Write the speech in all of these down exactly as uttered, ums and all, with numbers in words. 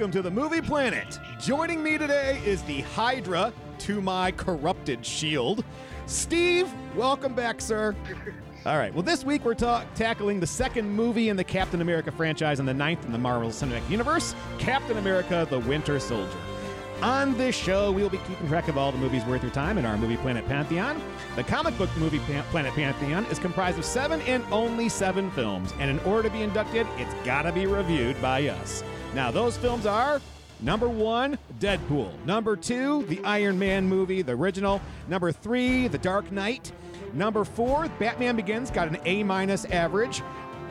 welcome to the Movie Planet. Joining me today is the Hydra to my corrupted shield. Steve, welcome back, sir. All right, well, this week we're ta- tackling the second movie in the Captain America franchise and the ninth in the Marvel Cinematic Universe, Captain America, the Winter Soldier. On this show, we'll be keeping track of all the movies worth your time in our Movie Planet Pantheon. The comic book Movie Pan- Planet Pantheon is comprised of seven and only seven films, and in order to be inducted, it's gotta be reviewed by us. Now, those films are... Number one, Deadpool. Number two, the Iron Man movie, the original. Number three, The Dark Knight. Number four, Batman Begins, got an A minus average.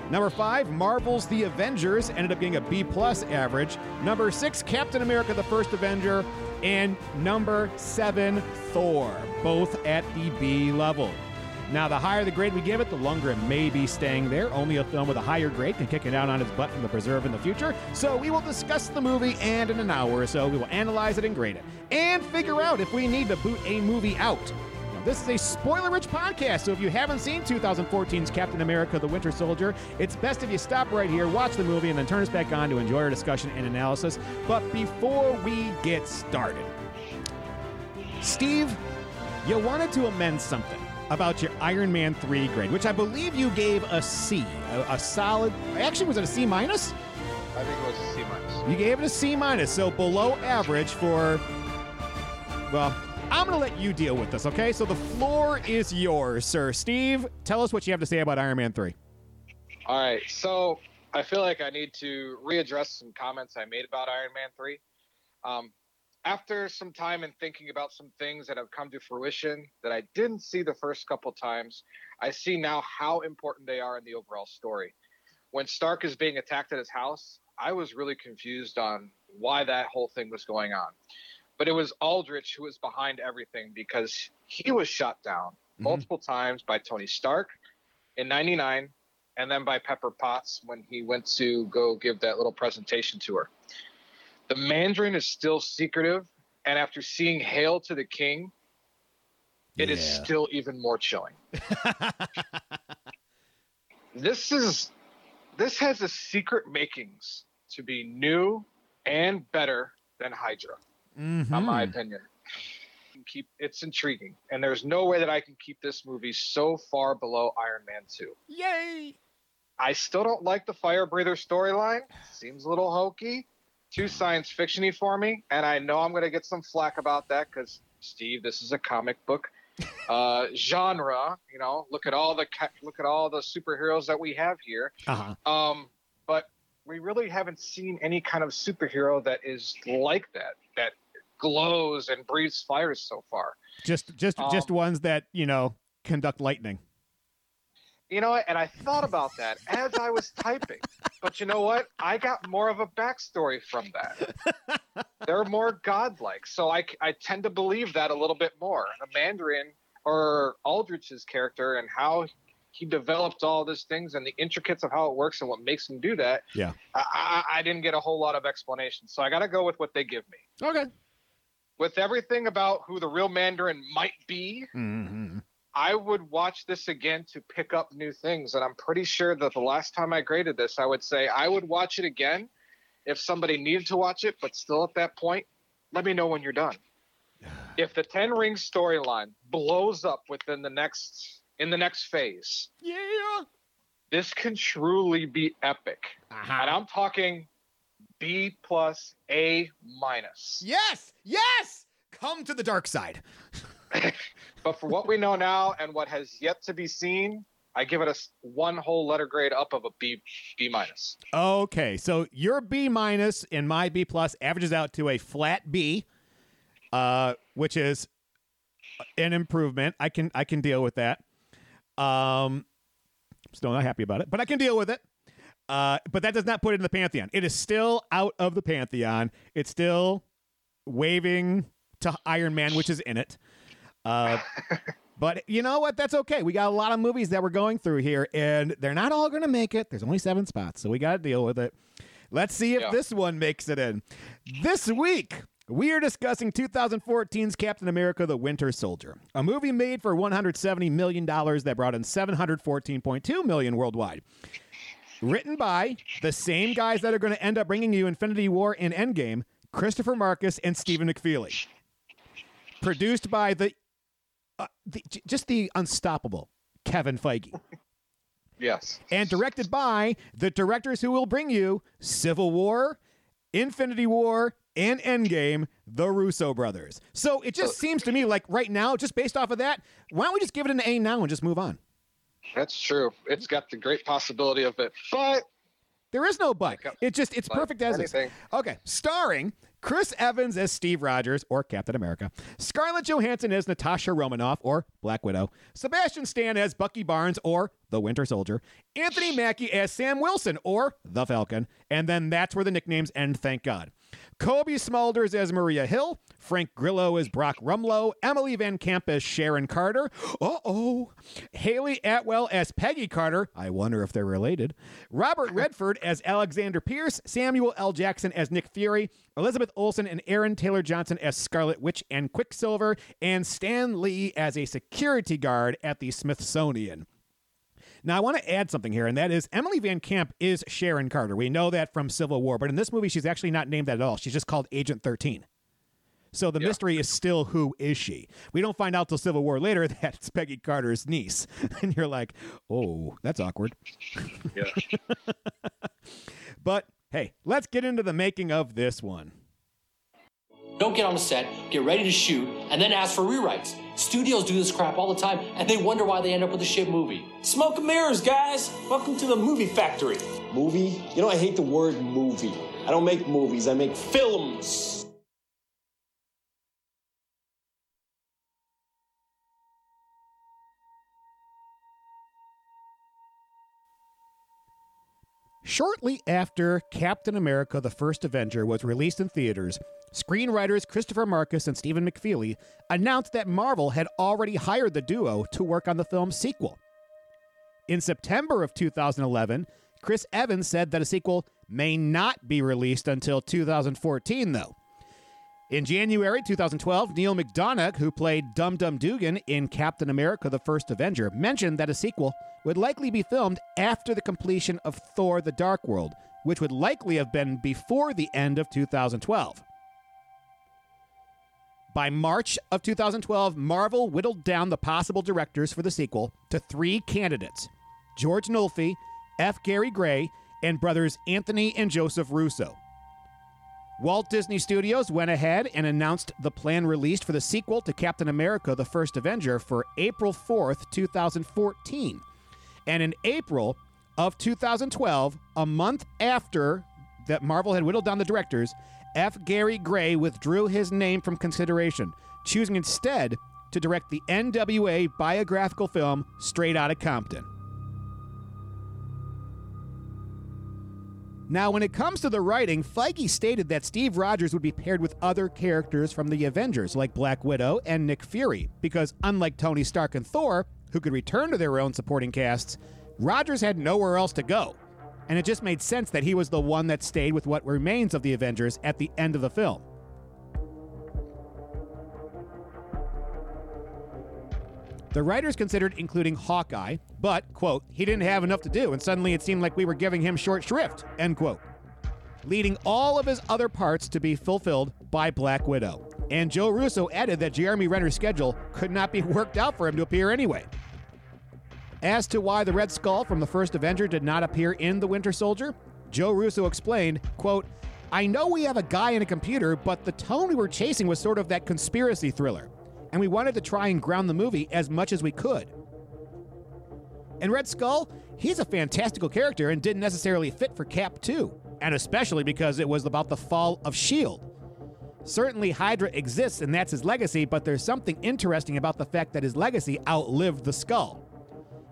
Number five, Marvel's The Avengers, ended up getting a B plus average. Number six, Captain America, the First Avenger. And number seven, Thor, both at the B level. Now, the higher the grade we give it, the longer it may be staying there. Only a film with a higher grade can kick it out on its butt from the preserve in the future. So we will discuss the movie, and in an hour or so, we will analyze it and grade it, and figure out if we need to boot a movie out. Now, this is a spoiler-rich podcast, so if you haven't seen twenty fourteen's Captain America, the Winter Soldier, it's best if you stop right here, watch the movie, and then turn us back on to enjoy our discussion and analysis. But before we get started, Steve, you wanted to amend something about your Iron Man three grade, which I believe you gave a C, a, a solid, actually, was it a C minus? I think it was a C minus. You gave it a C minus, so below average for, well, I'm gonna let you deal with this, okay? So the floor is yours, sir. Steve, tell us what you have to say about Iron Man three. All right, so I feel like I need to readdress some comments I made about Iron Man three. Um, After some time and thinking about some things that have come to fruition that I didn't see the first couple times, I see now how important they are in the overall story. When Stark is being attacked at his house, I was really confused on why that whole thing was going on. But it was Aldrich who was behind everything because he was shot down mm-hmm. multiple times by Tony Stark in ninety-nine and then by Pepper Potts when he went to go give that little presentation to her. The Mandarin is still secretive, and after seeing Hail to the King, it yeah. is still even more chilling. This is this has a secret makings to be new and better than Hydra, mm-hmm. in my opinion. Keep it's intriguing, and there's no way that I can keep this movie so far below Iron Man two. Yay! I still don't like the fire breather storyline. Seems a little hokey. Too science fiction-y for me, and I know I'm going to get some flack about that because, Steve, this is a comic book uh, genre. You know, look at all the look at all the superheroes that we have here. Uh-huh. Um, but we really haven't seen any kind of superhero that is like that, that glows and breathes fire so far. Just, just, um, just ones that you know conduct lightning. You know, and I thought about that as I was typing. But you know what? I got more of a backstory from that. They're more godlike. So I, I tend to believe that a little bit more. The Mandarin, or Aldrich's character, and how he developed all these things and the intricates of how it works and what makes him do that. Yeah. I, I, I didn't get a whole lot of explanation. So I got to go with what they give me. Okay. With everything about who the real Mandarin might be. Mm-hmm. I would watch this again to pick up new things, and I'm pretty sure that the last time I graded this, I would say I would watch it again if somebody needed to watch it, but still at that point, let me know when you're done. If the Ten Rings storyline blows up within the next in the next phase, yeah, this can truly be epic. Uh-huh. And I'm talking B plus A minus. Yes, yes! Come to the dark side. But for what we know now and what has yet to be seen, I give it a one whole letter grade up of a B, B minus. Okay, so your B minus and my B plus averages out to a flat B, uh, which is an improvement. I can I can deal with that. Um, still not happy about it, but I can deal with it. Uh, but that does not put it in the Pantheon. It is still out of the Pantheon. It's still waving to Iron Man, which is in it. Uh, but you know what? That's okay. We got a lot of movies that we're going through here, and they're not all going to make it. There's only seven spots, so we got to deal with it. Let's see if yeah. this one makes it in. This week, we are discussing twenty fourteen's Captain America, the Winter Soldier, a movie made for one hundred seventy million dollars that brought in seven hundred fourteen point two million worldwide. Written by the same guys that are going to end up bringing you Infinity War and Endgame, Christopher Marcus and Stephen McFeely. Produced by the, uh, the j- just the unstoppable Kevin Feige. Yes. And directed by the directors who will bring you Civil War, Infinity War, and Endgame, the Russo brothers. So it just seems to me like right now, just based off of that, why don't we just give it an A now and just move on? That's true. It's got the great possibility of it, but there is no but. It just it's like perfect as anything. Is. Okay, starring Chris Evans as Steve Rogers or Captain America, Scarlett Johansson as Natasha Romanoff or Black Widow, Sebastian Stan as Bucky Barnes or the Winter Soldier, Anthony Mackie as Sam Wilson or the Falcon, and then that's where the nicknames end. Thank God. Kobe Smulders as Maria Hill, Frank Grillo as Brock Rumlow, Emily Van Camp as Sharon Carter, uh-oh, Haley Atwell as Peggy Carter, I wonder if they're related, Robert Redford as Alexander Pierce, Samuel L. Jackson as Nick Fury, Elizabeth Olsen and Aaron Taylor Johnson as Scarlet Witch and Quicksilver, and Stan Lee as a security guard at the Smithsonian. Now, I want to add something here, and that is Emily Van Camp is Sharon Carter. We know that from Civil War, but in this movie, she's actually not named that at all. She's just called Agent thirteen. So the yeah. mystery is still, who is she? We don't find out till Civil War later that it's Peggy Carter's niece. And you're like, oh, that's awkward. Yeah. But, hey, let's get into the making of this one. Don't get on the set, get ready to shoot, and then ask for rewrites. Studios do this crap all the time, and they wonder why they end up with a shit movie. Smoke and mirrors, guys! Welcome to the movie factory. Movie? You know, I hate the word movie. I don't make movies, I make films. Shortly after Captain America, the First Avenger, was released in theaters, screenwriters Christopher Marcus and Stephen McFeely announced that Marvel had already hired the duo to work on the film's sequel. In September of two thousand eleven, Chris Evans said that a sequel may not be released until two thousand fourteen, though. In January two thousand twelve, Neil McDonough, who played Dum Dum Dugan in Captain America, the First Avenger, mentioned that a sequel would likely be filmed after the completion of Thor the Dark World, which would likely have been before the end of two thousand twelve. By March of two thousand twelve, Marvel whittled down the possible directors for the sequel to three candidates: George Nolfi, F. Gary Gray, and brothers Anthony and Joseph Russo. Walt Disney Studios went ahead and announced the plan released for the sequel to Captain America, the First Avenger for April fourth, twenty fourteen. And in April of two thousand twelve, a month after that Marvel had whittled down the directors, F. Gary Gray withdrew his name from consideration, choosing instead to direct the N W A biographical film Straight Outta Compton. Now, when it comes to the writing, Feige stated that Steve Rogers would be paired with other characters from the Avengers, like Black Widow and Nick Fury, because unlike Tony Stark and Thor, who could return to their own supporting casts, Rogers had nowhere else to go, and it just made sense that he was the one that stayed with what remains of the Avengers at the end of the film. The writers considered including Hawkeye, but, quote, he didn't have enough to do, and suddenly it seemed like we were giving him short shrift, end quote, leading all of his other parts to be fulfilled by Black Widow. And Joe Russo added that Jeremy Renner's schedule could not be worked out for him to appear anyway. As to why the Red Skull from the First Avenger did not appear in The Winter Soldier, Joe Russo explained, quote, I know we have a guy in a computer, but the tone we were chasing was sort of that conspiracy thriller, and we wanted to try and ground the movie as much as we could. And Red Skull, he's a fantastical character and didn't necessarily fit for Cap too, and especially because it was about the fall of S H I E L D. Certainly Hydra exists and that's his legacy, but there's something interesting about the fact that his legacy outlived the Skull.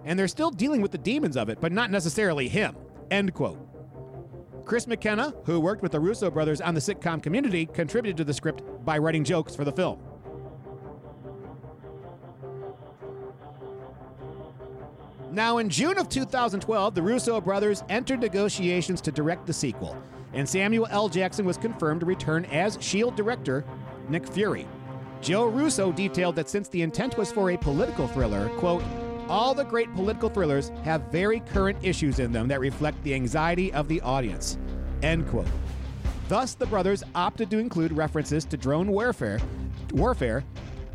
And they're still dealing with the demons of it, but not necessarily him, end quote. Chris McKenna, who worked with the Russo brothers on the sitcom Community, contributed to the script by writing jokes for the film. Now, in June of two thousand twelve, the Russo brothers entered negotiations to direct the sequel, and Samuel L. Jackson was confirmed to return as S H I E L D director Nick Fury. Joe Russo detailed that since the intent was for a political thriller, quote, All the great political thrillers have very current issues in them that reflect the anxiety of the audience. End quote. Thus, the brothers opted to include references to drone warfare, warfare,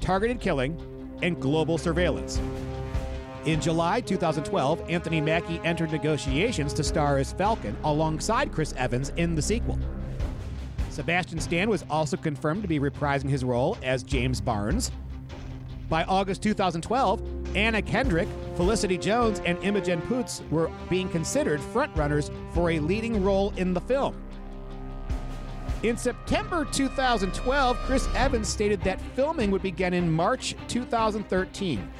targeted killing, and global surveillance. In July two thousand twelve, Anthony Mackie entered negotiations to star as Falcon alongside Chris Evans in the sequel. Sebastian Stan was also confirmed to be reprising his role as James Barnes. By August two thousand twelve, Anna Kendrick, Felicity Jones, and Imogen Poots were being considered frontrunners for a leading role in the film. In September two thousand twelve, Chris Evans stated that filming would begin in March two thousand thirteen.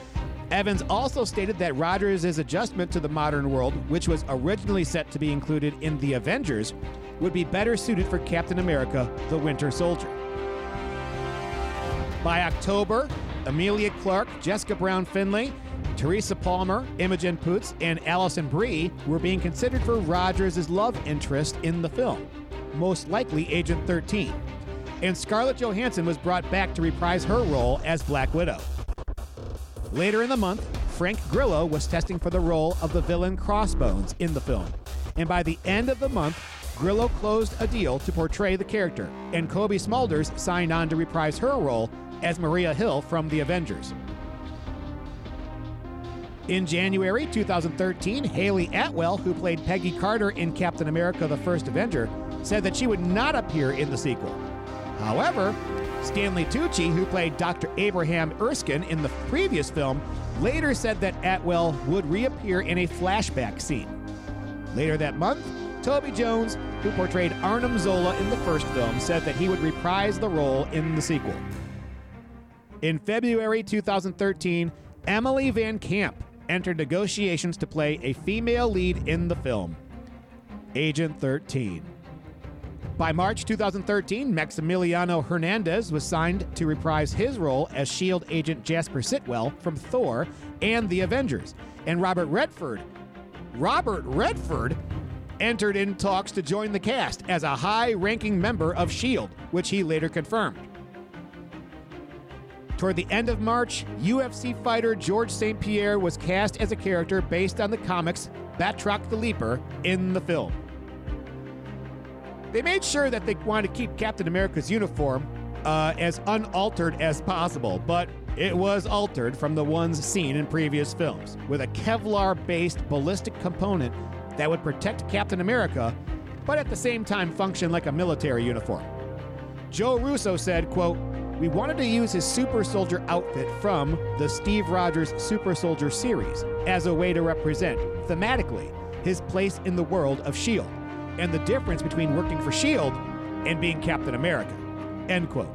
Evans also stated that Rogers' adjustment to the modern world, which was originally set to be included in The Avengers, would be better suited for Captain America, the Winter Soldier. By October, Amelia Clark, Jessica Brown Findlay, Teresa Palmer, Imogen Poots, and Allison Brie were being considered for Rogers' love interest in the film, most likely Agent thirteen. And Scarlett Johansson was brought back to reprise her role as Black Widow. Later in the month, Frank Grillo was testing for the role of the villain Crossbones in the film, and by the end of the month, Grillo closed a deal to portray the character, and Cobie Smulders signed on to reprise her role as Maria Hill from The Avengers. In January two thousand thirteen, Haley Atwell, who played Peggy Carter in Captain America: The First Avenger, said that she would not appear in the sequel. However, Stanley Tucci, who played Doctor Abraham Erskine in the previous film, later said that Atwell would reappear in a flashback scene. Later that month, Toby Jones, who portrayed Arnim Zola in the first film, said that he would reprise the role in the sequel. In February two thousand thirteen, Emily Van Camp entered negotiations to play a female lead in the film, Agent thirteen. By March two thousand thirteen, Maximiliano Hernandez was signed to reprise his role as SHIELD agent Jasper Sitwell from Thor and The Avengers, and Robert Redford, Robert Redford entered in talks to join the cast as a high-ranking member of SHIELD, which he later confirmed. Toward the end of March, U F C fighter Georges Saint Pierre was cast as a character based on the comics Batroc the Leaper in the film. They made sure that they wanted to keep Captain America's uniform uh, as unaltered as possible, but it was altered from the ones seen in previous films, with a Kevlar-based ballistic component that would protect Captain America, but at the same time function like a military uniform. Joe Russo said, quote, "We wanted to use his super soldier outfit from the Steve Rogers Super Soldier series as a way to represent, thematically, his place in the world of SHIELD and the difference between working for SHIELD and being Captain America." End quote.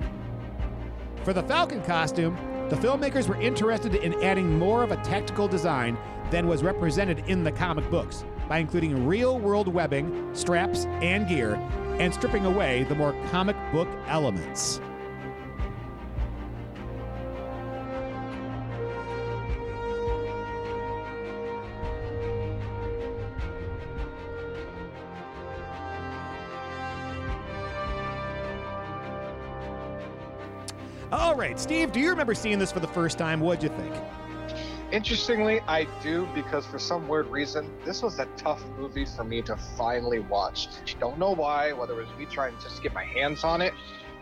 For the Falcon costume, the filmmakers were interested in adding more of a tactical design than was represented in the comic books by including real-world webbing, straps, and gear, and stripping away the more comic book elements. All right, Steve, do you remember seeing this for the first time? What'd you think? Interestingly, I do, because for some weird reason, this was a tough movie for me to finally watch. Don't know why, whether it was me trying just to get my hands on it,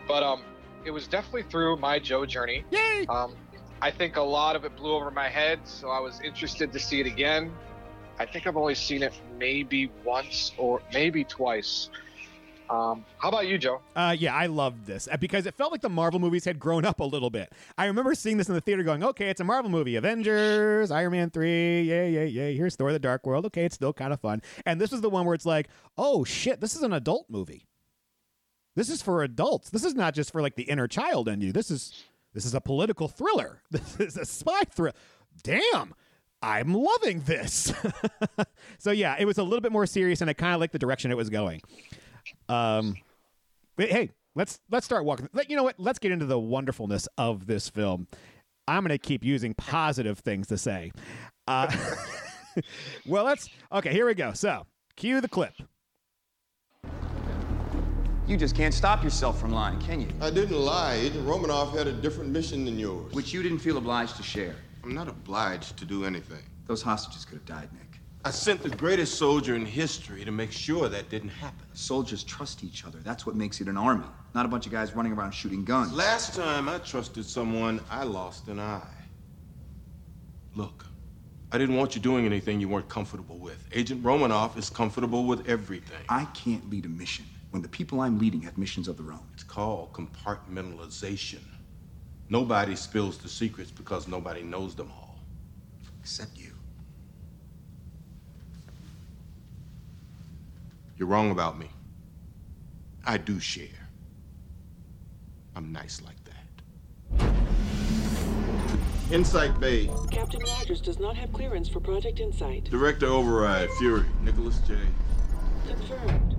but um, it was definitely through my Joe journey. Yay! Um, I think a lot of it blew over my head, so I was interested to see it again. I think I've only seen it maybe once or maybe twice. Um, how about you, Joe? Uh, yeah, I loved this because it felt like the Marvel movies had grown up a little bit. I remember seeing this in the theater going, okay, it's a Marvel movie. Avengers, Iron Man three, yay, yay, yay. Here's Thor the Dark World. Okay, it's still kind of fun. And this was the one where it's like, oh, shit, this is an adult movie. This is for adults. This is not just for, like, the inner child in you. This is this is a political thriller. This is a spy thriller. Damn. I'm loving this. So, yeah, it was a little bit more serious, and I kind of liked the direction it was going. Um, but hey, let's let's start walking. Let, you know what? Let's get into the wonderfulness of this film. I'm going to keep using positive things to say. Uh, well, let's. Okay, here we go. So, cue the clip. You just can't stop yourself from lying, can you? I didn't lie. Agent Romanoff had a different mission than yours, which you didn't feel obliged to share. I'm not obliged to do anything. Those hostages could have died, Nick. I sent the greatest soldier in history to make sure that didn't happen. Soldiers trust each other. That's what makes it an army, not a bunch of guys running around shooting guns. Last time I trusted someone, I lost an eye. Look, I didn't want you doing anything you weren't comfortable with. Agent Romanoff is comfortable with everything. I can't lead a mission when the people I'm leading have missions of their own. It's called compartmentalization. Nobody spills the secrets because nobody knows them all. Except you. You're wrong about me. I do share. I'm nice like that. Insight Bay. Captain Rogers does not have clearance for Project Insight. Director Override, Fury, Nicholas J. Confirmed.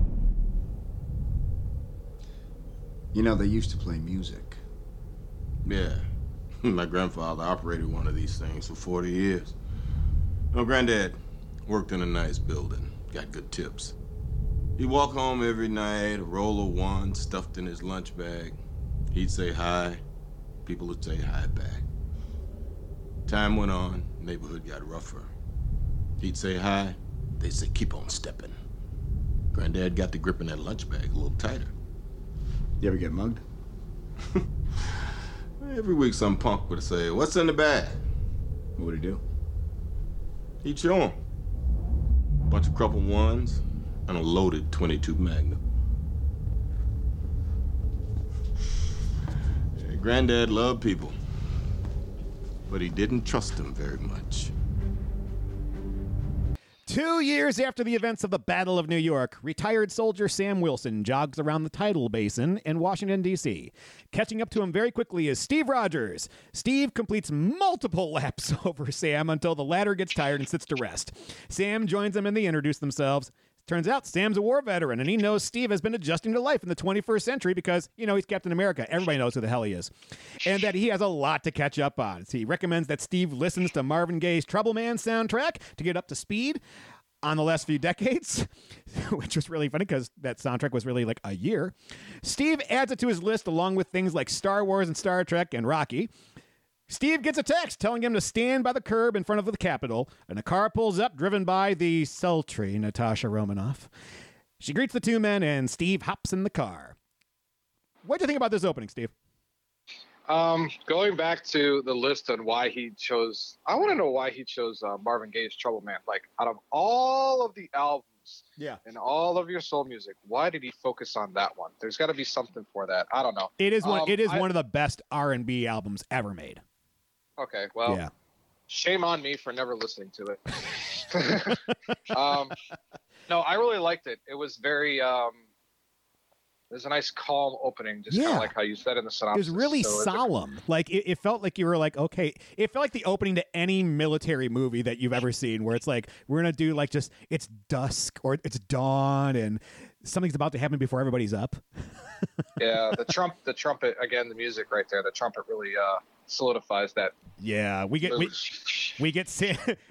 You know, they used to play music. Yeah. My grandfather operated one of these things for forty years. My granddad worked in a nice building, got good tips. He'd walk home every night, a roll of one stuffed in his lunch bag. He'd say hi, people would say hi back. Time went on, neighborhood got rougher. He'd say hi, they'd say keep on stepping. Granddad got the grip in that lunch bag a little tighter. You ever get mugged? Every week some punk would say, what's in the bag? What would he do? He'd show him. Bunch of crumpled ones, and a loaded twenty-two Magnum. Yeah, Granddad loved people, but he didn't trust them very much. Two years after the events of the Battle of New York, retired soldier Sam Wilson jogs around the tidal basin in Washington, D C. Catching up to him very quickly is Steve Rogers. Steve completes multiple laps over Sam until the latter gets tired and sits to rest. Sam joins him and they introduce themselves. Turns out Sam's a war veteran, and he knows Steve has been adjusting to life in the twenty-first century because, you know, he's Captain America. Everybody knows who the hell he is. And that he has a lot to catch up on. So he recommends that Steve listens to Marvin Gaye's Trouble Man soundtrack to get up to speed on the last few decades, which was really funny because that soundtrack was really like a year. Steve adds it to his list along with things like Star Wars and Star Trek and Rocky. Steve gets a text telling him to stand by the curb in front of the Capitol, and a car pulls up, driven by the sultry Natasha Romanoff. She greets the two men, and Steve hops in the car. What do you think about this opening, Steve? Um, going back to the list on why he chose, I want to know why he chose uh, Marvin Gaye's Trouble Man. Like, out of all of the albums yeah. and all of your soul music, why did he focus on that one? There's got to be something for that. I don't know. It is one. Um, it is I, one of the best R and B albums ever made. Okay, well, yeah. Shame on me for never listening to it. um, no, I really liked it. It was very, um, it was a nice calm opening, just yeah. kind of like how you said in the synopsis. It was really so solemn. It, like, it, it felt like you were like, okay, it felt like the opening to any military movie that you've ever seen, where it's like, we're going to do like just, it's dusk or it's dawn and something's about to happen before everybody's up. yeah, the trump, the trumpet, again, the music right there, the trumpet really... Uh, solidifies that. Yeah, we get we, we get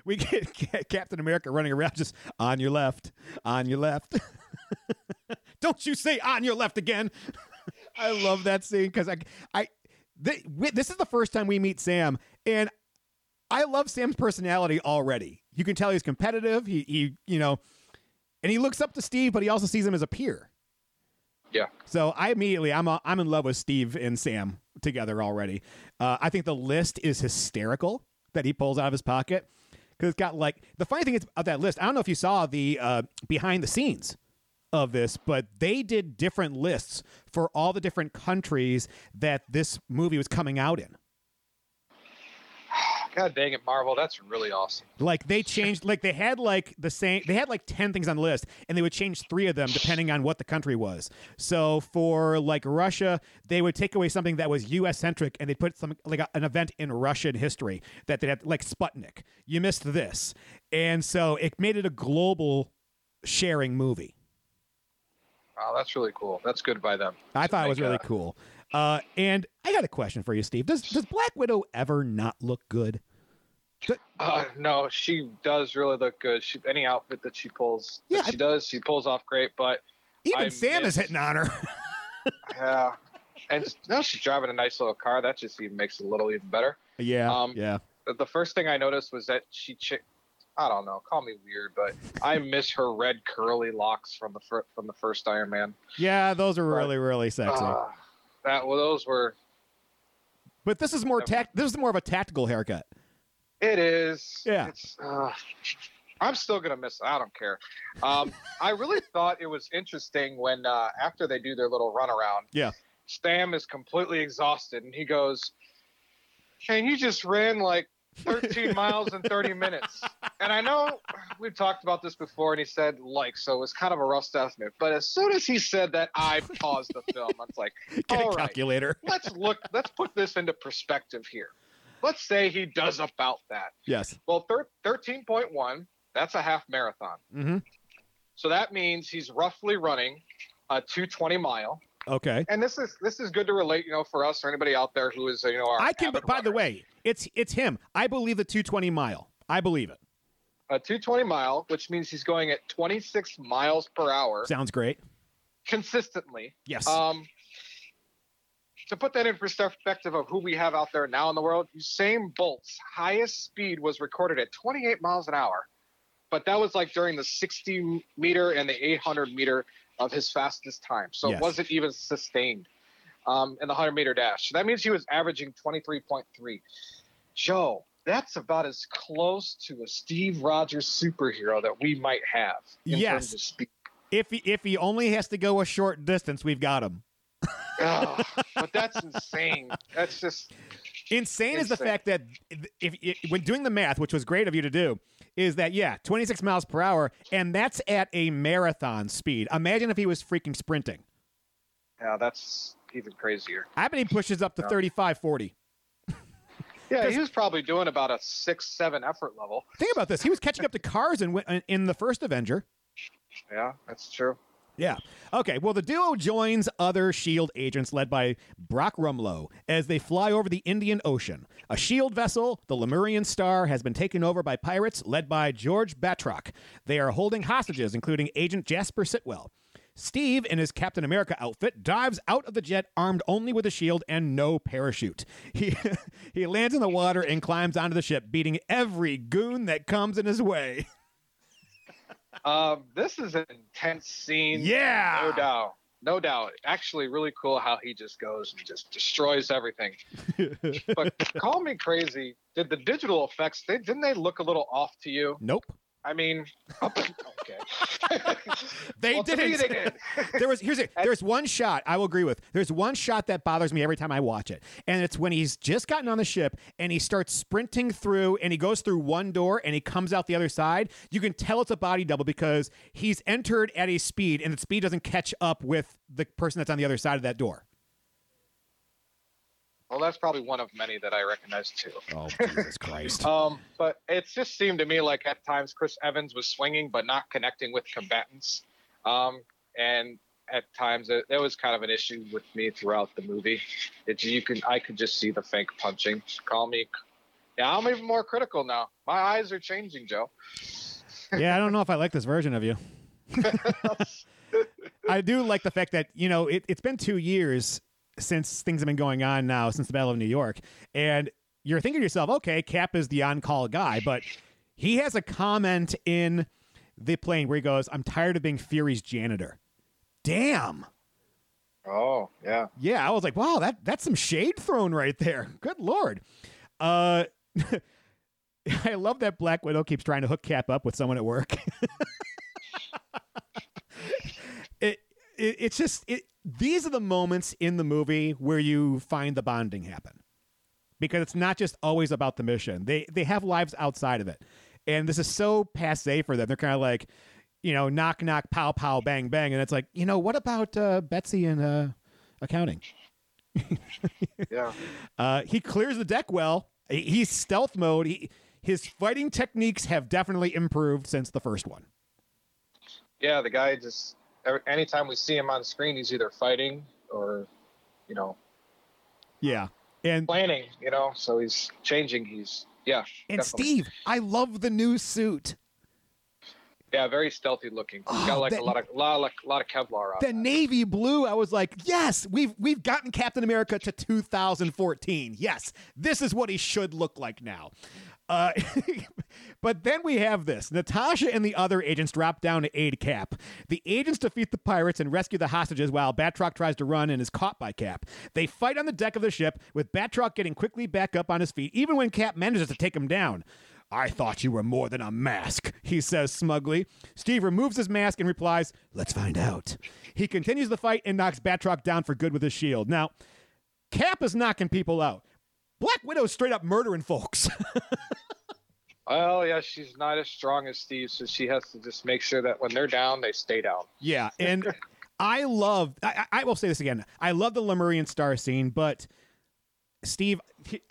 we get Captain America running around just on your left, on your left. Don't you say on your left again. I love that scene because I I th- we, this is the first time we meet Sam, and I love Sam's personality already. You can tell he's competitive. He he you know, and he looks up to Steve, but he also sees him as a peer. Yeah. So I immediately I'm a, I'm in love with Steve and Sam together already. Uh, I think the list is hysterical that he pulls out of his pocket because it's got like the funny thing is about that list. I don't know if you saw the uh, behind the scenes of this, but they did different lists for all the different countries that this movie was coming out in. God dang it, Marvel. That's really awesome. Like they changed, like they had like the same, they had like ten things on the list and they would change three of them depending on what the country was. So for like Russia, they would take away something that was U S centric and they'd put some like a, an event in Russian history that they'd have like Sputnik. You missed this. And so it made it a global sharing movie. Wow. That's really cool. That's good by them. I thought it was really uh... cool. Uh, and I got a question for you, Steve. Does does Black Widow ever not look good? Does, uh, no, she does really look good. She, any outfit that she pulls, yeah, that she I, does, she pulls off great. But even I Sam miss, is hitting on her. yeah, and now she's driving a nice little car. That just even makes it a little even better. Yeah, um, yeah. the first thing I noticed was that she chick. I don't know. Call me weird, but I miss her red curly locks from the fir- from the first Iron Man. Yeah, those were but, really really sexy. Uh, that well, those were. But this is more tact. This is more of a tactical haircut. It is. Yeah. It's, uh, I'm still gonna miss it. I don't care. Um, I really thought it was interesting when uh, after they do their little runaround. Yeah. Sam is completely exhausted, and he goes, "Shane, you just ran like thirteen miles in thirty minutes." And I know we've talked about this before, and he said like, so it was kind of a rough estimate. But as soon as he said that, I paused the film. I was like, "Get all a calculator." Right, let's look. Let's put this into perspective here. Let's say he does about that. Yes. Well, thir- thirteen point one. That's a half marathon. Mm-hmm. So that means he's roughly running a two twenty mile. Okay. And this is this is good to relate, you know, for us or anybody out there who is, you know, our I can. By runner. The way, it's it's him. I believe the two twenty mile. I believe it. A two twenty mile, which means he's going at twenty-six miles per hour. Sounds great. Consistently. Yes. Um, to put that in perspective of who we have out there now in the world, Usain Bolt's highest speed was recorded at twenty-eight miles an hour, but that was like during the sixty meter and the eight hundred meter of his fastest time. So yes. It wasn't even sustained um, in the one hundred meter dash. So that means he was averaging twenty-three point three. Joe, that's about as close to a Steve Rogers superhero that we might have. In yes. Terms of speed. If he, if he only has to go a short distance, we've got him. Oh, but that's insane. That's just insane, insane is the fact that if, if when doing the math, which was great of you to do, is that, yeah, twenty-six miles per hour, and that's at a marathon speed. Imagine if he was freaking sprinting. Yeah, that's even crazier. I bet he pushes up to yeah. thirty-five, forty. Yeah, he was probably doing about a six, seven effort level. Think about this. He was catching up to cars in, in the first Avenger. Yeah, that's true. Yeah. Okay, well, the duo joins other S H I E L D agents led by Brock Rumlow as they fly over the Indian Ocean. A S H I E L D vessel, the Lemurian Star, has been taken over by pirates led by Georges Batroc. They are holding hostages, including Agent Jasper Sitwell. Steve, in his Captain America outfit, dives out of the jet armed only with a shield and no parachute. He he lands in the water and climbs onto the ship, beating every goon that comes in his way. Um, this is an intense scene. Yeah. No doubt. No doubt. Actually, really cool how he just goes and just destroys everything. But call me crazy. Did the digital effects, they, didn't they look a little off to you? Nope. I mean, okay. they, well, didn't. Me, they didn't. There was, here's a, there's one shot I will agree with. There's one shot that bothers me every time I watch it. And it's when he's just gotten on the ship and he starts sprinting through and he goes through one door and he comes out the other side. You can tell it's a body double because he's entered at a speed and the speed doesn't catch up with the person that's on the other side of that door. Well, that's probably one of many that I recognize, too. Oh, Jesus Christ. um, but it just seemed to me like at times Chris Evans was swinging but not connecting with combatants. Um, and at times it, it was kind of an issue with me throughout the movie. It, you can, I could just see the fake punching. Call me. Yeah, I'm even more critical now. My eyes are changing, Joe. Yeah, I don't know if I like this version of you. I do like the fact that, you know, it, it's been two years since things have been going on now, since the Battle of New York, and you're thinking to yourself, okay, Cap is the on-call guy, but he has a comment in the plane where he goes, "I'm tired of being Fury's janitor." Damn. Oh, yeah. Yeah, I was like, wow, that that's some shade thrown right there. Good Lord. Uh, I love that Black Widow keeps trying to hook Cap up with someone at work. it, it It's just... it. These are the moments in the movie where you find the bonding happen, because it's not just always about the mission. They they have lives outside of it, and this is so passé for them. They're kind of like, you know, knock knock, pow pow, bang bang, and it's like, you know, what about uh, Betsy and uh, accounting? Yeah, uh, he clears the deck well. He's stealth mode. He, his fighting techniques have definitely improved since the first one. Yeah, the guy just. Anytime we see him on screen, he's either fighting or, you know, yeah, and planning, you know, so he's changing. He's yeah. And definitely. Steve, I love the new suit. Yeah, very stealthy looking. He's oh, got like the, a lot of lot, like, lot of Kevlar on. The that. navy blue, I was like, yes, we've we've gotten Captain America to two thousand fourteen. Yes, this is what he should look like now. Uh, but then we have this. Natasha and the other agents drop down to aid Cap. The agents defeat the pirates and rescue the hostages while Batroc tries to run and is caught by Cap. They fight on the deck of the ship, with Batroc getting quickly back up on his feet, even when Cap manages to take him down. "I thought you were more than a mask," he says smugly. Steve removes his mask and replies, "Let's find out." He continues the fight and knocks Batroc down for good with his shield. Now, Cap is knocking people out. Black Widow's straight up murdering folks. Well, yeah, she's not as strong as Steve, so she has to just make sure that when they're down, they stay down. Yeah, and I love, I, I will say this again, I love the Lemurian star scene, but Steve,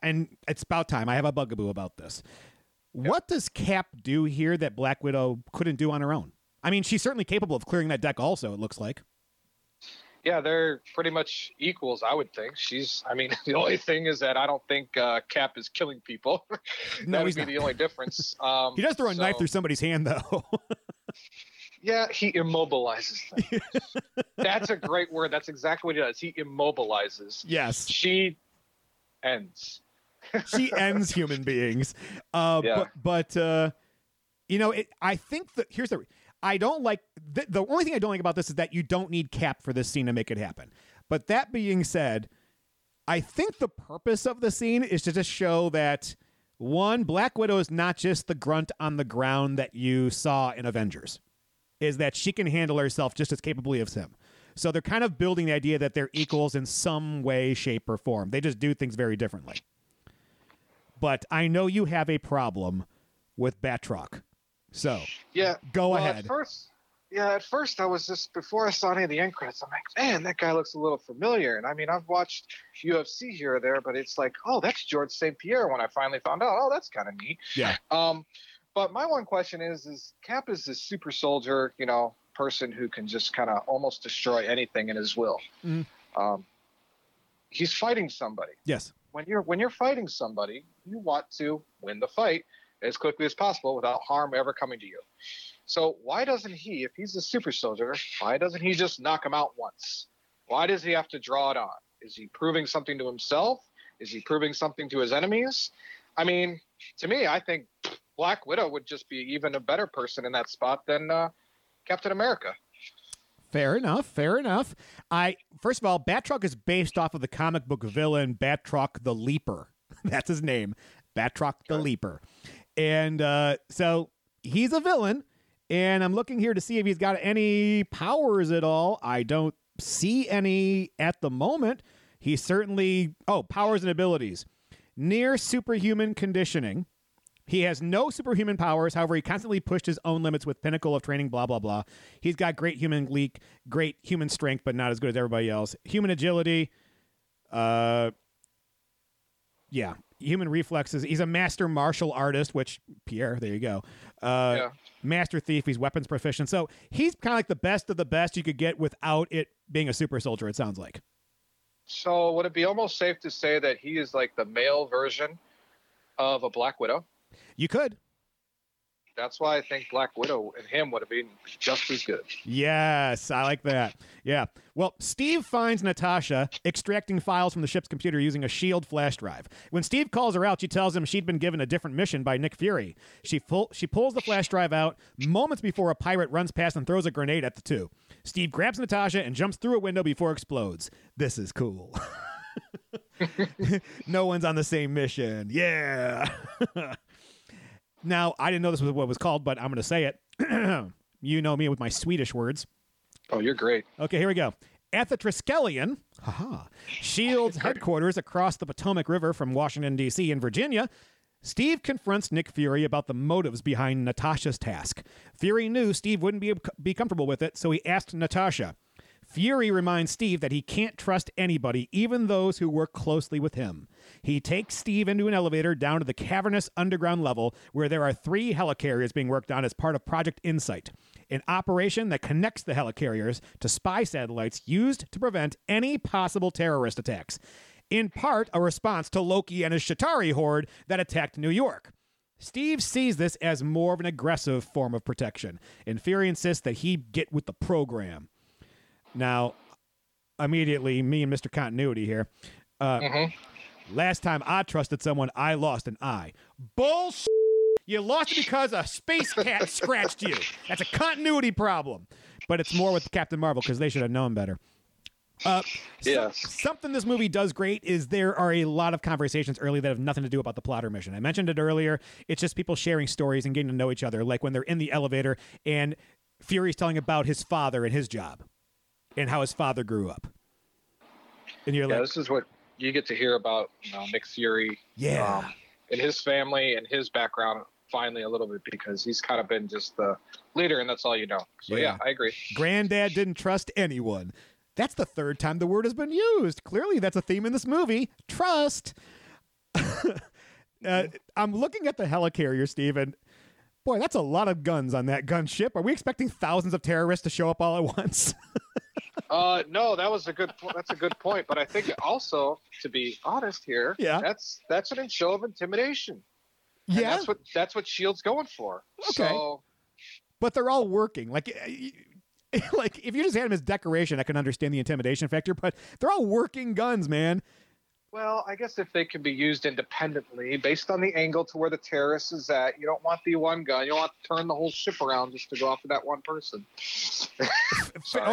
and it's about time, I have a bugaboo about this. What does Cap do here that Black Widow couldn't do on her own? I mean, she's certainly capable of clearing that deck also, it looks like. Yeah, they're pretty much equals, I would think. She's, I mean, the only thing is that I don't think uh, Cap is killing people. No, that he's would be not. The only difference. Um, he does throw a so, knife through somebody's hand, though. Yeah, he immobilizes things. That's a great word. That's exactly what he does. He immobilizes. Yes. She ends. She ends human beings. Uh, yeah. But, but uh, you know, it, I think that here's the I don't like th- the only thing I don't like about this is that you don't need Cap for this scene to make it happen. But that being said, I think the purpose of the scene is to just show that, one, Black Widow is not just the grunt on the ground that you saw in Avengers, is that she can handle herself just as capably as him. So they're kind of building the idea that they're equals in some way, shape, or form. They just do things very differently. But I know you have a problem with Batroc, so yeah, go well, ahead. At first, yeah, at first I was just, before I saw any of the end credits, I'm like, man, that guy looks a little familiar. And I mean, I've watched U F C here or there, but it's like, oh, that's Georges Saint Pierre when I finally found out. Oh, that's kind of neat. Yeah. Um, but my one question is, is Cap is this super soldier, you know, person who can just kind of almost destroy anything in his will. Mm. Um, he's fighting somebody. Yes. When you're when you're fighting somebody, you want to win the fight as quickly as possible without harm ever coming to you. So why doesn't he, if he's a super soldier, why doesn't he just knock him out once? Why does he have to draw it on? Is he proving something to himself? Is he proving something to his enemies? I mean, to me, I think Black Widow would just be even a better person in that spot than uh, Captain America. Fair enough. Fair enough. I first of all, Batroc is based off of the comic book villain Batroc the Leaper. That's his name, Batroc the Leaper. And uh, so he's a villain. And I'm looking here to see if he's got any powers at all. I don't see any at the moment. He certainly oh powers and abilities, near superhuman conditioning. He has no superhuman powers. However, he constantly pushed his own limits with pinnacle of training, blah, blah, blah. He's got great human leak, great human strength, but not as good as everybody else. Human agility. Uh, yeah. Human reflexes. He's a master martial artist, which Pierre, there you go. Uh, yeah. Master thief. He's weapons proficient. So he's kind of like the best of the best you could get without it being a super soldier, it sounds like. So would it be almost safe to say that he is like the male version of a Black Widow? You could. That's why I think Black Widow and him would have been just as good. Yes, I like that. Yeah. Well, Steve finds Natasha extracting files from the ship's computer using a shield flash drive. When Steve calls her out, she tells him she'd been given a different mission by Nick Fury. She pull, she pulls the flash drive out moments before a pirate runs past and throws a grenade at the two. Steve grabs Natasha and jumps through a window before it explodes. This is cool. No one's on the same mission. Yeah. Now, I didn't know this was what it was called, but I'm going to say it. You know me with my Swedish words. Oh, you're great. Okay, here we go. At the Triskelion, haha, S H I E L D's headquarters across the Potomac River from Washington, D C and Virginia, Steve confronts Nick Fury about the motives behind Natasha's task. Fury knew Steve wouldn't be, be comfortable with it, so he asked Natasha. Fury reminds Steve that he can't trust anybody, even those who work closely with him. He takes Steve into an elevator down to the cavernous underground level where there are three helicarriers being worked on as part of Project Insight, an operation that connects the helicarriers to spy satellites used to prevent any possible terrorist attacks, in part a response to Loki and his Chitauri horde that attacked New York. Steve sees this as more of an aggressive form of protection, and Fury insists that he get with the program. Now, immediately, me and Mister Continuity here. Uh, mm-hmm. Last time I trusted someone, I lost an eye. Bullshit! You lost it because a space cat scratched you. That's a continuity problem. But it's more with Captain Marvel because they should have known better. Uh, yeah. so, something this movie does great is there are a lot of conversations early that have nothing to do about the plot or mission. I mentioned it earlier. It's just people sharing stories and getting to know each other, like when they're in the elevator and Fury's telling about his father and his job and how his father grew up. And you're yeah, like, this is what you get to hear about, you know, Nick Fury, yeah, um, and his family and his background. Finally, a little bit, because he's kind of been just the leader, and that's all you know. So yeah, yeah I agree. Granddad didn't trust anyone. That's the third time the word has been used. Clearly, that's a theme in this movie. Trust. uh, I'm looking at the Helicarrier, Steve, and boy, that's a lot of guns on that gunship. Are we expecting thousands of terrorists to show up all at once? uh, no, that was a good. Po- that's a good point. But I think also, to be honest here, yeah. that's that's an show of intimidation. And yeah, that's what that's what S H I E L D's going for. Okay, so... but they're all working like. Like, if you just had him as decoration, I can understand the intimidation factor, but they're all working guns, man. Well, I guess if they can be used independently, based on the angle to where the terrorist is at, you don't want the one gun. You don't want to turn the whole ship around just to go after that one person. Sorry,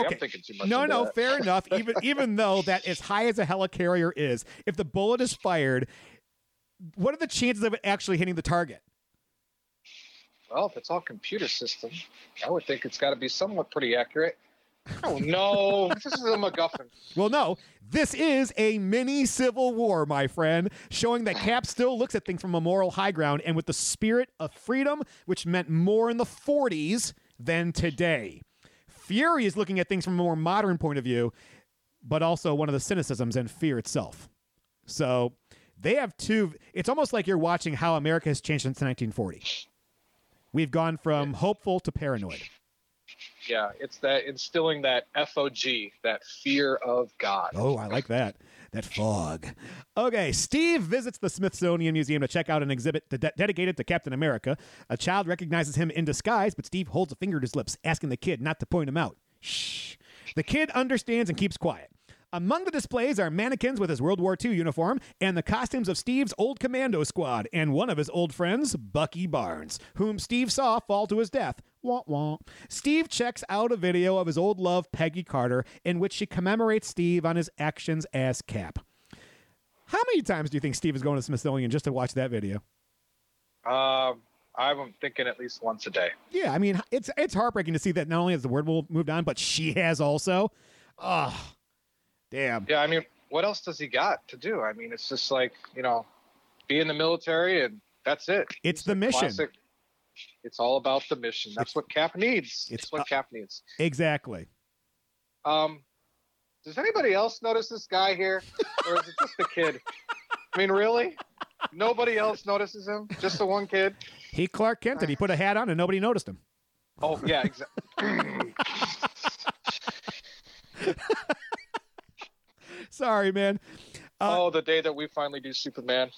okay. I'm thinking too much. No, no, that. Fair enough. Even even though that as high as a Helicarrier is, if the bullet is fired, what are the chances of it actually hitting the target? Well, if it's all computer system, I would think it's got to be somewhat pretty accurate. Oh, no. This is a MacGuffin. Well, no. This is a mini Civil War, my friend, showing that Cap still looks at things from a moral high ground and with the spirit of freedom, which meant more in the forties than today. Fury is looking at things from a more modern point of view, but also one of the cynicisms and fear itself. So they have two. It's almost like you're watching how America has changed since nineteen forty. We've gone from hopeful to paranoid. Yeah, it's that instilling that F O G, that fear of God. Oh, I like that. That fog. Okay, Steve visits the Smithsonian Museum to check out an exhibit de- dedicated to Captain America. A child recognizes him in disguise, but Steve holds a finger to his lips, asking the kid not to point him out. Shh. The kid understands and keeps quiet. Among the displays are mannequins with his World War Two uniform and the costumes of Steve's old commando squad and one of his old friends, Bucky Barnes, whom Steve saw fall to his death. Wah, wah. Steve checks out a video of his old love, Peggy Carter, in which she commemorates Steve on his actions as Cap. How many times do you think Steve is going to Smithsonian just to watch that video? Um... I'm thinking at least once a day. Yeah, I mean, it's it's heartbreaking to see that not only has the word moved on, but she has also. Oh, damn. Yeah, I mean, what else does he got to do? I mean, it's just like, you know, be in the military and that's it. It's, it's the mission. Classic. It's all about the mission. That's it's, what Cap needs. It's, it's what uh, Cap needs. Exactly. Um, does anybody else notice this guy here? Or is it just the kid? I mean, really? Nobody else notices him? Just the one kid? He Clark Kent, he put a hat on and nobody noticed him. Oh, yeah, exactly. Sorry, man. Uh, oh, the day that we finally do Superman.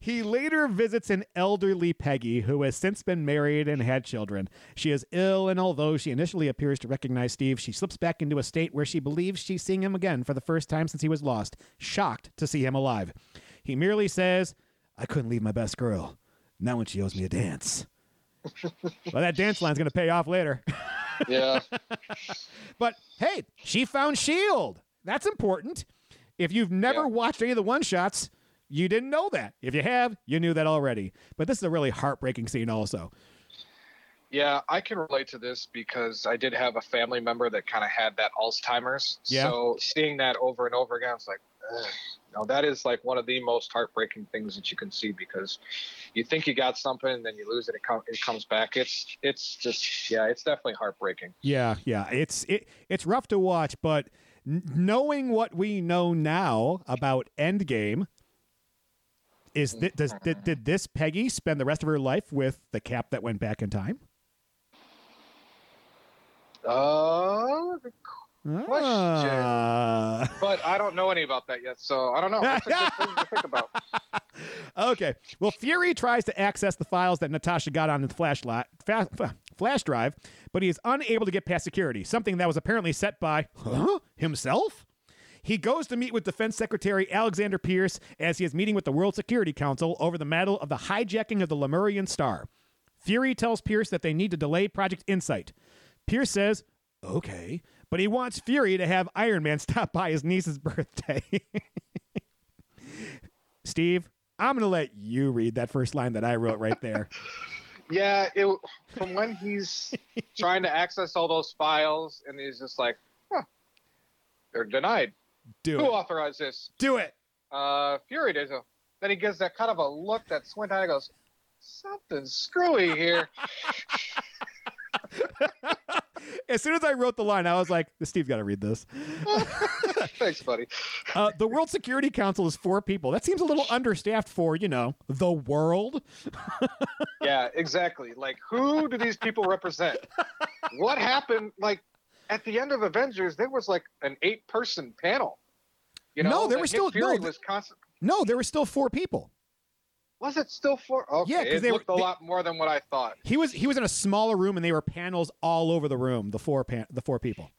He later visits an elderly Peggy who has since been married and had children. She is ill, and although she initially appears to recognize Steve, she slips back into a state where she believes she's seeing him again for the first time since he was lost, shocked to see him alive. He merely says, "I couldn't leave my best girl. Not when she owes me a dance." Well, that dance line's going to pay off later. Yeah. But, hey, she found S H I E L D. That's important. If you've never yeah. watched any of the one-shots, you didn't know that. If you have, you knew that already. But this is a really heartbreaking scene also. Yeah, I can relate to this because I did have a family member that kind of had that Alzheimer's. Yeah. So seeing that over and over again, I was like, ugh. No, that is like one of the most heartbreaking things that you can see because you think you got something and then you lose it. It, com- it comes back. It's it's just, yeah, it's definitely heartbreaking. Yeah, yeah. It's it it's rough to watch, but knowing what we know now about Endgame, is th- does th- did this Peggy spend the rest of her life with the Cap that went back in time? Uh, question. Uh... But what? I don't know any about that yet, so I don't know. That's a good thing to think about. Okay. Well, Fury tries to access the files that Natasha got on the flash, li- fa- flash drive, but he is unable to get past security, something that was apparently set by huh? himself. He goes to meet with Defense Secretary Alexander Pierce as he is meeting with the World Security Council over the matter of the hijacking of the Lemurian Star. Fury tells Pierce that they need to delay Project Insight. Pierce says, okay, but he wants Fury to have Iron Man stop by his niece's birthday. Steve, I'm going to let you read that first line that I wrote right there. Yeah, it, from when he's trying to access all those files and he's just like, huh, they're denied. Do Who it. authorized this? Do it. Uh, Fury does. Then he gives that kind of a look that squint eye goes, something's screwy here. As soon as I wrote the line, I was like, Steve's got to read this. Thanks, buddy. Uh, the World Security Council is four people. That seems a little understaffed for, you know, the world. Yeah, exactly. Like, who do these people represent? What happened? Like, at the end of Avengers, there was like an eight-person panel. You know, no, there were still no, was constant... no, there were still four people. Was it still four? Okay, yeah, it they looked were, a they, lot more than what I thought. He was he was in a smaller room, and they were panels all over the room. The four pan, the four people.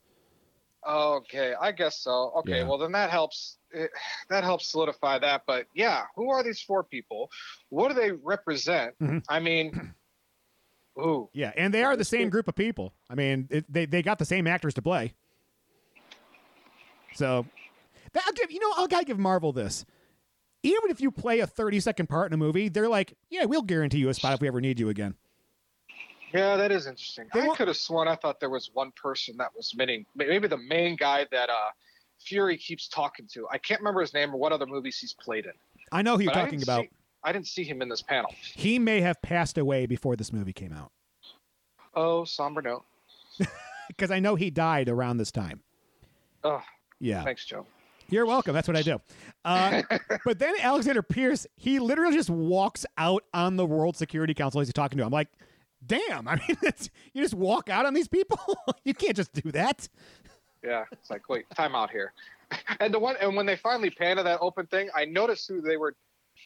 Okay, I guess so. Okay, yeah. Well then that helps. It, that helps solidify that. But yeah, who are these four people? What do they represent? Mm-hmm. I mean, ooh, yeah, and they are the same group of people. I mean, it, they they got the same actors to play. So, that, I'll give you know I'll gotta give Marvel this. Even if you play a thirty-second part in a movie, they're like, yeah, we'll guarantee you a spot if we ever need you again. Yeah, that is interesting. They I won't... could have sworn I thought there was one person that was winning. Maybe the main guy that uh, Fury keeps talking to. I can't remember his name or what other movies he's played in. I know who you're but talking I about. See, I didn't see him in this panel. He may have passed away before this movie came out. Oh, somber note. Because I know he died around this time. Oh, yeah. Thanks, Joe. You're welcome. That's what I do. Uh, but then Alexander Pierce, he literally just walks out on the World Security Council as he's talking to him. I'm like, damn. I mean, it's, you just walk out on these people? You can't just do that. Yeah. It's like, wait, time out here. And the one, and when they finally pan to that open thing, I noticed who they were.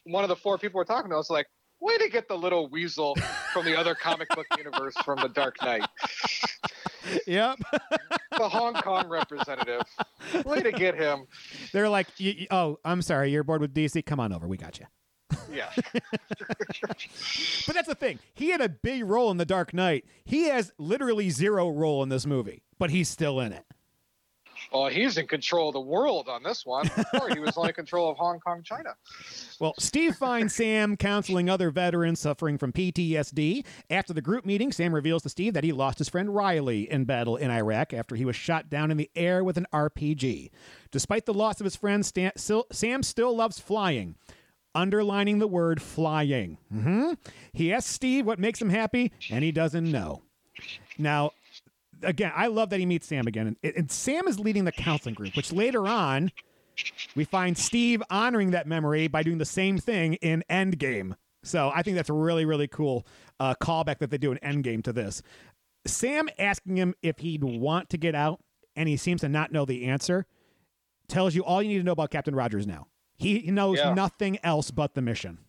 One of the four people were talking to. I was like, way to get the little weasel from the other comic book universe from The Dark Knight. Yep. The Hong Kong representative. Way to get him. They're like, y- y- oh, I'm sorry, you're bored with D C? Come on over. We got you. Yeah. But that's the thing. He had a big role in The Dark Knight. He has literally zero role in this movie, but he's still in it. Oh, he's in control of the world on this one. Or he was only in control of Hong Kong, China. Well, Steve finds Sam counseling other veterans suffering from P T S D. After the group meeting, Sam reveals to Steve that he lost his friend Riley in battle in Iraq after he was shot down in the air with an R P G. Despite the loss of his friend, Stan- still, Sam still loves flying. Underlining the word flying. Mm-hmm. He asks Steve what makes him happy, and he doesn't know. Now... Again, I love that he meets Sam again. And, and Sam is leading the counseling group, which later on, we find Steve honoring that memory by doing the same thing in Endgame. So I think that's a really, really cool uh, callback that they do in Endgame to this. Sam asking him if he'd want to get out, and he seems to not know the answer, tells you all you need to know about Captain Rogers now. He knows yeah. nothing else but the mission.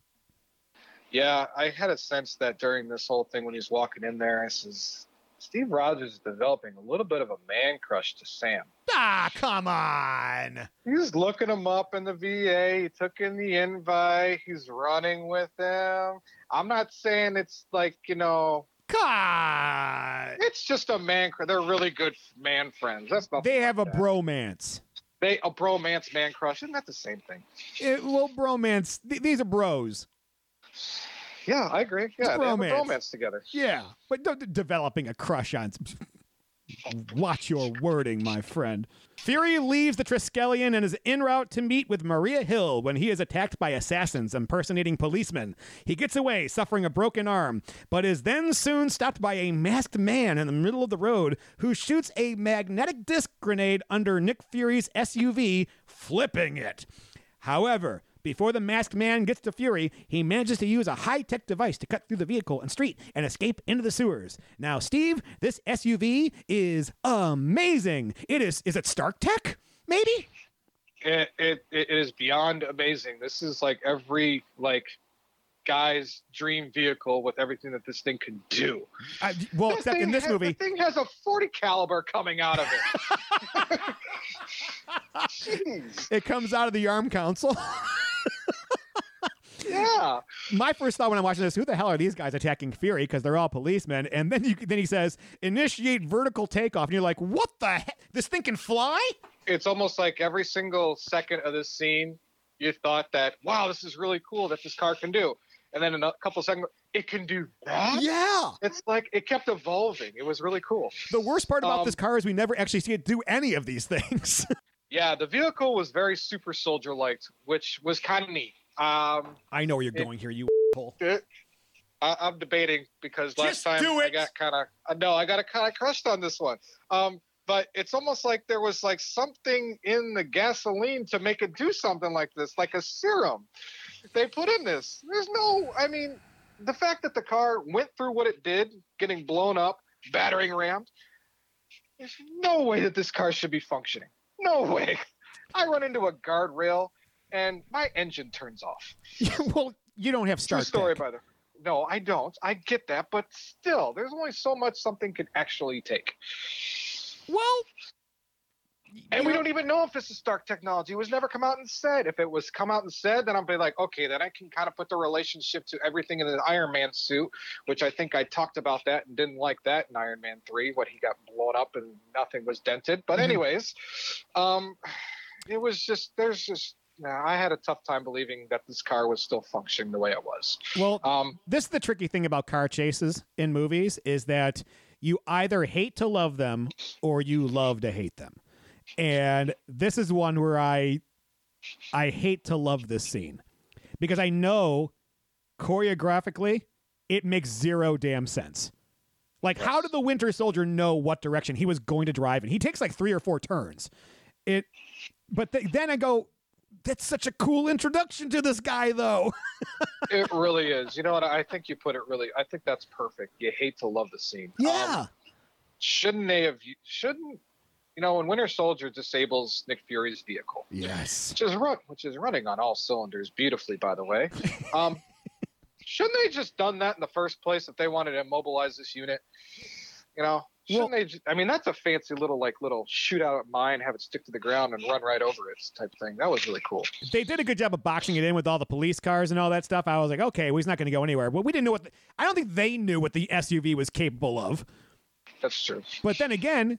Yeah, I had a sense that during this whole thing when he's walking in there, I says... Steve Rogers is developing a little bit of a man crush to Sam. Ah, come on. He's looking him up in the V A. He took in the invite. He's running with him. I'm not saying it's like, you know. God. It's just a man crush. They're really good man friends. That's They have like a that. bromance. They A bromance man crush. Isn't that the same thing? It, well, bromance. Th- these are bros. Yeah, I agree. Yeah, they have a romance together. Yeah, but d- developing a crush on... Watch your wording, my friend. Fury leaves the Triskelion and is en route to meet with Maria Hill when he is attacked by assassins impersonating policemen. He gets away, suffering a broken arm, but is then soon stopped by a masked man in the middle of the road who shoots a magnetic disc grenade under Nick Fury's S U V, flipping it. However... Before the masked man gets to Fury, he manages to use a high-tech device to cut through the vehicle and street and escape into the sewers. Now, Steve, this S U V is amazing. It is, is it Stark Tech, maybe? it, it it is beyond amazing. This is like every like guy's dream vehicle with everything that this thing can do. I, well, this except in this has, movie, the thing has a forty caliber coming out of it. Jeez. It comes out of the arm council. Yeah. My first thought when I'm watching this, who the hell are these guys attacking Fury? Because they're all policemen. And then you, then he says, initiate vertical takeoff. And you're like, what the heck? This thing can fly? It's almost like every single second of this scene, you thought that, wow, this is really cool that this car can do. And then in a couple seconds, it can do that? Yeah. It's like it kept evolving. It was really cool. The worst part about um, this car is we never actually see it do any of these things. Yeah, the vehicle was very super soldier-like, which was kind of neat. Um, I know where you're it, going here, you asshole. I'm debating because last Just time I got kind of no, I got kind of crushed on this one. Um, but it's almost like there was like something in the gasoline to make it do something like this, like a serum they put in this. There's no, I mean, the fact that the car went through what it did, getting blown up, battering rammed. There's no way that this car should be functioning. No way. I run into a guardrail. And my engine turns off. Well, you don't have Star True story, Trek. Brother. No, I don't. I get that. But still, there's only so much something can actually take. Well. And we know. Don't even know if this is Stark technology. It was never come out and said. If it was come out and said, then I'll be like, okay, then I can kind of put the relationship to everything in an Iron Man suit, which I think I talked about that and didn't like that in Iron Man three, when he got blown up and nothing was dented. But anyways, um, it was just, there's just. Now, I had a tough time believing that this car was still functioning the way it was. Well, um, this is the tricky thing about car chases in movies is that you either hate to love them or you love to hate them. And this is one where I I hate to love this scene because I know choreographically it makes zero damn sense. Like, yes. How did the Winter Soldier know what direction he was going to drive in? He takes like three or four turns. It, But th- then I go... That's such a cool introduction to this guy, though. It really is. You know what? I think you put it really. I think that's perfect. You hate to love the scene. Yeah. Um, shouldn't they have? Shouldn't you know? When Winter Soldier disables Nick Fury's vehicle, yes, which is run, which is running on all cylinders beautifully, by the way. Um, shouldn't they just done that in the first place if they wanted to immobilize this unit? You know. Shouldn't well, they? I mean, that's a fancy little, like, little shoot out at mine, have it stick to the ground and run right over it type thing. That was really cool. They did a good job of boxing it in with all the police cars and all that stuff. I was like, okay, well, he's not going to go anywhere. Well, we didn't know what. The, I don't think they knew what the S U V was capable of. That's true. But then again,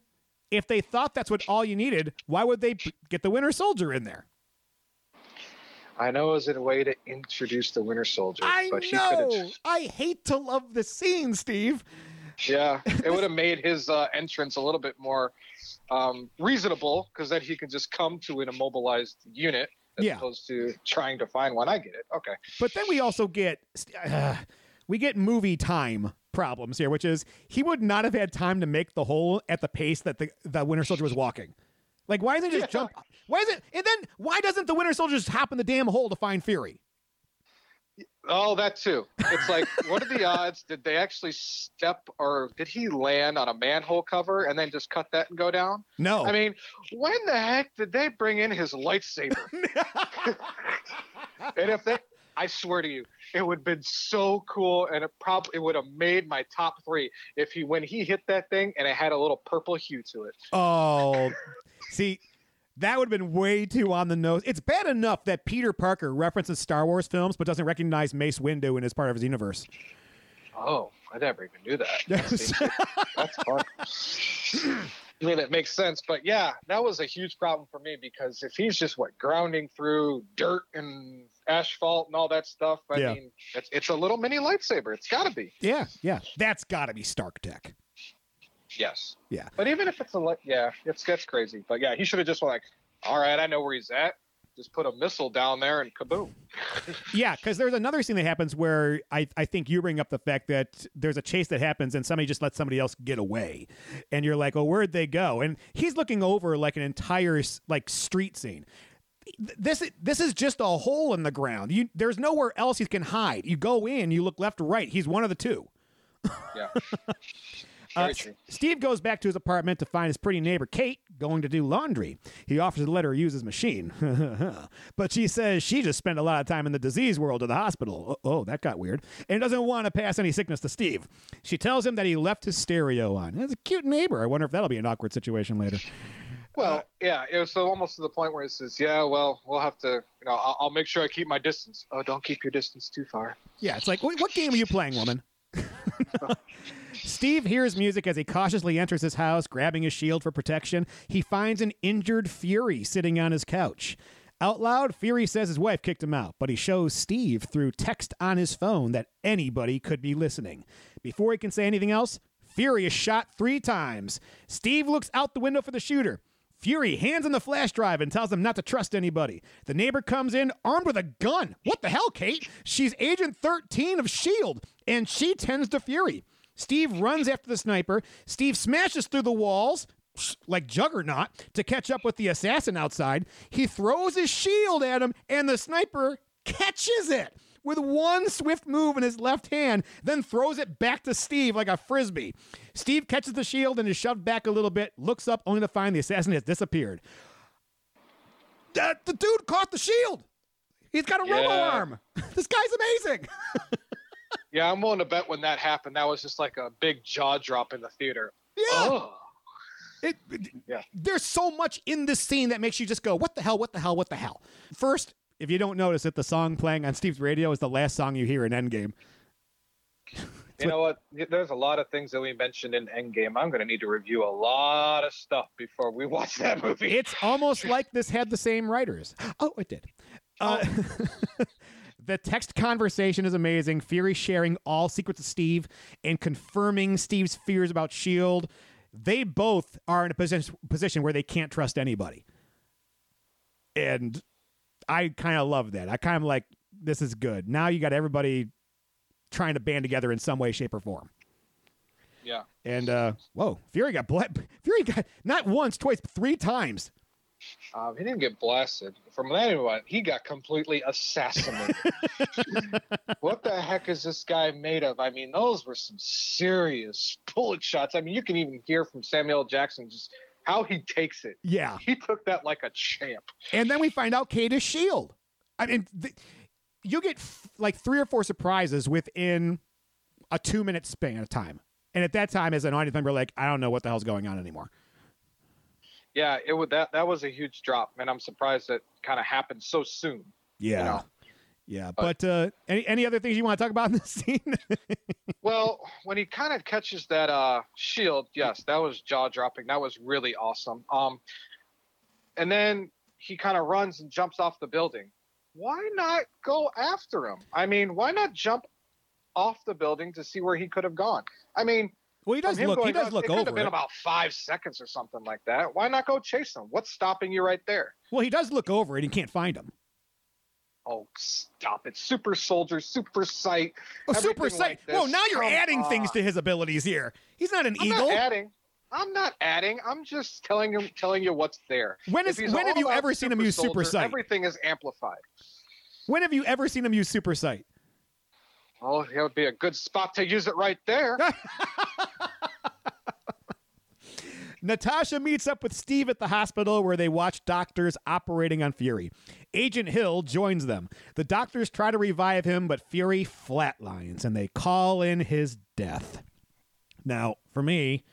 if they thought that's what all you needed, why would they get the Winter Soldier in there? I know it was a way to introduce the Winter Soldier. I but know. He I hate to love the scene, Steve. Yeah, it would have made his uh, entrance a little bit more um, reasonable because then he can just come to an immobilized unit as yeah. opposed to trying to find one. I get it. Okay. But then we also get uh, we get movie time problems here, which is he would not have had time to make the hole at the pace that the, the Winter Soldier was walking. Like, why doesn't he just yeah. jump? Why is it? And then why doesn't the Winter Soldier just hop in the damn hole to find Fury? Oh, that too. It's like, what are the odds? Did they actually step or did he land on a manhole cover and then just cut that and go down? No. I mean, when the heck did they bring in his lightsaber? And if they, I swear to you, it would have been so cool. And it probably it would have made my top three if he, when he hit that thing and it had a little purple hue to it. Oh, see. That would have been way too on the nose. It's bad enough that Peter Parker references Star Wars films but doesn't recognize Mace Windu and as part of his universe. Oh, I never even knew that. That's hard. I mean, it makes sense. But, yeah, that was a huge problem for me because if he's just, what, grounding through dirt and asphalt and all that stuff, I yeah. mean, it's, it's a little mini lightsaber. It's got to be. Yeah, yeah. That's got to be Stark tech. Yes. Yeah. But even if it's a yeah, it's that's crazy. But yeah, he should have just been like, all right, I know where he's at. Just put a missile down there and kaboom. Yeah, because there's another scene that happens where I, I think you bring up the fact that there's a chase that happens and somebody just lets somebody else get away, and you're like, oh, where'd they go? And he's looking over like an entire like street scene. This this is just a hole in the ground. You there's nowhere else he can hide. You go in, you look left or right. He's one of the two. Yeah. Uh, S- Steve goes back to his apartment to find his pretty neighbor, Kate, going to do laundry. He offers to let her use his machine. But she says she just spent a lot of time in the disease world of the hospital. Oh, oh, that got weird. And doesn't want to pass any sickness to Steve. She tells him that he left his stereo on. That's a cute neighbor. I wonder if that'll be an awkward situation later. Well, uh, yeah, it was so almost to the point where it says, yeah, well, we'll have to, you know, I'll, I'll make sure I keep my distance. Oh, don't keep your distance too far. Yeah, it's like, what, what game are you playing, woman? Steve hears music as he cautiously enters his house, grabbing his shield for protection. He finds an injured Fury sitting on his couch. Out loud, Fury says his wife kicked him out, but he shows Steve through text on his phone that anybody could be listening. Before he can say anything else, Fury is shot three times. Steve looks out the window for the shooter. Fury hands him the flash drive and tells him not to trust anybody. The neighbor comes in armed with a gun. What the hell, Kate? She's Agent thirteen of S H I E L D, and she tends to Fury. Steve runs after the sniper. Steve smashes through the walls like Juggernaut to catch up with the assassin outside. He throws his shield at him, and the sniper catches it with one swift move in his left hand, then throws it back to Steve like a frisbee. Steve catches the shield and is shoved back a little bit, looks up only to find the assassin has disappeared. That, the dude caught the shield. He's got a yeah. robo arm. This guy's amazing. Yeah, I'm willing to bet when that happened, that was just like a big jaw drop in the theater. Yeah. Oh. It, it, yeah. There's so much in this scene that makes you just go, what the hell, what the hell, what the hell? First, if you don't notice it, the song playing on Steve's radio is the last song you hear in Endgame. You know what? There's a lot of things that we mentioned in Endgame. I'm going to need to review a lot of stuff before we watch that movie. It's almost like this had the same writers. Oh, it did. Uh, oh. The text conversation is amazing. Fury sharing all secrets of Steve and confirming Steve's fears about S H I E L D. They both are in a position position where they can't trust anybody. And I kind of love that. I kind of like, this is good. Now you got everybody trying to band together in some way, shape, or form. Yeah. And, uh, whoa, Fury got bla- Fury got, not once, twice, but three times. Um, he didn't get blasted. From that one, he got completely assassinated. What the heck is this guy made of? I mean, those were some serious bullet shots. I mean, you can even hear from Samuel L. Jackson just how he takes it. Yeah. He took that like a champ. And then we find out Kate is S H I E L D. I mean, th- you get f- like three or four surprises within a two-minute span of time. And at that time, as an audience member, like, I don't know what the hell's going on anymore. Yeah, it would, that that was a huge drop, and I'm surprised that kind of happened so soon. Yeah. You know? Yeah, but, but uh, any any other things you want to talk about in this scene? Well, when he kind of catches that uh, shield, yes, that was jaw-dropping. That was really awesome. Um, and then he kind of runs and jumps off the building. Why not go after him? I mean, why not jump off the building to see where he could have gone? I mean, well, he does look. He does out, look it over. It could have been it. about five seconds or something like that. Why not go chase him? What's stopping you right there? Well, he does look over it. He can't find him. Oh, stop it. Super soldier, super sight. Oh, super sight. Like Whoa, now you're Come adding on. things to his abilities here. He's not an I'm eagle. I'm not adding. I'm not adding. I'm just telling you, telling you what's there. When, is, when have you ever seen him use soldier, super sight? Everything is amplified. When have you ever seen him use super sight? Oh, that would be a good spot to use it right there. Natasha meets up with Steve at the hospital where they watch doctors operating on Fury. Agent Hill joins them. The doctors try to revive him, but Fury flatlines, and they call in his death. Now, for me,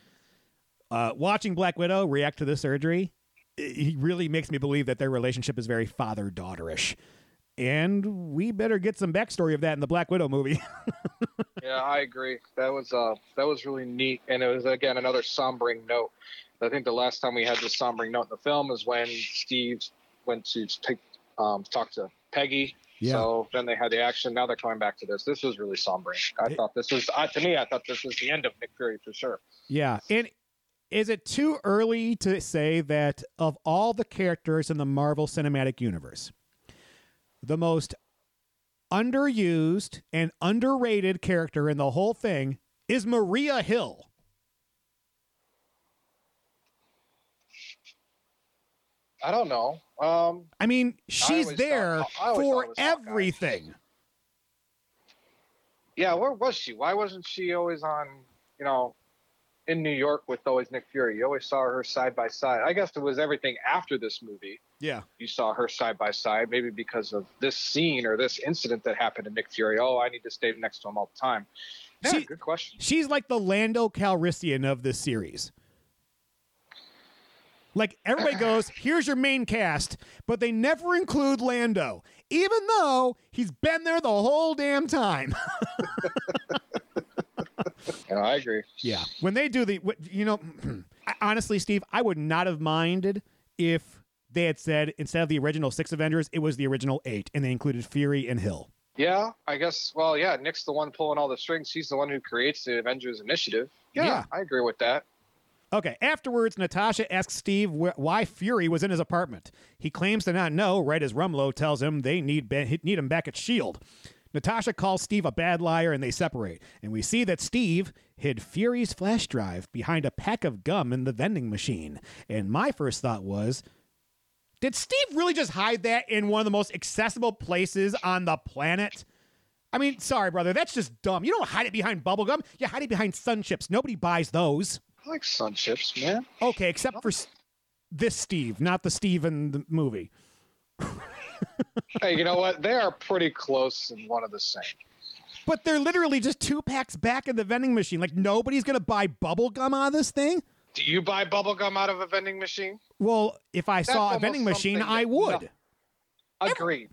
uh, watching Black Widow react to the surgery, it really makes me believe that their relationship is very father-daughterish. And we better get some backstory of that in the Black Widow movie. Yeah, I agree. That was uh, that was really neat, and it was again another sombering note. I think the last time we had this sombering note in the film is when Steve went to take, um, talk to Peggy. Yeah. So then they had the action. Now they're coming back to this. This was really sombering. I it, thought this was uh, to me. I thought this was the end of Nick Fury for sure. Yeah, and is it too early to say that of all the characters in the Marvel Cinematic Universe, the most underused and underrated character in the whole thing is Maria Hill? I don't know. Um, I mean, she's I there thought, for everything. Yeah, where was she? Why wasn't she always on, you know, in New York with always Nick Fury. You always saw her side by side. I guess it was everything after this movie. Yeah. You saw her side by side, maybe because of this scene or this incident that happened to Nick Fury. Oh, I need to stay next to him all the time. Yeah, she, good question. She's like the Lando Calrissian of this series. Like, everybody goes, here's your main cast, but they never include Lando, even though he's been there the whole damn time. No, I agree. Yeah. When they do the, you know, honestly, Steve, I would not have minded if they had said, instead of the original six Avengers, it was the original eight, and they included Fury and Hill. Yeah, I guess, well, yeah, Nick's the one pulling all the strings. He's the one who creates the Avengers Initiative. Yeah, yeah. I agree with that. Okay, afterwards, Natasha asks Steve wh- why Fury was in his apartment. He claims to not know, right as Rumlow tells him they need be- need him back at S H I E L D. Natasha calls Steve a bad liar, and they separate. And we see that Steve hid Fury's flash drive behind a pack of gum in the vending machine. And my first thought was, did Steve really just hide that in one of the most accessible places on the planet? I mean, sorry, brother, that's just dumb. You don't hide it behind bubblegum. You hide it behind sun chips. Nobody buys those. I like sun chips, man. Okay, except for this Steve, not the Steve in the movie. Hey, you know what? They are pretty close and one of the same. But they're literally just two packs back in the vending machine. Like, nobody's going to buy bubble gum out of this thing? Do you buy bubble gum out of a vending machine? Well, if I That's saw a vending machine, I would. No. Agreed.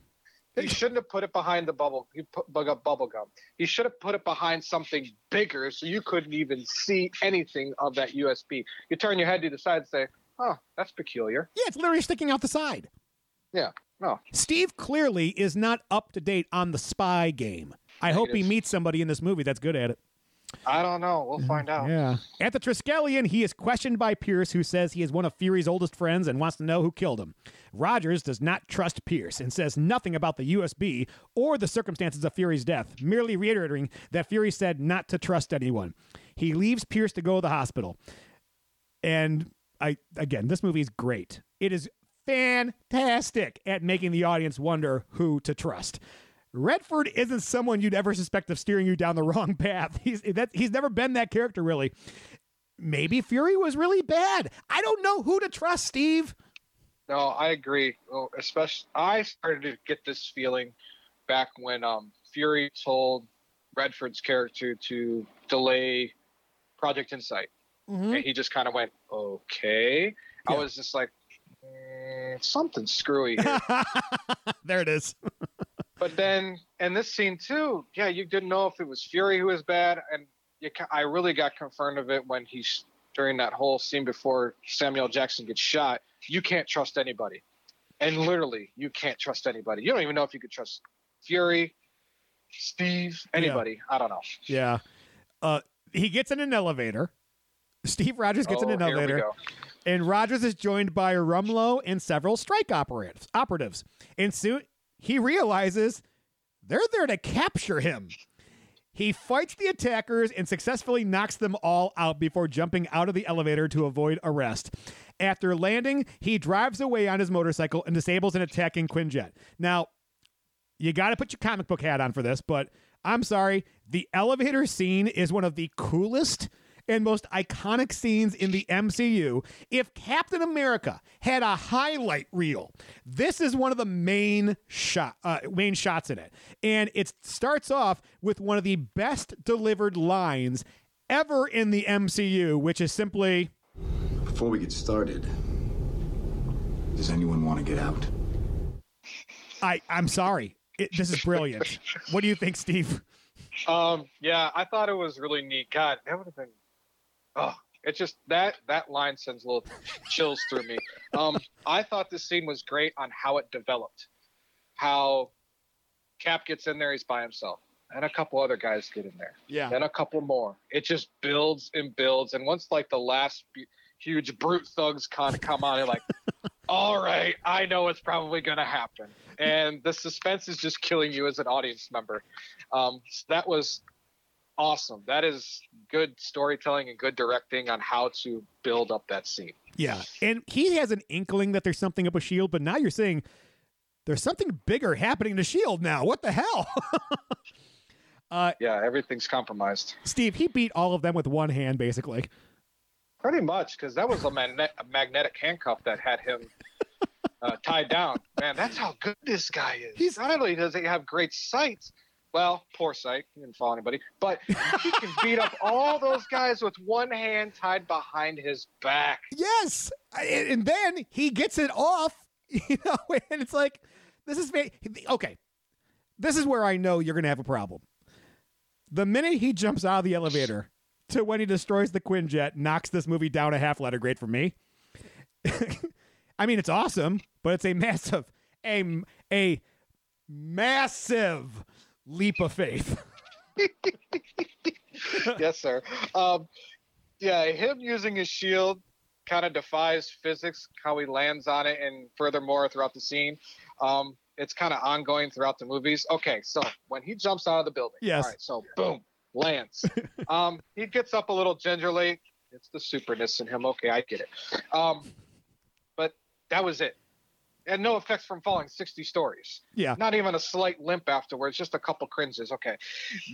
He shouldn't have put it behind the bubble. He put up bubble gum. He should have put it behind something bigger, so you couldn't even see anything of that U S B. You turn your head to the side and say, "Oh, that's peculiar." Yeah, it's literally sticking out the side. Yeah. No. Steve clearly is not up to date on the spy game. I hope he meets somebody in this movie that's good at it. I don't know. We'll find out. Yeah. At the Triskelion, he is questioned by Pierce, who says he is one of Fury's oldest friends and wants to know who killed him. Rogers does not trust Pierce and says nothing about the U S B or the circumstances of Fury's death, merely reiterating that Fury said not to trust anyone. He leaves Pierce to go to the hospital. And I again, this movie is great. It is fantastic at making the audience wonder who to trust. Redford isn't someone you'd ever suspect of steering you down the wrong path. He's that, he's never been that character, really. Maybe Fury was really bad. I don't know who to trust, Steve. No, I agree. Well, especially, I started to get this feeling back when um, Fury told Redford's character to delay Project Insight. Mm-hmm. And he just kind of went, okay. Yeah. I was just like, mm, something screwy here. There it is. But then, and this scene too, yeah, you didn't know if it was Fury who was bad, and you, I really got confirmed of it when he's during that whole scene before Samuel Jackson gets shot. You can't trust anybody, and literally, you can't trust anybody. You don't even know if you could trust Fury, Steve, anybody. Yeah. I don't know. Yeah, uh, he gets in an elevator. Steve Rogers gets oh, in an elevator. Here we go. And Rogers is joined by Rumlow and several strike operatives. Operatives, and soon. He realizes they're there to capture him. He fights the attackers and successfully knocks them all out before jumping out of the elevator to avoid arrest. After landing, he drives away on his motorcycle and disables an attacking Quinjet. Now, you got to put your comic book hat on for this, but I'm sorry. The elevator scene is one of the coolest and most iconic scenes in the M C U. If Captain America had a highlight reel, this is one of the main shot, uh, main shots in it. And it starts off with one of the best delivered lines ever in the M C U, which is simply, "Before we get started, does anyone want to get out?" I, I'm sorry. It, this is brilliant. What do you think, Steve? Um, yeah, I thought it was really neat. God, that would have been... Oh, it's just that that line sends little chills through me. Um, I thought this scene was great on how it developed. How Cap gets in there, he's by himself. And a couple other guys get in there. Yeah. And a couple more. It just builds and builds. And once like the last bu- huge brute thugs kind of come on, you're like, all right, I know it's probably going to happen. And the suspense is just killing you as an audience member. Um, so that was... awesome. That is good storytelling and good directing on how to build up that scene. Yeah. And he has an inkling that there's something up with S H I E L D, but now you're saying there's something bigger happening to S H I E L D now. What the hell? uh, yeah, everything's compromised. Steve, he beat all of them with one hand, basically. Pretty much, because that was a, magne- a magnetic handcuff that had him uh, tied down. Man, that's how good this guy is. He's... Not only does he have great sight, well, poor sight, he didn't follow anybody, but he can beat up all those guys with one hand tied behind his back. Yes, and then he gets it off, you know, and it's like, this is, okay, this is where I know you're going to have a problem. The minute he jumps out of the elevator to when he destroys the Quinjet, knocks this movie down a half letter grade for me. I mean, it's awesome, but it's a massive, a, a massive leap of faith. Yes, sir. Um, yeah, him using his shield kind of defies physics, how he lands on it, and furthermore throughout the scene. Um, it's kind of ongoing throughout the movies. Okay, so when he jumps out of the building, yes. All right, so boom. Lance. Um, he gets up a little gingerly. It's the superness in him. Okay, I get it. Um, but that was it. And no effects from falling sixty stories. Yeah. Not even a slight limp afterwards, just a couple cringes. Okay.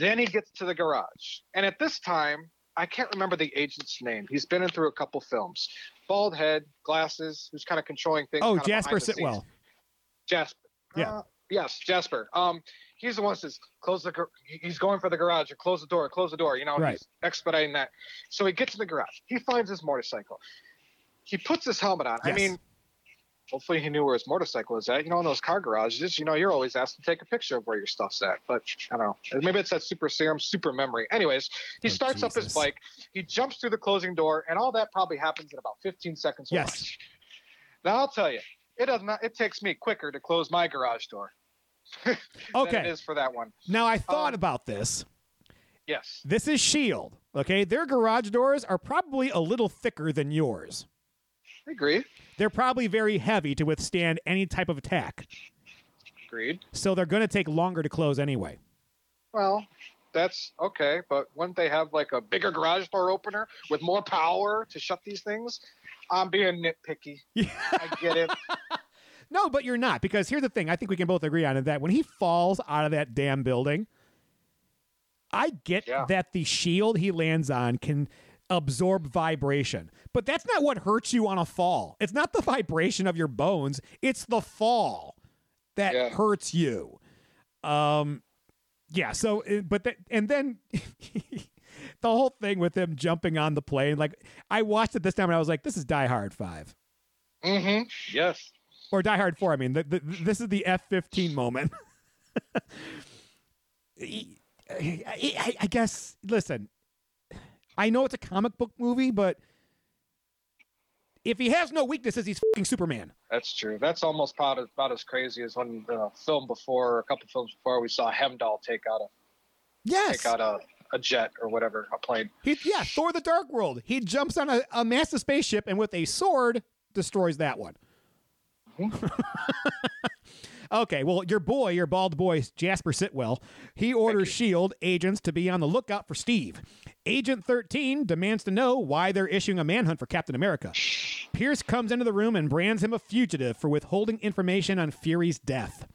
Then he gets to the garage. And at this time, I can't remember the agent's name. He's been in through a couple films. Bald head, glasses, who's kind of controlling things. Oh, Jasper Sitwell. Jasper. Yeah. Uh, yes, Jasper. Um, he's the one that says, close the, he's going for the garage, or close the door, close the door, you know, right. He's expediting that. So he gets to the garage. He finds his motorcycle. He puts his helmet on. Yes. I mean, hopefully he knew where his motorcycle is at. You know, in those car garages, you know, you're always asked to take a picture of where your stuff's at. But I don't know. Maybe it's that super serum, super memory. Anyways, he oh, starts Jesus. up his bike. He jumps through the closing door, and all that probably happens in about fifteen seconds or yes. less. Now, I'll tell you, it does not. It takes me quicker to close my garage door. Okay. It is for that one. Now I thought um, about this. Yes. This is Shield. Okay. Their garage doors are probably a little thicker than yours. I agree. They're probably very heavy to withstand any type of attack. Agreed. So they're going to take longer to close anyway. Well, that's okay. But wouldn't they have like a bigger garage door opener with more power to shut these things? I'm being nitpicky. Yeah. I get it. No, but you're not, because here's the thing. I think we can both agree on it, that when he falls out of that damn building, I get yeah. that the shield he lands on can absorb vibration, but that's not what hurts you on a fall. It's not the vibration of your bones. It's the fall that yeah. hurts you. Um, yeah. So, but that, and then the whole thing with him jumping on the plane, like I watched it this time and I was like, this is Die Hard five. Mm-hmm. Yes. Or Die Hard four, I mean. The, the, this is the F fifteen moment. I, I, I guess, listen, I know it's a comic book movie, but if he has no weaknesses, he's fucking Superman. That's true. That's almost about, about as crazy as when the uh, film before, a couple films before, we saw Heimdall take out a yes. take out a, a jet or whatever, a plane. He, yeah, Thor the Dark World. He jumps on a, a massive spaceship and with a sword destroys that one. Okay, well, your boy, your bald boy, Jasper Sitwell, he orders SHIELD agents to be on the lookout for Steve. Agent thirteen demands to know why they're issuing a manhunt for Captain America. Pierce comes into the room and brands him a fugitive for withholding information on Fury's death.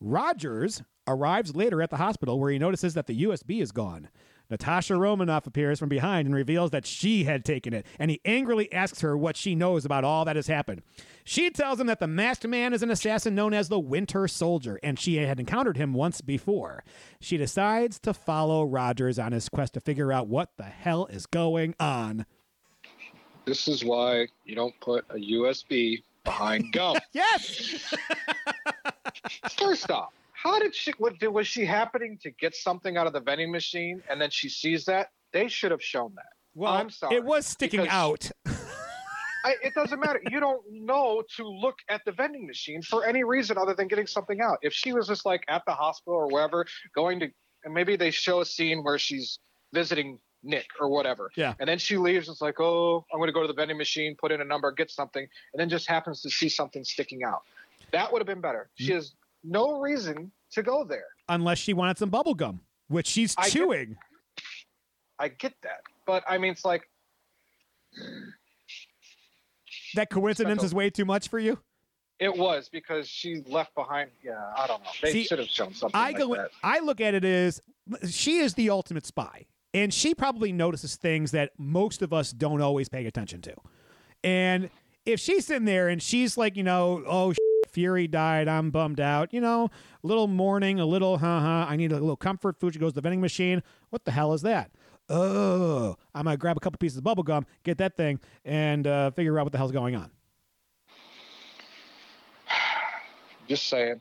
Rogers arrives later at the hospital where he notices that the U S B is gone. Natasha Romanoff appears from behind and reveals that she had taken it, and he angrily asks her what she knows about all that has happened. She tells him that the masked man is an assassin known as the Winter Soldier, and she had encountered him once before. She decides to follow Rogers on his quest to figure out what the hell is going on. This is why you don't put a U S B behind gum. Yes! First off, how did she, what, was she happening to get something out of the vending machine and then she sees that? They should have shown that. Well, I'm sorry. It was sticking out. I, it doesn't matter. You don't know to look at the vending machine for any reason other than getting something out. If she was just like at the hospital or wherever going to, and maybe they show a scene where she's visiting Nick or whatever. Yeah. And then she leaves. It's like, oh, I'm going to go to the vending machine, put in a number, get something. And then just happens to see something sticking out. That would have been better. She is, no reason to go there. Unless she wanted some bubble gum, which she's I chewing. Get, I get that. But, I mean, it's like... That coincidence is way too much for you? It was, because she left behind... Yeah, I don't know. They should have shown something I like go, that. I look at it as, she is the ultimate spy. And she probably notices things that most of us don't always pay attention to. And if she's sitting there and she's like, you know, oh, shit, Fury died, I'm bummed out, you know, a little mourning, a little, huh-huh, I need a little comfort food. She goes to the vending machine. What the hell is that? Oh, I'm going to grab a couple pieces of bubble gum, get that thing, and uh, figure out what the hell's going on. Just saying.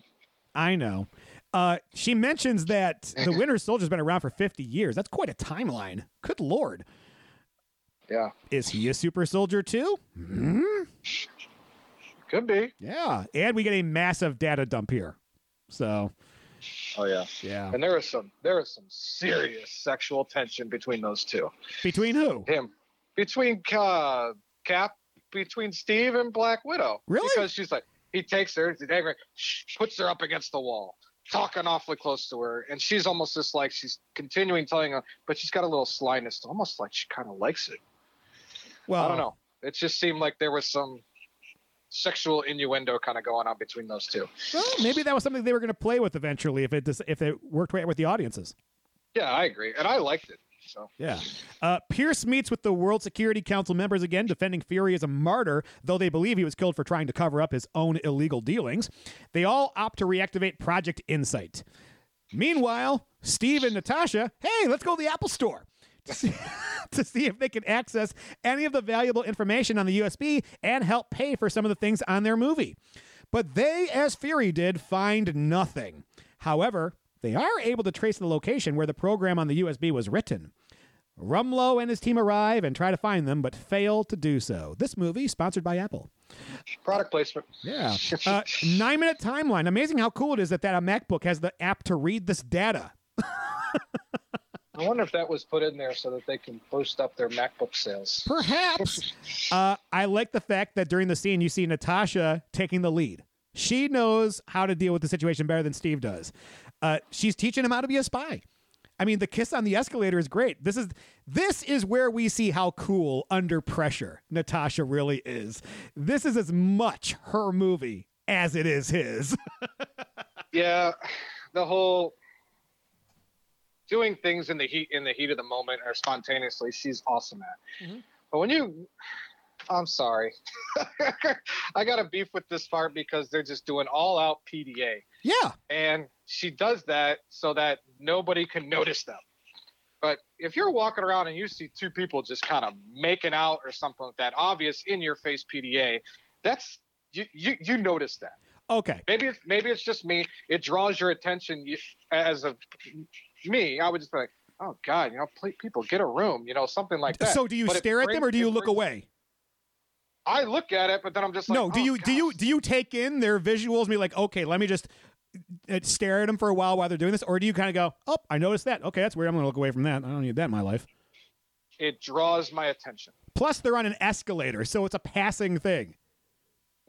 I know. Uh, she mentions that the Winter Soldier's been around for fifty years. That's quite a timeline. Good Lord. Yeah. Is he a super soldier too? Mm-hmm. Could be. Yeah. And we get a massive data dump here. So. Oh, yeah. Yeah. And there is some, there is some serious sexual tension between those two. Between who? Him. Between uh, Cap, between Steve and Black Widow. Really? Because she's like, he takes her, puts her up against the wall, talking awfully close to her, and she's almost just like she's continuing telling her, but she's got a little slyness, almost like she kind of likes it. Well, I don't know. It just seemed like there was some sexual innuendo kind of going on between those two. Well, maybe that was something they were going to play with eventually if it just, if it worked right with the audiences. Yeah, I agree, and I liked it. So. Yeah. Uh, Pierce meets with the World Security Council members again, defending Fury as a martyr, though they believe he was killed for trying to cover up his own illegal dealings. They all opt to reactivate Project Insight. Meanwhile, Steve and Natasha, hey, let's go to the Apple Store to see, to see if they can access any of the valuable information on the U S B and help pay for some of the things on their movie. But they, as Fury did, find nothing. However, they are able to trace the location where the program on the U S B was written. Rumlow and his team arrive and try to find them, but fail to do so. This movie, sponsored by Apple. Product placement. Yeah. Uh, nine-minute timeline. Amazing how cool it is that, that a MacBook has the app to read this data. I wonder if that was put in there so that they can boost up their MacBook sales. Perhaps. uh, I like the fact that during the scene you see Natasha taking the lead. She knows how to deal with the situation better than Steve does. Uh, she's teaching him how to be a spy. I mean, the kiss on the escalator is great. This is this is where we see how cool under pressure Natasha really is. This is as much her movie as it is his. Yeah, the whole doing things in the heat in the heat of the moment or spontaneously, she's awesome at. Mm-hmm. But when you, I'm sorry, I got a beef with this part because they're just doing all out P D A. Yeah, and. She does that so that nobody can notice them. But if you're walking around and you see two people just kind of making out or something like that, obvious in your face P D A, that's you, you, you notice that. Okay. Maybe it's, maybe it's just me. It draws your attention you, as a me. I would just be like, oh God, you know, play, people get a room, you know, something like that. So do you but stare at them or do you look brings, away? I look at it, but then I'm just like, no. Do oh, you gosh. do you do you take in their visuals and be like, okay, let me just. Stare at them for a while while they're doing this, or do you kind of go, oh, I noticed that. Okay, that's weird. I'm going to look away from that. I don't need that in my life. It draws my attention. Plus, they're on an escalator, so it's a passing thing.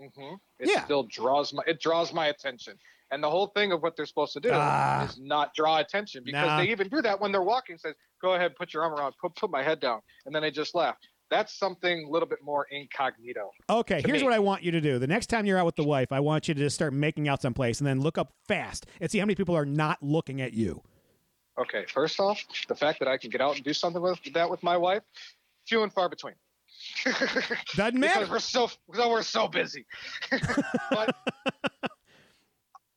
Mm-hmm. It yeah. still draws my it draws my attention. And the whole thing of what they're supposed to do uh, is not draw attention because nah. they even do that when they're walking. Says, go ahead, put your arm around, put, put my head down. And then they just laugh. That's something a little bit more incognito. Okay, here's me. What I want you to do. The next time you're out with the wife, I want you to just start making out someplace and then look up fast and see how many people are not looking at you. Okay, first off, the fact that I can get out and do something with that with my wife, few and far between. Doesn't matter. Because we're so, we're so busy. But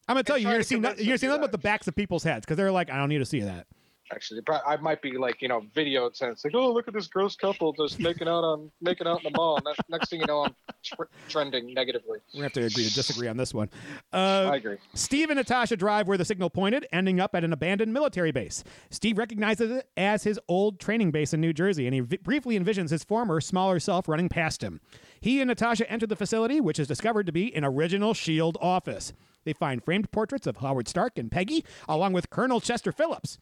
I'm going to tell you, you're going to see nothing about the backs of people's heads because they're like, I don't need to see that. Actually, I might be like, you know, video tense. Like, oh, look at this gross couple just making out on making out in the mall. That, next thing you know, I'm tr- trending negatively. We have to agree to disagree on this one. Uh, I agree. Steve and Natasha drive where the signal pointed, ending up at an abandoned military base. Steve recognizes it as his old training base in New Jersey, and he v- briefly envisions his former, smaller self running past him. He and Natasha enter the facility, which is discovered to be an original SHIELD office. They find framed portraits of Howard Stark and Peggy, along with Colonel Chester Phillips.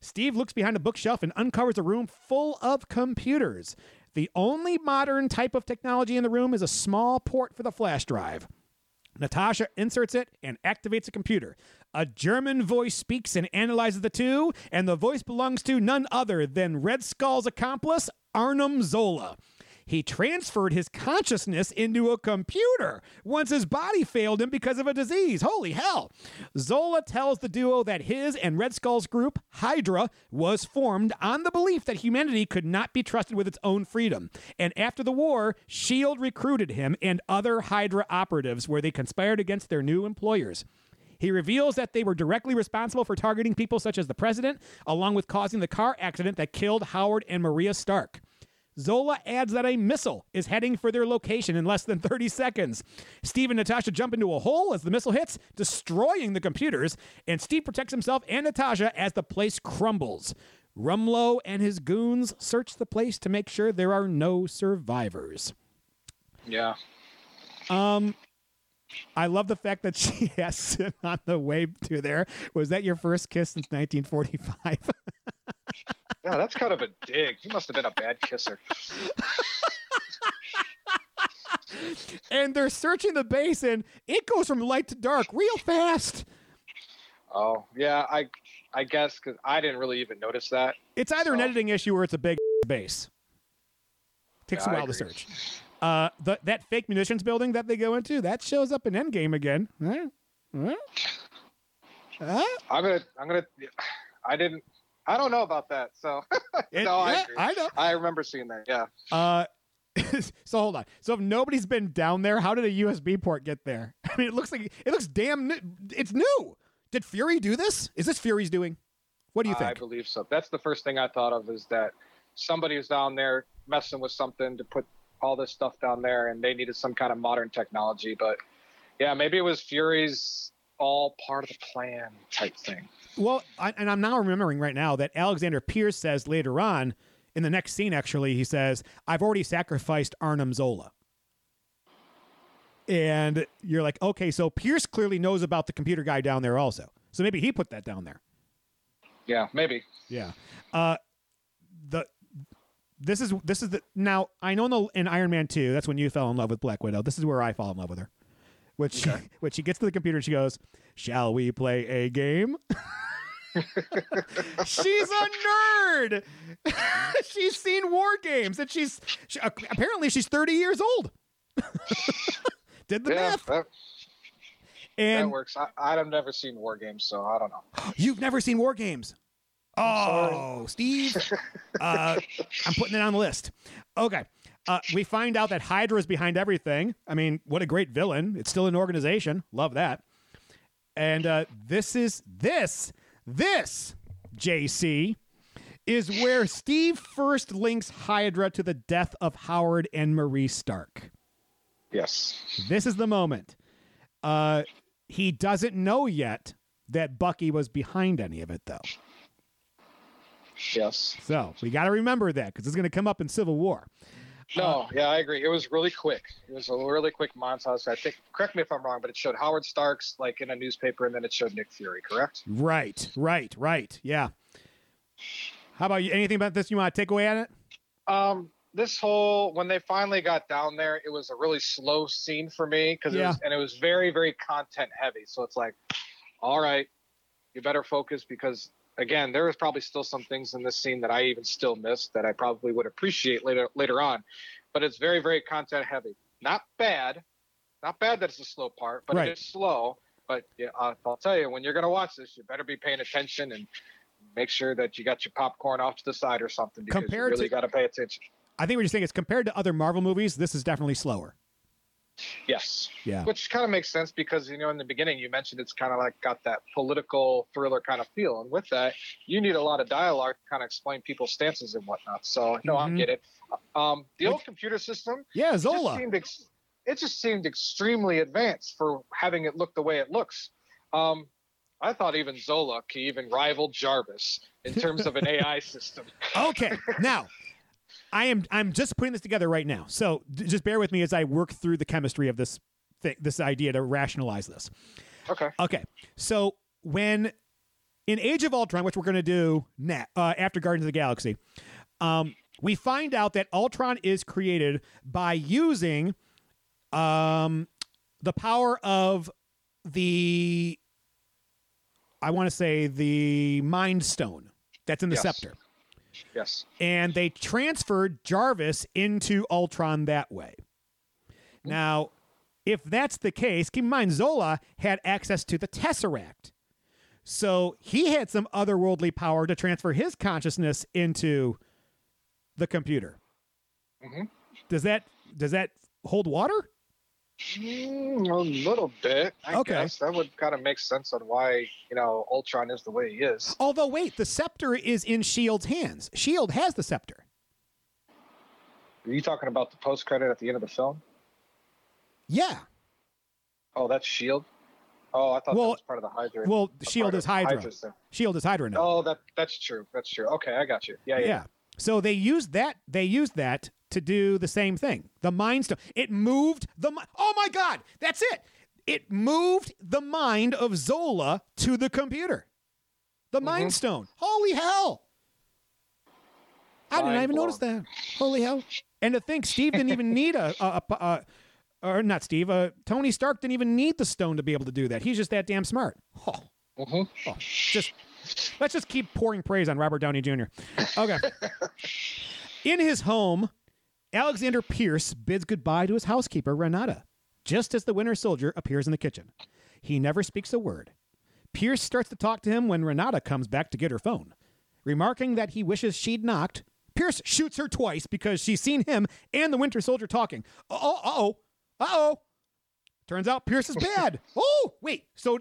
Steve looks behind a bookshelf and uncovers a room full of computers. The only modern type of technology in the room is a small port for the flash drive. Natasha inserts it and activates a computer. A German voice speaks and analyzes the two, and the voice belongs to none other than Red Skull's accomplice, Arnim Zola. He transferred his consciousness into a computer once his body failed him because of a disease. Holy hell. Zola tells the duo that his and Red Skull's group, Hydra, was formed on the belief that humanity could not be trusted with its own freedom. And after the war, S H I E L D recruited him and other Hydra operatives where they conspired against their new employers. He reveals that they were directly responsible for targeting people such as the president, along with causing the car accident that killed Howard and Maria Stark. Zola adds that a missile is heading for their location in less than thirty seconds. Steve and Natasha jump into a hole as the missile hits, destroying the computers, and Steve protects himself and Natasha as the place crumbles. Rumlow and his goons search the place to make sure there are no survivors. Yeah. Um... I love the fact that she asks him on the way to there, was that your first kiss since nineteen forty-five? Yeah, that's kind of a dig. He must have been a bad kisser. And they're searching the base, and it goes from light to dark real fast. Oh, yeah, I I guess because I didn't really even notice that. It's either so. An editing issue or it's a big base. Takes yeah, a while to search. Uh, the, that fake munitions building that they go into, that shows up in Endgame again. Huh? Huh? Huh? I'm gonna, I'm gonna, I didn't, I don't know about that. So it, no, I, yeah, I know. I remember seeing that. Yeah. Uh, so hold on. So if nobody's been down there, how did a U S B port get there? I mean, it looks like it looks damn new. It's new. Did Fury do this? Is this Fury's doing? What do you think? I believe so. That's the first thing I thought of is that somebody was down there messing with something to put all this stuff down there, and they needed some kind of modern technology. But yeah, maybe it was Fury's all part of the plan type thing. Well, I, and I'm now remembering right now that Alexander Pierce says later on in the next scene, actually, he says, I've already sacrificed Arnim Zola. And you're like, okay, so Pierce clearly knows about the computer guy down there also. So maybe he put that down there. Yeah, maybe. Yeah. Uh, the, This is this is the now I know in, the, in Iron Man two, that's when you fell in love with Black Widow. This is where I fall in love with her, which okay. When she gets to the computer, she goes, "Shall we play a game?" She's a nerd. She's seen war games, and she's she, apparently she's thirty years old. Did the yeah, math? That, and that works. I, I've never seen war games, so I don't know. You've never seen war games. Oh, Steve, uh, I'm putting it on the list. Okay. Uh, we find out that Hydra is behind everything. I mean, what a great villain. It's still an organization. Love that. And uh, this is this, this, J C, is where Steve first links Hydra to the death of Howard and Marie Stark. Yes. This is the moment. Uh, he doesn't know yet that Bucky was behind any of it, though. Yes. So we got to remember that because it's going to come up in Civil War. No, uh, yeah, I agree. It was really quick. It was a really quick montage. I think, correct me if I'm wrong, but it showed Howard Starks like in a newspaper, and then it showed Nick Fury, correct? Right, right, right. Yeah. How about you? Anything about this you want to take away on it? Um, this whole, when they finally got down there, it was a really slow scene for me because yeah. and it was very, very content heavy. So it's like, all right, you better focus because. Again, there was probably still some things in this scene that I even still missed that I probably would appreciate later later on. But it's very, very content heavy. Not bad. Not bad that it's a slow part, but right. It is slow. But yeah, uh, I'll tell you, when you're going to watch this, you better be paying attention and make sure that you got your popcorn off to the side or something because compared you really got to pay attention. I think what you're saying is compared to other Marvel movies, this is definitely slower. Yes. Yeah. Which kind of makes sense because, you know, in the beginning you mentioned it's kind of like got that political thriller kind of feel. And with that, you need a lot of dialogue to kind of explain people's stances and whatnot. So, no, mm-hmm. I get it. Um, the old computer system. Yeah, Zola. Just seemed ex- it just seemed extremely advanced for having it look the way it looks. Um, I thought even Zola could even rival Jarvis in terms of an A I system. Okay. Now. I am. I'm just putting this together right now, so d- just bear with me as I work through the chemistry of this thing, this idea to rationalize this. Okay. Okay. So when in Age of Ultron, which we're going to do na- uh, after Guardians of the Galaxy, um, we find out that Ultron is created by using um, the power of the. I want to say the Mind Stone that's in the yes. scepter. Yes. And they transferred Jarvis into Ultron that way. Now, if that's the case, keep in mind Zola had access to the Tesseract. So he had some otherworldly power to transfer his consciousness into the computer. Mm-hmm. Does that does that hold water? Mm, a little bit. I okay. guess that would kind of make sense on why, you know, Ultron is the way he is. Although, wait, the scepter is in S H I E L D's hands. S H I E L D has the scepter. Are you talking about the post-credit at the end of the film? Yeah. Oh, that's S H I E L D? Oh, I thought well, that was part of the Hydra. Well, S H I E L D is Hydra. S H I E L D is Hydra now. Oh, that that's true. That's true. Okay, I got you. Yeah, yeah. yeah. So they used that. They used that to do the same thing. The Mind Stone. It moved the. Oh my God! That's it. It moved the mind of Zola to the computer. The mm-hmm. Mind Stone. Holy hell! I mind didn't even blown. notice that. Holy hell! And to think, Steve didn't even need a. a, a, a Or not Steve, uh, Tony Stark didn't even need the stone to be able to do that. He's just that damn smart. Oh. Mm-hmm. Oh. Just, let's just keep pouring praise on Robert Downey Junior Okay. In his home, Alexander Pierce bids goodbye to his housekeeper, Renata, just as the Winter Soldier appears in the kitchen. He never speaks a word. Pierce starts to talk to him when Renata comes back to get her phone. Remarking that he wishes she'd knocked, Pierce shoots her twice because she's seen him and the Winter Soldier talking. Uh-oh, uh-oh. Uh-oh. Turns out Pierce is bad. Oh, wait. So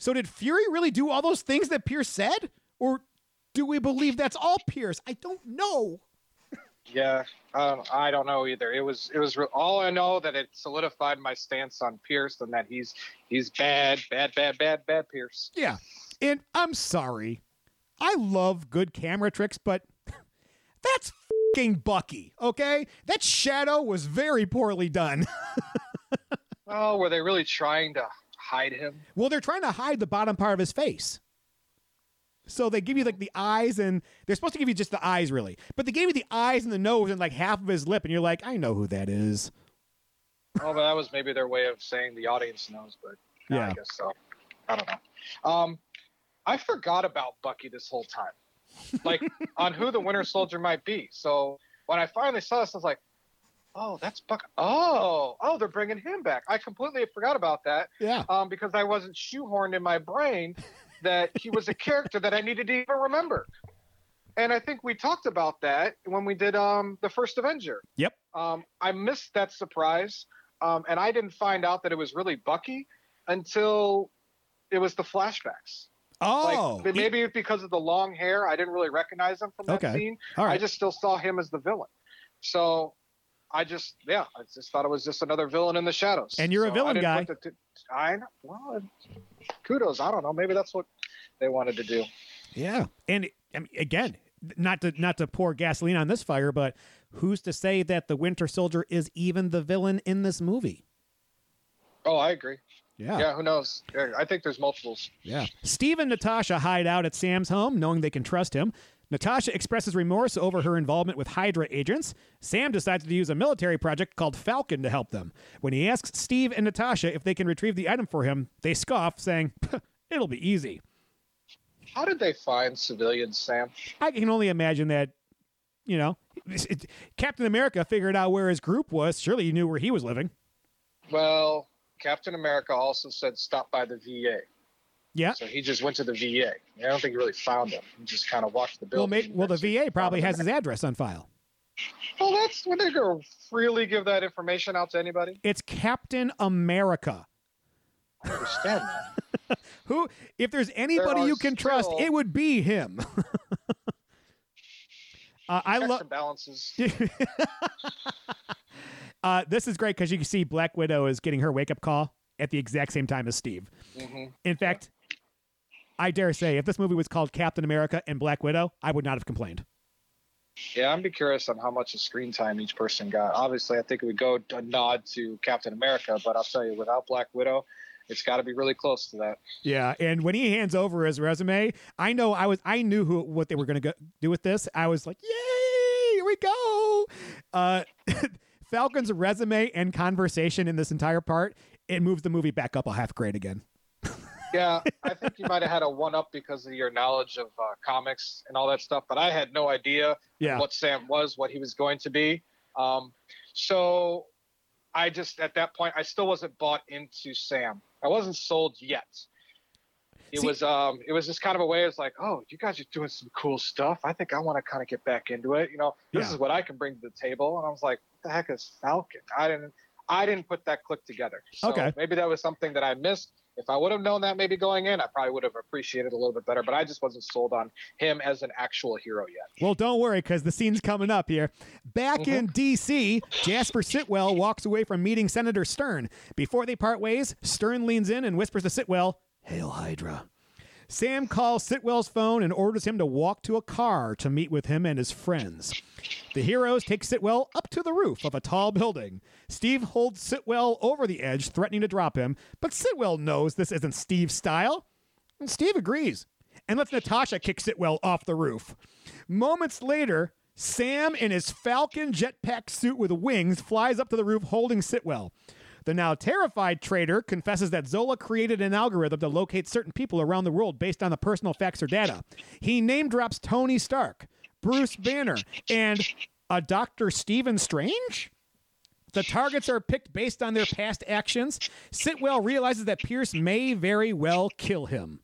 so did Fury really do all those things that Pierce said? Or do we believe that's all Pierce? I don't know. Yeah, um, I don't know either. It was it was re- all I know that it solidified my stance on Pierce and that he's he's bad, bad, bad, bad, bad Pierce. Yeah. And I'm sorry. I love good camera tricks, but that's fucking Bucky, okay? That shadow was very poorly done. Oh, were they really trying to hide him? Well, they're trying to hide the bottom part of his face. So they give you like the eyes, and they're supposed to give you just the eyes, really. But they gave you the eyes and the nose and like half of his lip, and you're like, I know who that is. Oh, but that was maybe their way of saying the audience knows, but yeah, I guess so. I don't know. Um, I forgot about Bucky this whole time. Like on who the Winter Soldier might be. So when I finally saw this, I was like, oh, that's Buck. Oh, oh, they're bringing him back. I completely forgot about that. Yeah. Um, because I wasn't shoehorned in my brain that he was a character that I needed to even remember. And I think we talked about that when we did um the first Avenger. Yep. Um, I missed that surprise. Um, and I didn't find out that it was really Bucky until it was the flashbacks. Oh, like, maybe he, because of the long hair, I didn't really recognize him from that okay. scene. All right. I just still saw him as the villain. So I just, yeah, I just thought it was just another villain in the shadows. And you're so a villain I guy. The t- I know. Well, kudos. I don't know. Maybe that's what they wanted to do. Yeah. And I mean, again, not to not to pour gasoline on this fire, but who's to say that the Winter Soldier is even the villain in this movie? Oh, I agree. Yeah. Yeah, who knows? I think there's multiples. Yeah. Steve and Natasha hide out at Sam's home, knowing they can trust him. Natasha expresses remorse over her involvement with Hydra agents. Sam decides to use a military project called Falcon to help them. When he asks Steve and Natasha if they can retrieve the item for him, they scoff, saying, it'll be easy. How did they find civilian Sam? I can only imagine that, you know, it, it, Captain America figured out where his group was. Surely he knew where he was living. Well... Captain America also said stop by the V A. Yeah. So he just went to the V A. I don't think he really found him. He just kind of walked the building. Well, maybe, well the V A probably has his address on file. Well, that's when they're going to freely give that information out to anybody. It's Captain America. I understand that. Who, if there's anybody you can still... trust, it would be him. uh, I love balances. Uh, this is great because you can see Black Widow is getting her wake-up call at the exact same time as Steve. Mm-hmm. In fact, I dare say, if this movie was called Captain America and Black Widow, I would not have complained. Yeah, I'd be curious on how much of screen time each person got. Obviously, I think it would go a nod to Captain America, but I'll tell you, without Black Widow, it's got to be really close to that. Yeah, and when he hands over his resume, I know I was I knew who what they were going to do with this. I was like, yay, here we go! Uh Falcon's resume and conversation in this entire part, it moves the movie back up a half grade again. Yeah, I think you might have had a one-up because of your knowledge of uh, comics and all that stuff, but I had no idea yeah. what Sam was, what he was going to be. Um, so I just, at that point, I still wasn't bought into Sam. I wasn't sold yet. It See, was um, it was just kind of a way of like, oh, you guys are doing some cool stuff. I think I want to kind of get back into it. You know, this yeah. is what I can bring to the table. And I was like, what the heck is Falcon? I didn't I didn't put that click together. So okay. maybe that was something that I missed. If I would have known that maybe going in, I probably would have appreciated it a little bit better. But I just wasn't sold on him as an actual hero yet. Well, don't worry, because the scene's coming up here. Back mm-hmm. in D C, Jasper Sitwell walks away from meeting Senator Stern. Before they part ways, Stern leans in and whispers to Sitwell, "Hail Hydra." Sam calls Sitwell's phone and orders him to walk to a car to meet with him and his friends. The heroes take Sitwell up to the roof of a tall building. Steve holds Sitwell over the edge, threatening to drop him, but Sitwell knows this isn't Steve's style, and Steve agrees and lets Natasha kick Sitwell off the roof. Moments later, Sam in his Falcon jetpack suit with wings flies up to the roof holding Sitwell. The now terrified traitor confesses that Zola created an algorithm to locate certain people around the world based on the personal facts or data. He name drops Tony Stark, Bruce Banner, and a Doctor Stephen Strange? The targets are picked based on their past actions. Sitwell realizes that Pierce may very well kill him.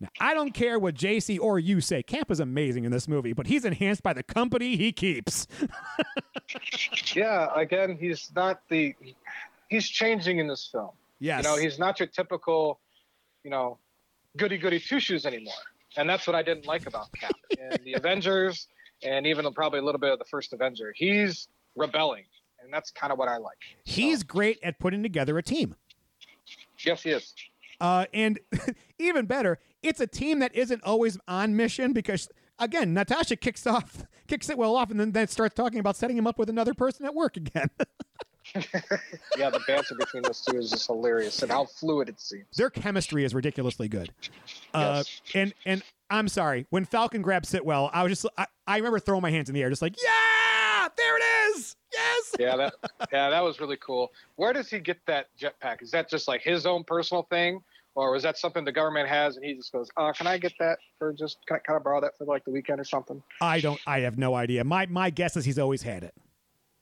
Now, I don't care what J C or you say. Camp is amazing in this movie, but he's enhanced by the company he keeps. Yeah, again, he's not the... He's changing in this film. Yes. You know, he's not your typical, you know, goody-goody two-shoes anymore. And that's what I didn't like about Cap and the Avengers and even probably a little bit of the first Avenger. He's rebelling, and that's kind of what I like. He's so great at putting together a team. Yes, he is. Uh, and even better, it's a team that isn't always on mission because, again, Natasha kicks off, kicks it well off, and then, then starts talking about setting him up with another person at work again. Yeah, the banter between those two is just hilarious, and how fluid it seems. Their chemistry is ridiculously good. Uh, yes. And and I'm sorry, when Falcon grabbed Sitwell, I was just I, I remember throwing my hands in the air, just like, yeah, there it is, yes. Yeah, that yeah, that was really cool. Where does he get that jetpack? Is that just like his own personal thing, or is that something the government has, and he just goes, uh, can I get that for just can I kind of borrow that for like the weekend or something? I don't. I have no idea. My my guess is he's always had it.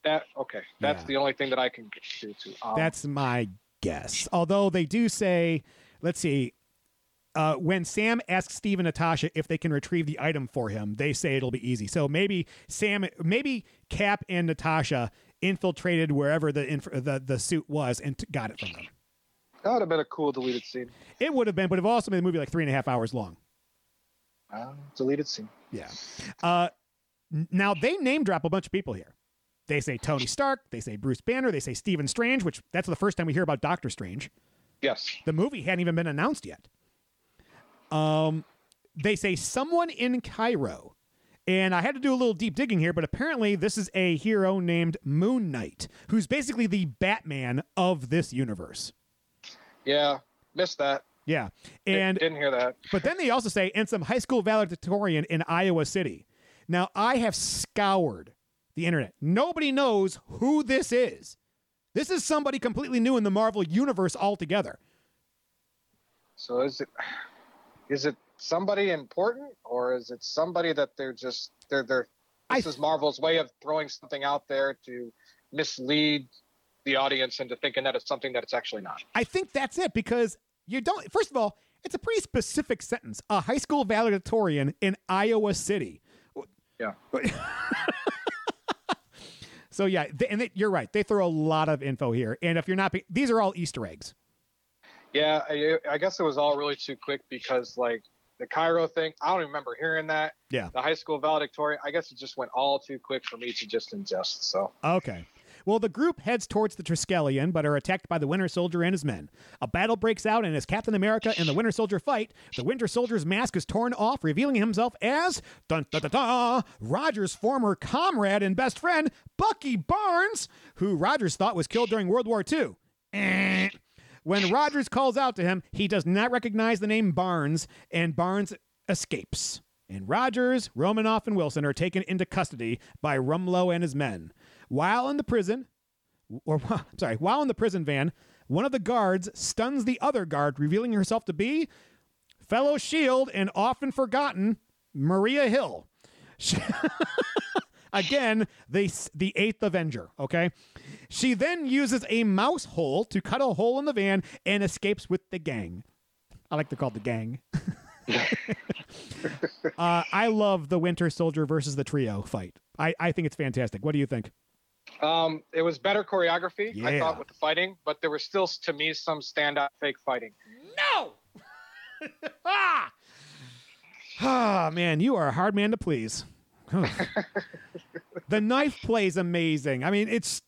That, okay, that's yeah. the only thing that I can do to. Um, that's my guess. Although they do say, let's see, uh, when Sam asks Steve and Natasha if they can retrieve the item for him, they say it'll be easy. So maybe Sam, maybe Cap and Natasha infiltrated wherever the inf- the, the suit was and t- got it from them. That would have been a cool deleted scene. It would have been, but it would also been a movie like three and a half hours long. Uh, deleted scene. Yeah. Uh, now they name drop a bunch of people here. They say Tony Stark, they say Bruce Banner, they say Stephen Strange, which that's the first time we hear about Doctor Strange. Yes. The movie hadn't even been announced yet. Um, they say someone in Cairo. And I had to do a little deep digging here, but apparently this is a hero named Moon Knight, who's basically the Batman of this universe. Yeah, missed that. Yeah. And didn't hear that. But then they also say, and some high school valedictorian in Iowa City. Now, I have scoured the internet. Nobody knows who this is. This is somebody completely new in the Marvel universe altogether. So is it is it somebody important, or is it somebody that they're just they're they're this I, is Marvel's way of throwing something out there to mislead the audience into thinking that it's something that it's actually not? I think that's it, because you don't first of all, it's a pretty specific sentence. A high school valedictorian in Iowa City. Yeah. So, yeah, they, and they, you're right. They throw a lot of info here. And if you're not – these are all Easter eggs. Yeah, I, I guess it was all really too quick because, like, the Cairo thing, I don't remember hearing that. Yeah. The high school valedictorian, I guess it just went all too quick for me to just ingest. So okay. Well, the group heads towards the Triskelion but are attacked by the Winter Soldier and his men. A battle breaks out, and as Captain America and the Winter Soldier fight, the Winter Soldier's mask is torn off, revealing himself as dun, dun, dun, dun, Roger's former comrade and best friend, Bucky Barnes, who Rogers thought was killed during World War Two. When Rogers calls out to him, he does not recognize the name Barnes, and Barnes escapes. And Rogers, Romanoff, and Wilson are taken into custody by Rumlow and his men. While in the prison, or I'm sorry, while in the prison van, One of the guards stuns the other guard, revealing herself to be fellow S H I E L D and often forgotten Maria Hill. She- Again, the, the eighth Avenger, okay? She then uses a mouse hole to cut a hole in the van and escapes with the gang. I like to call it the gang. uh, I love the Winter Soldier versus the trio fight. I, I think it's fantastic. What do you think? Um, it was better choreography, yeah. I thought, with the fighting, but there was still, to me, some standout fake fighting. No! Ah! Ah, man, you are a hard man to please. The knife play is amazing. I mean, it's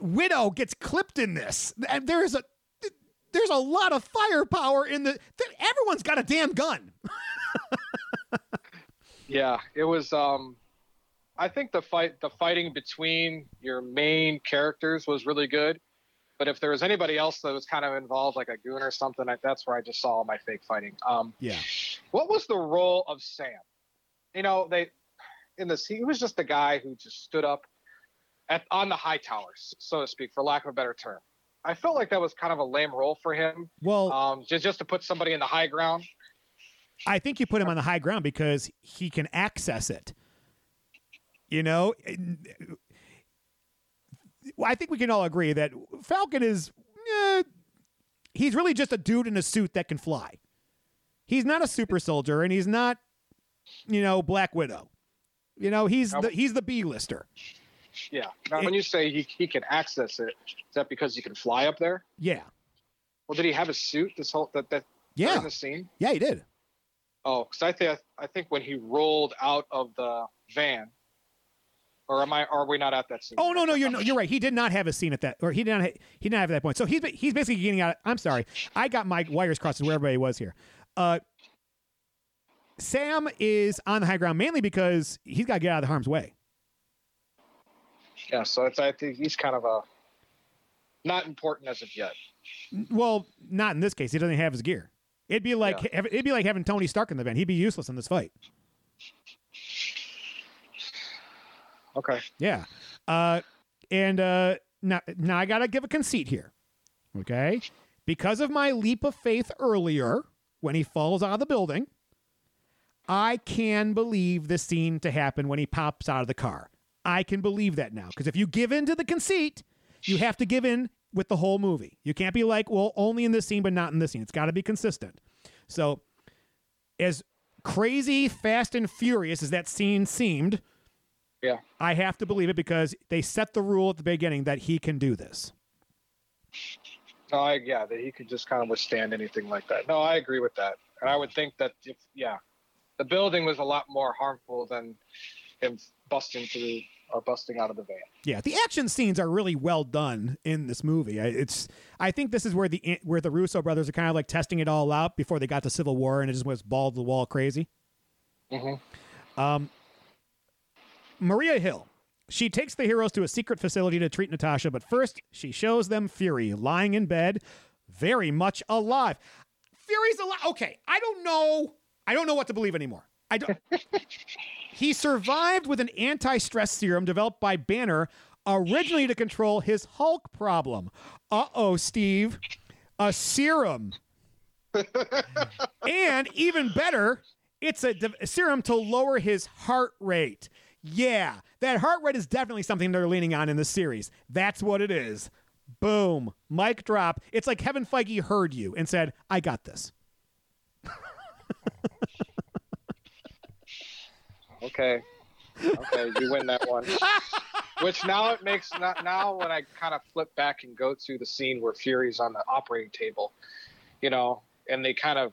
Widow gets clipped in this. There is a there's a lot of firepower in the. Everyone's got a damn gun. Yeah, it was. Um, I think the fight, the fighting between your main characters was really good. But if there was anybody else that was kind of involved, like a goon or something, that's where I just saw all my fake fighting. Um, yeah. What was the role of Sam? You know, they in the he was just the guy who just stood up at on the high towers, so to speak, for lack of a better term. I felt like that was kind of a lame role for him. Well, um, just just to put somebody in the high ground. I think you put him on the high ground because he can access it. You know, I think we can all agree that Falcon is eh, he's really just a dude in a suit that can fly. He's not a super soldier, and he's not. You know, Black Widow. You know, he's the he's the B-lister. Yeah. Now, it, when you say he he can access it, is that because he can fly up there? Yeah. Well, did he have a suit this whole that that yeah the scene? Yeah, he did. Oh, because I think I think when he rolled out of the van, or am I? Are we not at that scene? Oh no, no, you're no, you're right. He did not have a scene at that, or he did not ha- he did not have that point. So he's he's basically getting out. Of, I'm sorry, I got my wires crossed where everybody was here. Uh. Sam is on the high ground mainly because he's got to get out of harm's way. Yeah, so it's, I think he's kind of a not important as of yet. Well, not in this case. He doesn't have his gear. It'd be like yeah. it'd be like having Tony Stark in the van. He'd be useless in this fight. Okay. Yeah, uh, and uh, now now I gotta give a conceit here, okay? Because of my leap of faith earlier when he falls out of the building. I can believe this scene to happen when he pops out of the car. I can believe that now. Because if you give in to the conceit, you have to give in with the whole movie. You can't be like, well, only in this scene, but not in this scene. It's got to be consistent. So as crazy, fast, and furious as that scene seemed, yeah, I have to believe it because they set the rule at the beginning that he can do this. No, I, yeah, that he could just kind of withstand anything like that. No, I agree with that. And I would think that, if yeah. The building was a lot more harmful than him busting through or busting out of the van. Yeah, the action scenes are really well done in this movie. It's I think this is where the where the Russo brothers are kind of like testing it all out before they got to Civil War, and it just was ball to the wall crazy. Mm-hmm. Um, Maria Hill, she takes the heroes to a secret facility to treat Natasha, but first she shows them Fury lying in bed, very much alive. Fury's alive. Okay, I don't know. I don't know what to believe anymore. I don't. He survived with an anti-stress serum developed by Banner, originally to control his Hulk problem. Uh-oh, Steve. A serum. And even better, it's a, de- a serum to lower his heart rate. Yeah, that heart rate is definitely something they're leaning on in this series. That's what it is. Boom. Mic drop. It's like Kevin Feige heard you and said, I got this. Okay. Okay, you win that one. Which now it makes not, now when I kind of flip back and go to the scene where Fury's on the operating table, you know, and they kind of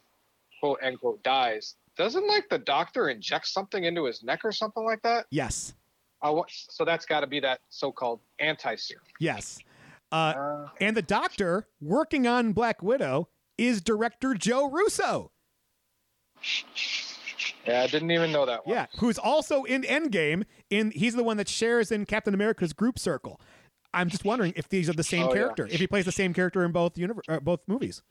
quote unquote dies. Doesn't like the doctor inject something into his neck or something like that? Yes. I want, so that's got to be that so-called anti-serum. Yes. Uh, uh, and the doctor working on Black Widow is director Joe Russo. Yeah, I didn't even know that one. Yeah, who's also in Endgame. In he's the one that shares in Captain America's group circle. I'm just wondering if these are the same oh, character. Yeah. If he plays the same character in both universe, uh, both movies.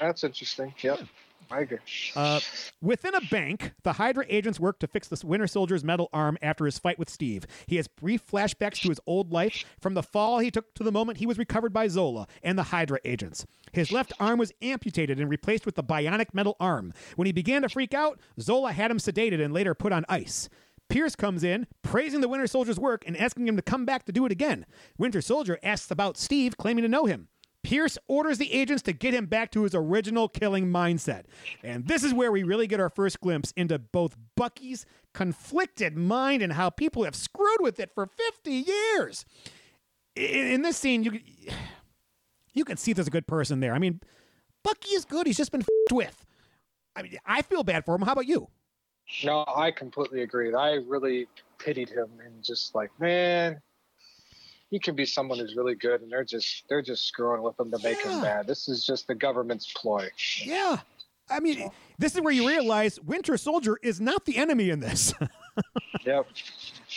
That's interesting. Yep. Yeah. I agree. Uh, within a bank, the Hydra agents work to fix the Winter Soldier's metal arm after his fight with Steve. He has brief flashbacks to his old life, from the fall he took to the moment he was recovered by Zola and the Hydra agents. His left arm was amputated and replaced with the bionic metal arm. When he began to freak out, Zola had him sedated and later put on ice. Pierce comes in, praising the Winter Soldier's work and asking him to come back to do it again. Winter Soldier asks about Steve, claiming to know him. Pierce orders the agents to get him back to his original killing mindset. And this is where we really get our first glimpse into both Bucky's conflicted mind and how people have screwed with it for fifty years. In, in this scene, you can, you can see there's a good person there. I mean, Bucky is good. He's just been f***ed with. I mean, I feel bad for him. How about you? No, I completely agree. I really pitied him and just like, man, you can be someone who's really good, and they're just they're just screwing with him to make yeah. him bad. This is just the government's ploy. Yeah. I mean, so. This is where you realize Winter Soldier is not the enemy in this. Yep.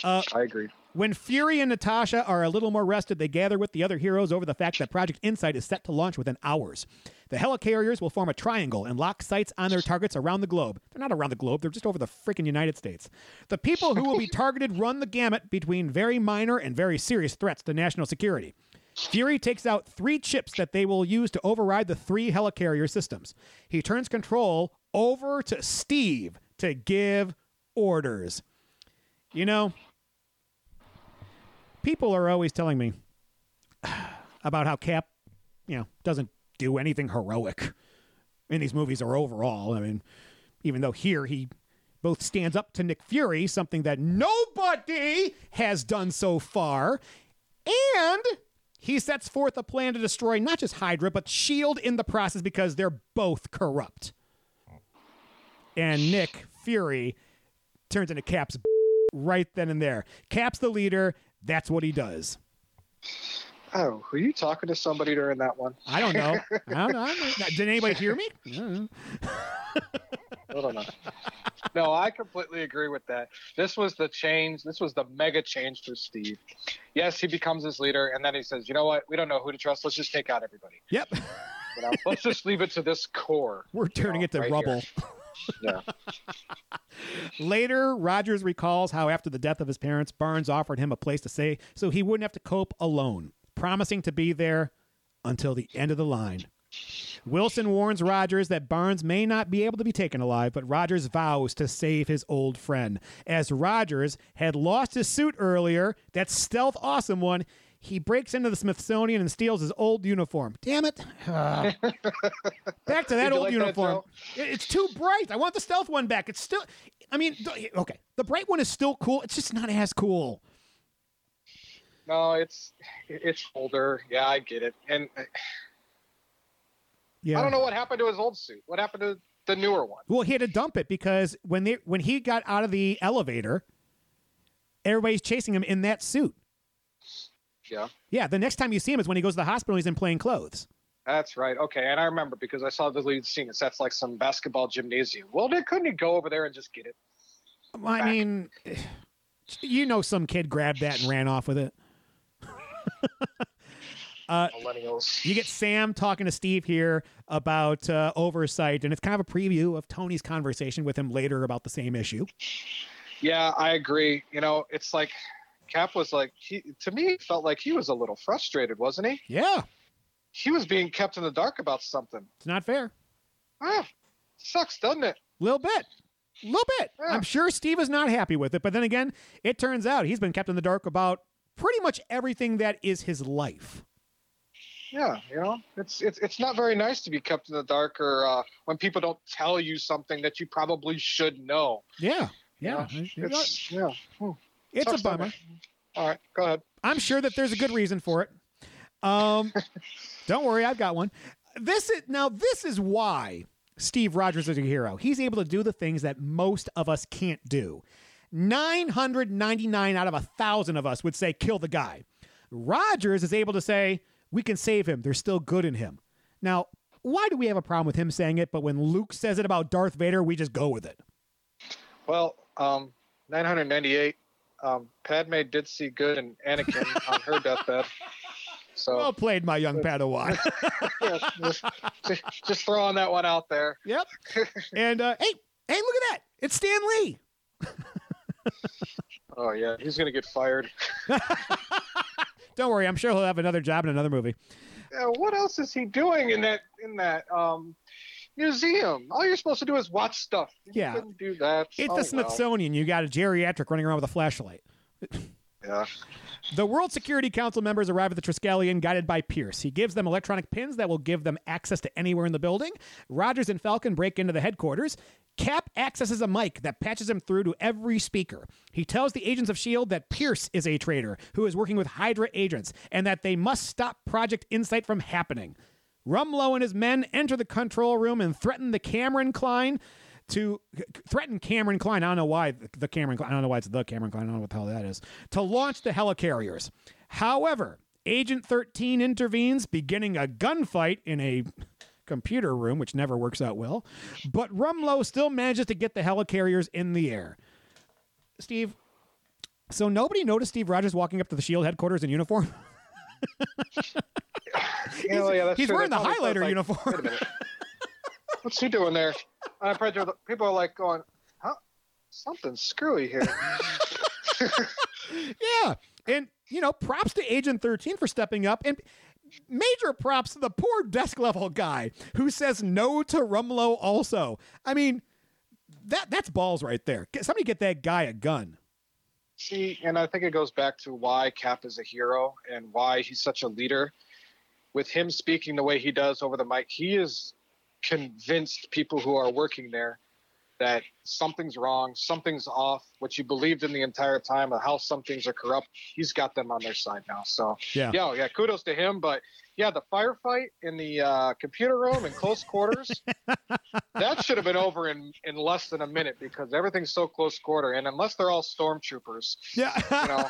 Uh, I agree. When Fury and Natasha are a little more rested, they gather with the other heroes over the fact that Project Insight is set to launch within hours. The helicarriers will form a triangle and lock sights on their targets around the globe. They're not around the globe. They're just over the freaking United States. The people who will be targeted run the gamut between very minor and very serious threats to national security. Fury takes out three chips that they will use to override the three helicarrier systems. He turns control over to Steve to give orders. You know, people are always telling me about how Cap, you know, doesn't do anything heroic in these movies or overall. I mean, even though here he both stands up to Nick Fury, something that nobody has done so far, and he sets forth a plan to destroy not just Hydra, but S H I E L D in the process because they're both corrupt. And Nick Fury turns into Cap's b- right then and there. Cap's the leader. That's what he does. Oh, were you talking to somebody during that one? I don't know. I don't know. I don't know. Did anybody hear me? I don't know. I don't know. No, I completely agree with that. This was the change. This was the mega change for Steve. Yes, he becomes his leader, and then he says, you know what? We don't know who to trust. Let's just take out everybody. Yep. You know, let's just leave it to this core. We're turning you know, it to right rubble. Here. Yeah. Later, Rogers recalls how after the death of his parents, Barnes offered him a place to stay so he wouldn't have to cope alone, promising to be there until the end of the line. Wilson warns Rogers that Barnes may not be able to be taken alive, but Rogers vows to save his old friend. As Rogers had lost his suit earlier, that stealth awesome one, he breaks into the Smithsonian and steals his old uniform. Damn it. Uh, back to that old like uniform. That, it's too bright. I want the stealth one back. It's still, I mean, okay. The bright one is still cool. It's just not as cool. No, it's, it's older. Yeah, I get it. And yeah. I don't know what happened to his old suit. What happened to the newer one? Well, he had to dump it because when they, when he got out of the elevator, everybody's chasing him in that suit. Yeah. Yeah. The next time you see him is when he goes to the hospital. He's in plain clothes. That's right. Okay. And I remember because I saw the lead scene. It sets like some basketball gymnasium. Well, they couldn't he go over there and just get it? Well, I mean, you know, some kid grabbed that and ran off with it. uh, Millennials. You get Sam talking to Steve here about uh, oversight, and it's kind of a preview of Tony's conversation with him later about the same issue. Yeah, I agree. You know, it's like. Cap was like, he to me, it felt like he was a little frustrated, wasn't he? Yeah. He was being kept in the dark about something. It's not fair. Ah, sucks, doesn't it? Little bit. Little bit. Yeah. I'm sure Steve is not happy with it, but then again, it turns out he's been kept in the dark about pretty much everything that is his life. Yeah, you know, it's it's it's not very nice to be kept in the dark or uh, when people don't tell you something that you probably should know. Yeah, yeah. You know, it's, yeah. Hmm. It's Talk a bummer. It. All right, go ahead. I'm sure that there's a good reason for it. Um, don't worry, I've got one. This is now. This is why Steve Rogers is a hero. He's able to do the things that most of us can't do. nine hundred ninety-nine out of a thousand of us would say kill the guy. Rogers is able to say we can save him. There's still good in him. Now, why do we have a problem with him saying it? But when Luke says it about Darth Vader, we just go with it. Well, um, nine hundred ninety-eight. Um, Padme did see good in Anakin on her deathbed. So well played, my young Padawan. Yes, just, just throwing that one out there. Yep. And uh, hey, hey, look at that! It's Stan Lee. Oh yeah, he's gonna get fired. Don't worry, I'm sure he'll have another job in another movie. Yeah, what else is he doing in that in that um, museum? All you're supposed to do is watch stuff. You yeah, couldn't do that. It's oh, the Smithsonian. Well. You got a geriatric running around with a flashlight. Yeah. The World Security Council members arrive at the Triskelion, guided by Pierce. He gives them electronic pins that will give them access to anywhere in the building. Rogers and Falcon break into the headquarters. Cap accesses a mic that patches him through to every speaker. He tells the agents of S H I E L D that Pierce is a traitor who is working with Hydra agents and that they must stop Project Insight from happening. Rumlow and his men enter the control room and threaten the Cameron Klein to threaten Cameron Klein. I don't know why the Cameron Klein. I don't know why it's the Cameron Klein. I don't know what the hell that is. To launch the Helicarriers. However, Agent thirteen intervenes, beginning a gunfight in a computer room, which never works out well. But Rumlow still manages to get the Helicarriers in the air. Steve, so nobody noticed Steve Rogers walking up to the S H I E L D headquarters in uniform? You know, he's yeah, he's wearing the highlighter like, uniform. What's he doing there? I'm pretty sure people are like going, huh? Something's screwy here. Yeah. And, you know, props to Agent thirteen for stepping up, and major props to the poor desk level guy who says no to Rumlow also. I mean, that that's balls right there. Somebody get that guy a gun. See, and I think it goes back to why Cap is a hero and why he's such a leader. With him speaking the way he does over the mic, he is convinced people who are working there that something's wrong, something's off, what you believed in the entire time of how some things are corrupt. He's got them on their side now. So yeah, yeah, yeah kudos to him. But yeah, the firefight in the uh, computer room in close quarters, that should have been over in, in less than a minute because everything's so close quarter. And unless they're all stormtroopers, yeah, you know.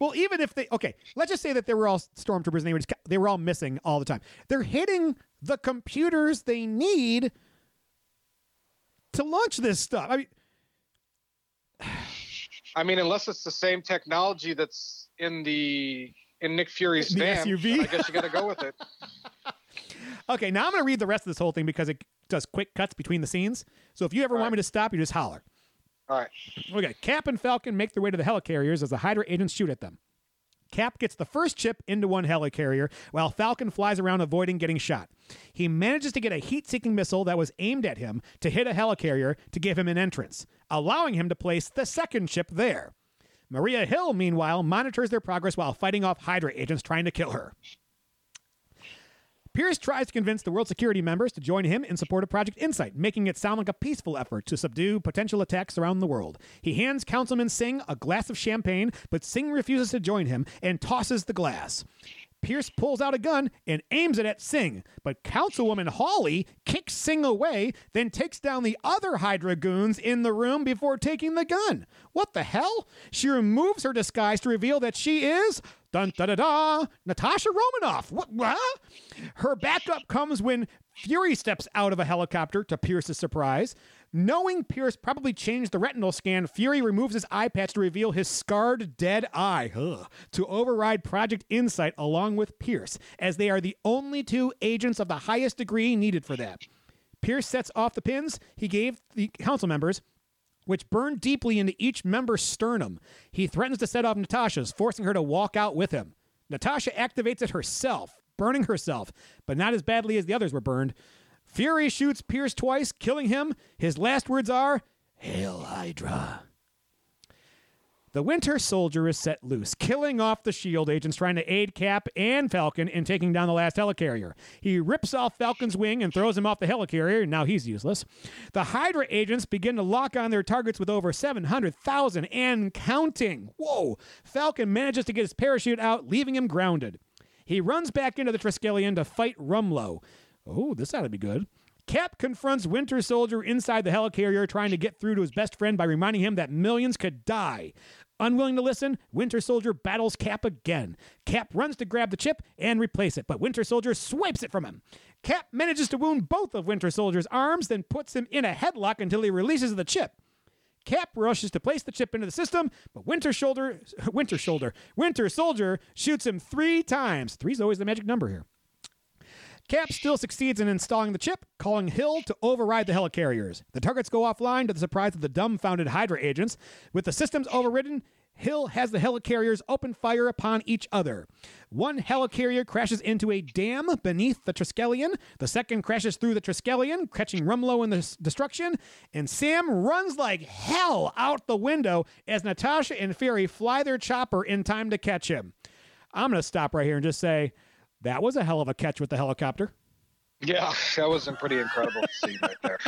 Well, even if they, okay, let's just say that they were all stormtroopers and they were, just, they were all missing all the time. They're hitting the computers they need to launch this stuff. I mean, I mean, unless it's the same technology that's in the in Nick Fury's the van, S U V? I guess you got to go with it. Okay, now I'm going to read the rest of this whole thing because it does quick cuts between the scenes. So if you ever All want right. me to stop, you just holler. All right. Okay, Cap and Falcon make their way to the Helicarriers as the Hydra agents shoot at them. Cap gets the first chip into one Helicarrier while Falcon flies around avoiding getting shot. He manages to get a heat-seeking missile that was aimed at him to hit a Helicarrier to give him an entrance, allowing him to place the second chip there. Maria Hill, meanwhile, monitors their progress while fighting off Hydra agents trying to kill her. Pierce tries to convince the World Security members to join him in support of Project Insight, making it sound like a peaceful effort to subdue potential attacks around the world. He hands Councilman Singh a glass of champagne, but Singh refuses to join him and tosses the glass. Pierce pulls out a gun and aims it at Singh, but Councilwoman Hawley kicks Singh away, then takes down the other Hydra goons in the room before taking the gun. What the hell? She removes her disguise to reveal that she is... dun-da-da-da, Natasha Romanoff. What, what? Her backup comes when Fury steps out of a helicopter to Pierce's surprise. Knowing Pierce probably changed the retinal scan, Fury removes his eye patch to reveal his scarred, dead eye ugh, to override Project Insight along with Pierce, as they are the only two agents of the highest degree needed for that. Pierce sets off the pins he gave the council members, which burned deeply into each member's sternum. He threatens to set off Natasha's, forcing her to walk out with him. Natasha activates it herself, burning herself, but not as badly as the others were burned. Fury shoots Pierce twice, killing him. His last words are, "Hail Hydra." The Winter Soldier is set loose, killing off the S H I E L D agents trying to aid Cap and Falcon in taking down the last Helicarrier. He rips off Falcon's wing and throws him off the Helicarrier, and now he's useless. The Hydra agents begin to lock on their targets with over seven hundred thousand and counting. Whoa! Falcon manages to get his parachute out, leaving him grounded. He runs back into the Triskelion to fight Rumlow. Oh, this ought to be good. Cap confronts Winter Soldier inside the Helicarrier, trying to get through to his best friend by reminding him that millions could die. Unwilling to listen, Winter Soldier battles Cap again. Cap runs to grab the chip and replace it, but Winter Soldier swipes it from him. Cap manages to wound both of Winter Soldier's arms, then puts him in a headlock until he releases the chip. Cap rushes to place the chip into the system, but Winter Soldier, Winter Soldier, Winter Soldier shoots him three times. Three's always the magic number here. Cap still succeeds in installing the chip, calling Hill to override the helicarriers. The targets go offline to the surprise of the dumbfounded Hydra agents. With the systems overridden, Hill has the helicarriers open fire upon each other. One helicarrier crashes into a dam beneath the Triskelion. The second crashes through the Triskelion, catching Rumlow in the destruction. And Sam runs like hell out the window as Natasha and Fury fly their chopper in time to catch him. I'm going to stop right here and just say, that was a hell of a catch with the helicopter. Yeah, that was a pretty incredible scene right there.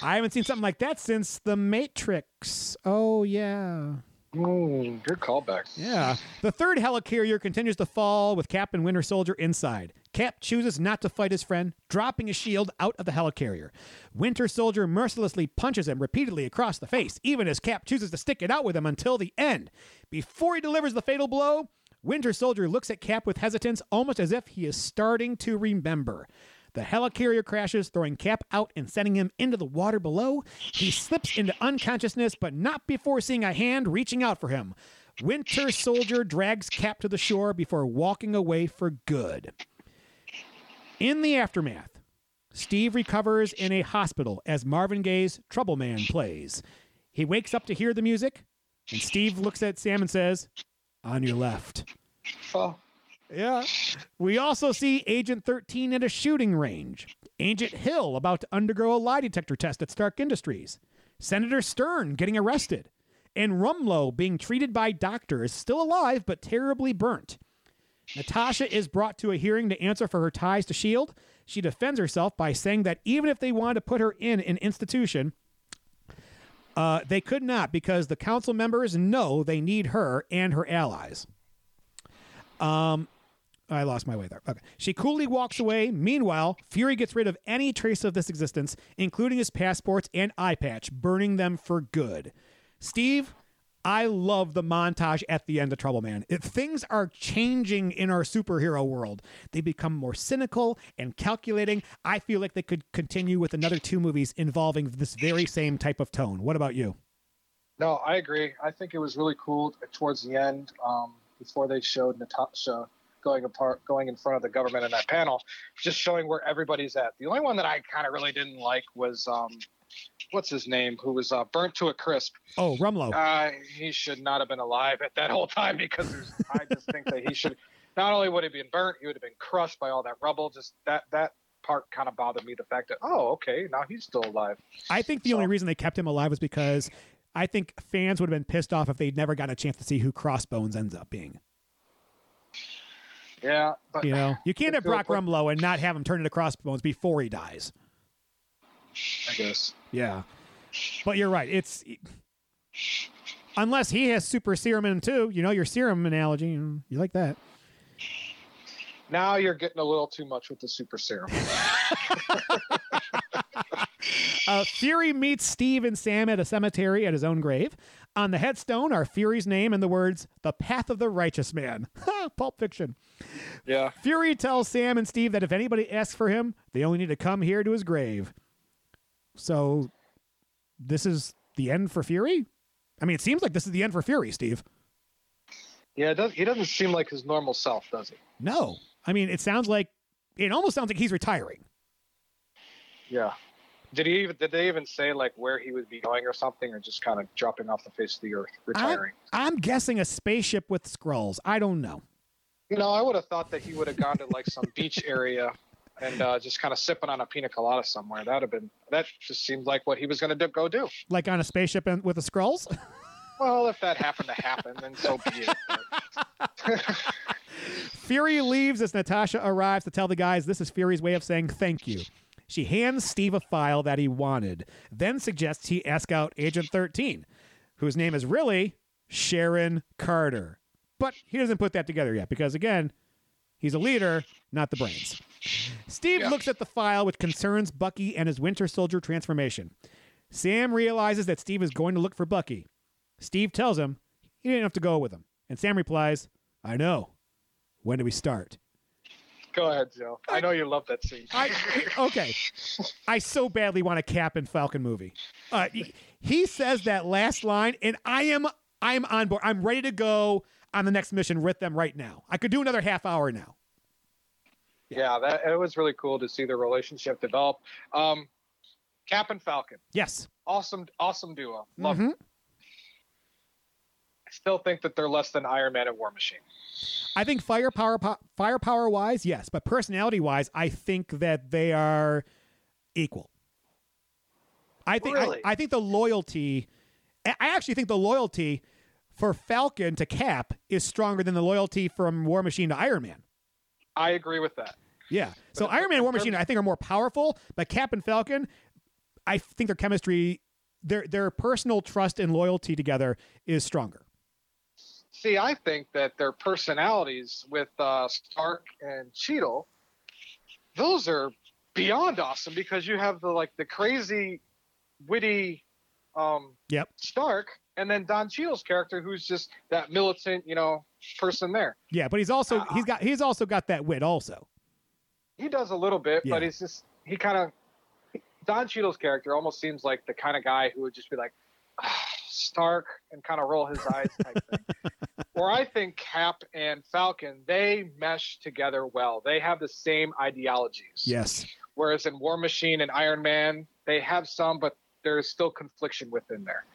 I haven't seen something like that since The Matrix. Oh, yeah. Mm, good callback. Yeah. The third helicarrier continues to fall with Cap and Winter Soldier inside. Cap chooses not to fight his friend, dropping his shield out of the helicarrier. Winter Soldier mercilessly punches him repeatedly across the face, even as Cap chooses to stick it out with him until the end. Before he delivers the fatal blow, Winter Soldier looks at Cap with hesitance, almost as if he is starting to remember. The helicarrier crashes, throwing Cap out and sending him into the water below. He slips into unconsciousness, but not before seeing a hand reaching out for him. Winter Soldier drags Cap to the shore before walking away for good. In the aftermath, Steve recovers in a hospital as Marvin Gaye's Trouble Man plays. He wakes up to hear the music, and Steve looks at Sam and says, "On your left." Oh. Yeah. We also see Agent thirteen at a shooting range. Agent Hill about to undergo a lie detector test at Stark Industries. Senator Stern getting arrested. And Rumlow being treated by doctors, still alive but terribly burnt. Natasha is brought to a hearing to answer for her ties to S H I E L D. She defends herself by saying that even if they wanted to put her in an institution, Uh, they could not, because the council members know they need her and her allies. Um, I lost my way there. Okay. She coolly walks away. Meanwhile, Fury gets rid of any trace of this existence, including his passports and eye patch, burning them for good. Steve, I love the montage at the end of Trouble Man. If things are changing in our superhero world. They become more cynical and calculating. I feel like they could continue with another two movies involving this very same type of tone. What about you? No, I agree. I think it was really cool towards the end, um, before they showed Natasha going apart, going in front of the government in that panel, just showing where everybody's at. The only one that I kind of really didn't like was... Um, what's his name, who was uh, burnt to a crisp. Oh, Rumlow. Uh, he should not have been alive at that whole time, because I just think that he should, not only would he have been burnt, he would have been crushed by all that rubble. Just that, that part kind of bothered me, the fact that, oh, okay, now he's still alive. I think the so. only reason they kept him alive was because I think fans would have been pissed off if they'd never gotten a chance to see who Crossbones ends up being. Yeah. But you know, you can't have Brock put... Rumlow and not have him turn into Crossbones before he dies. I guess. Yeah. But you're right. It's unless he has super serum in him too, you know, your serum analogy, you like that. Now you're getting a little too much with the super serum. uh, Fury meets Steve and Sam at a cemetery at his own grave. On the headstone are Fury's name and the words, "The Path of the Righteous Man." Pulp Fiction. Yeah. Fury tells Sam and Steve that if anybody asks for him, they only need to come here to his grave. So this is the end for Fury? I mean, it seems like this is the end for Fury, Steve. Yeah, it does, he doesn't seem like his normal self, does he? No. I mean, it sounds like, it almost sounds like he's retiring. Yeah. Did he even, did they even say like where he would be going or something, or just kind of dropping off the face of the earth, retiring? I, I'm guessing a spaceship with Skrulls. I don't know. You know, I would have thought that he would have gone to like some beach area and uh, just kind of sipping on a pina colada somewhere. That would have been, that just seemed like what he was going to go do. Like on a spaceship and with the Skrulls? Well, if that happened to happen, then so be it. Fury leaves as Natasha arrives to tell the guys this is Fury's way of saying thank you. She hands Steve a file that he wanted, then suggests he ask out Agent thirteen, whose name is really Sharon Carter. But he doesn't put that together yet because, again, he's a leader, not the brains. Steve yeah. looks at the file, which concerns Bucky and his Winter Soldier transformation. Sam realizes that Steve is going to look for Bucky. Steve tells him he didn't have to go with him. And Sam replies, "I know. When do we start?" Go ahead, Joe. I know you love that scene. I, okay. I so badly want a Cap and Falcon movie. Uh, he, he says that last line, and I am I am on board. I'm ready to go on the next mission with them right now. I could do another half hour now. Yeah, that it was really cool to see their relationship develop. Um, Cap and Falcon. Yes. Awesome, awesome duo. Love mm-hmm. it. I still think that they're less than Iron Man and War Machine. I think firepower, po- firepower wise, yes, but personality wise, I think that they are equal. I think really? I, I think the loyalty. I actually think the loyalty for Falcon to Cap is stronger than the loyalty from War Machine to Iron Man. I agree with that. Yeah. But so Iron Man and War Machine, I think, are more powerful, but Cap and Falcon, I think their chemistry, their their personal trust and loyalty together is stronger. See, I think that their personalities with uh, Stark and Cheadle, those are beyond awesome because you have the like the crazy, witty, um, yep. Stark, and then Don Cheadle's character, who's just that militant, you know, person there. Yeah, but he's also uh, he's got he's also got that wit also. He does a little bit, yeah. But he's just he kind of Don Cheadle's character almost seems like the kind of guy who would just be like, ah, Stark, and kind of roll his eyes type thing. Where I think Cap and Falcon, they mesh together well. They have the same ideologies. Yes. Whereas in War Machine and Iron Man, they have some, but there's still confliction within there.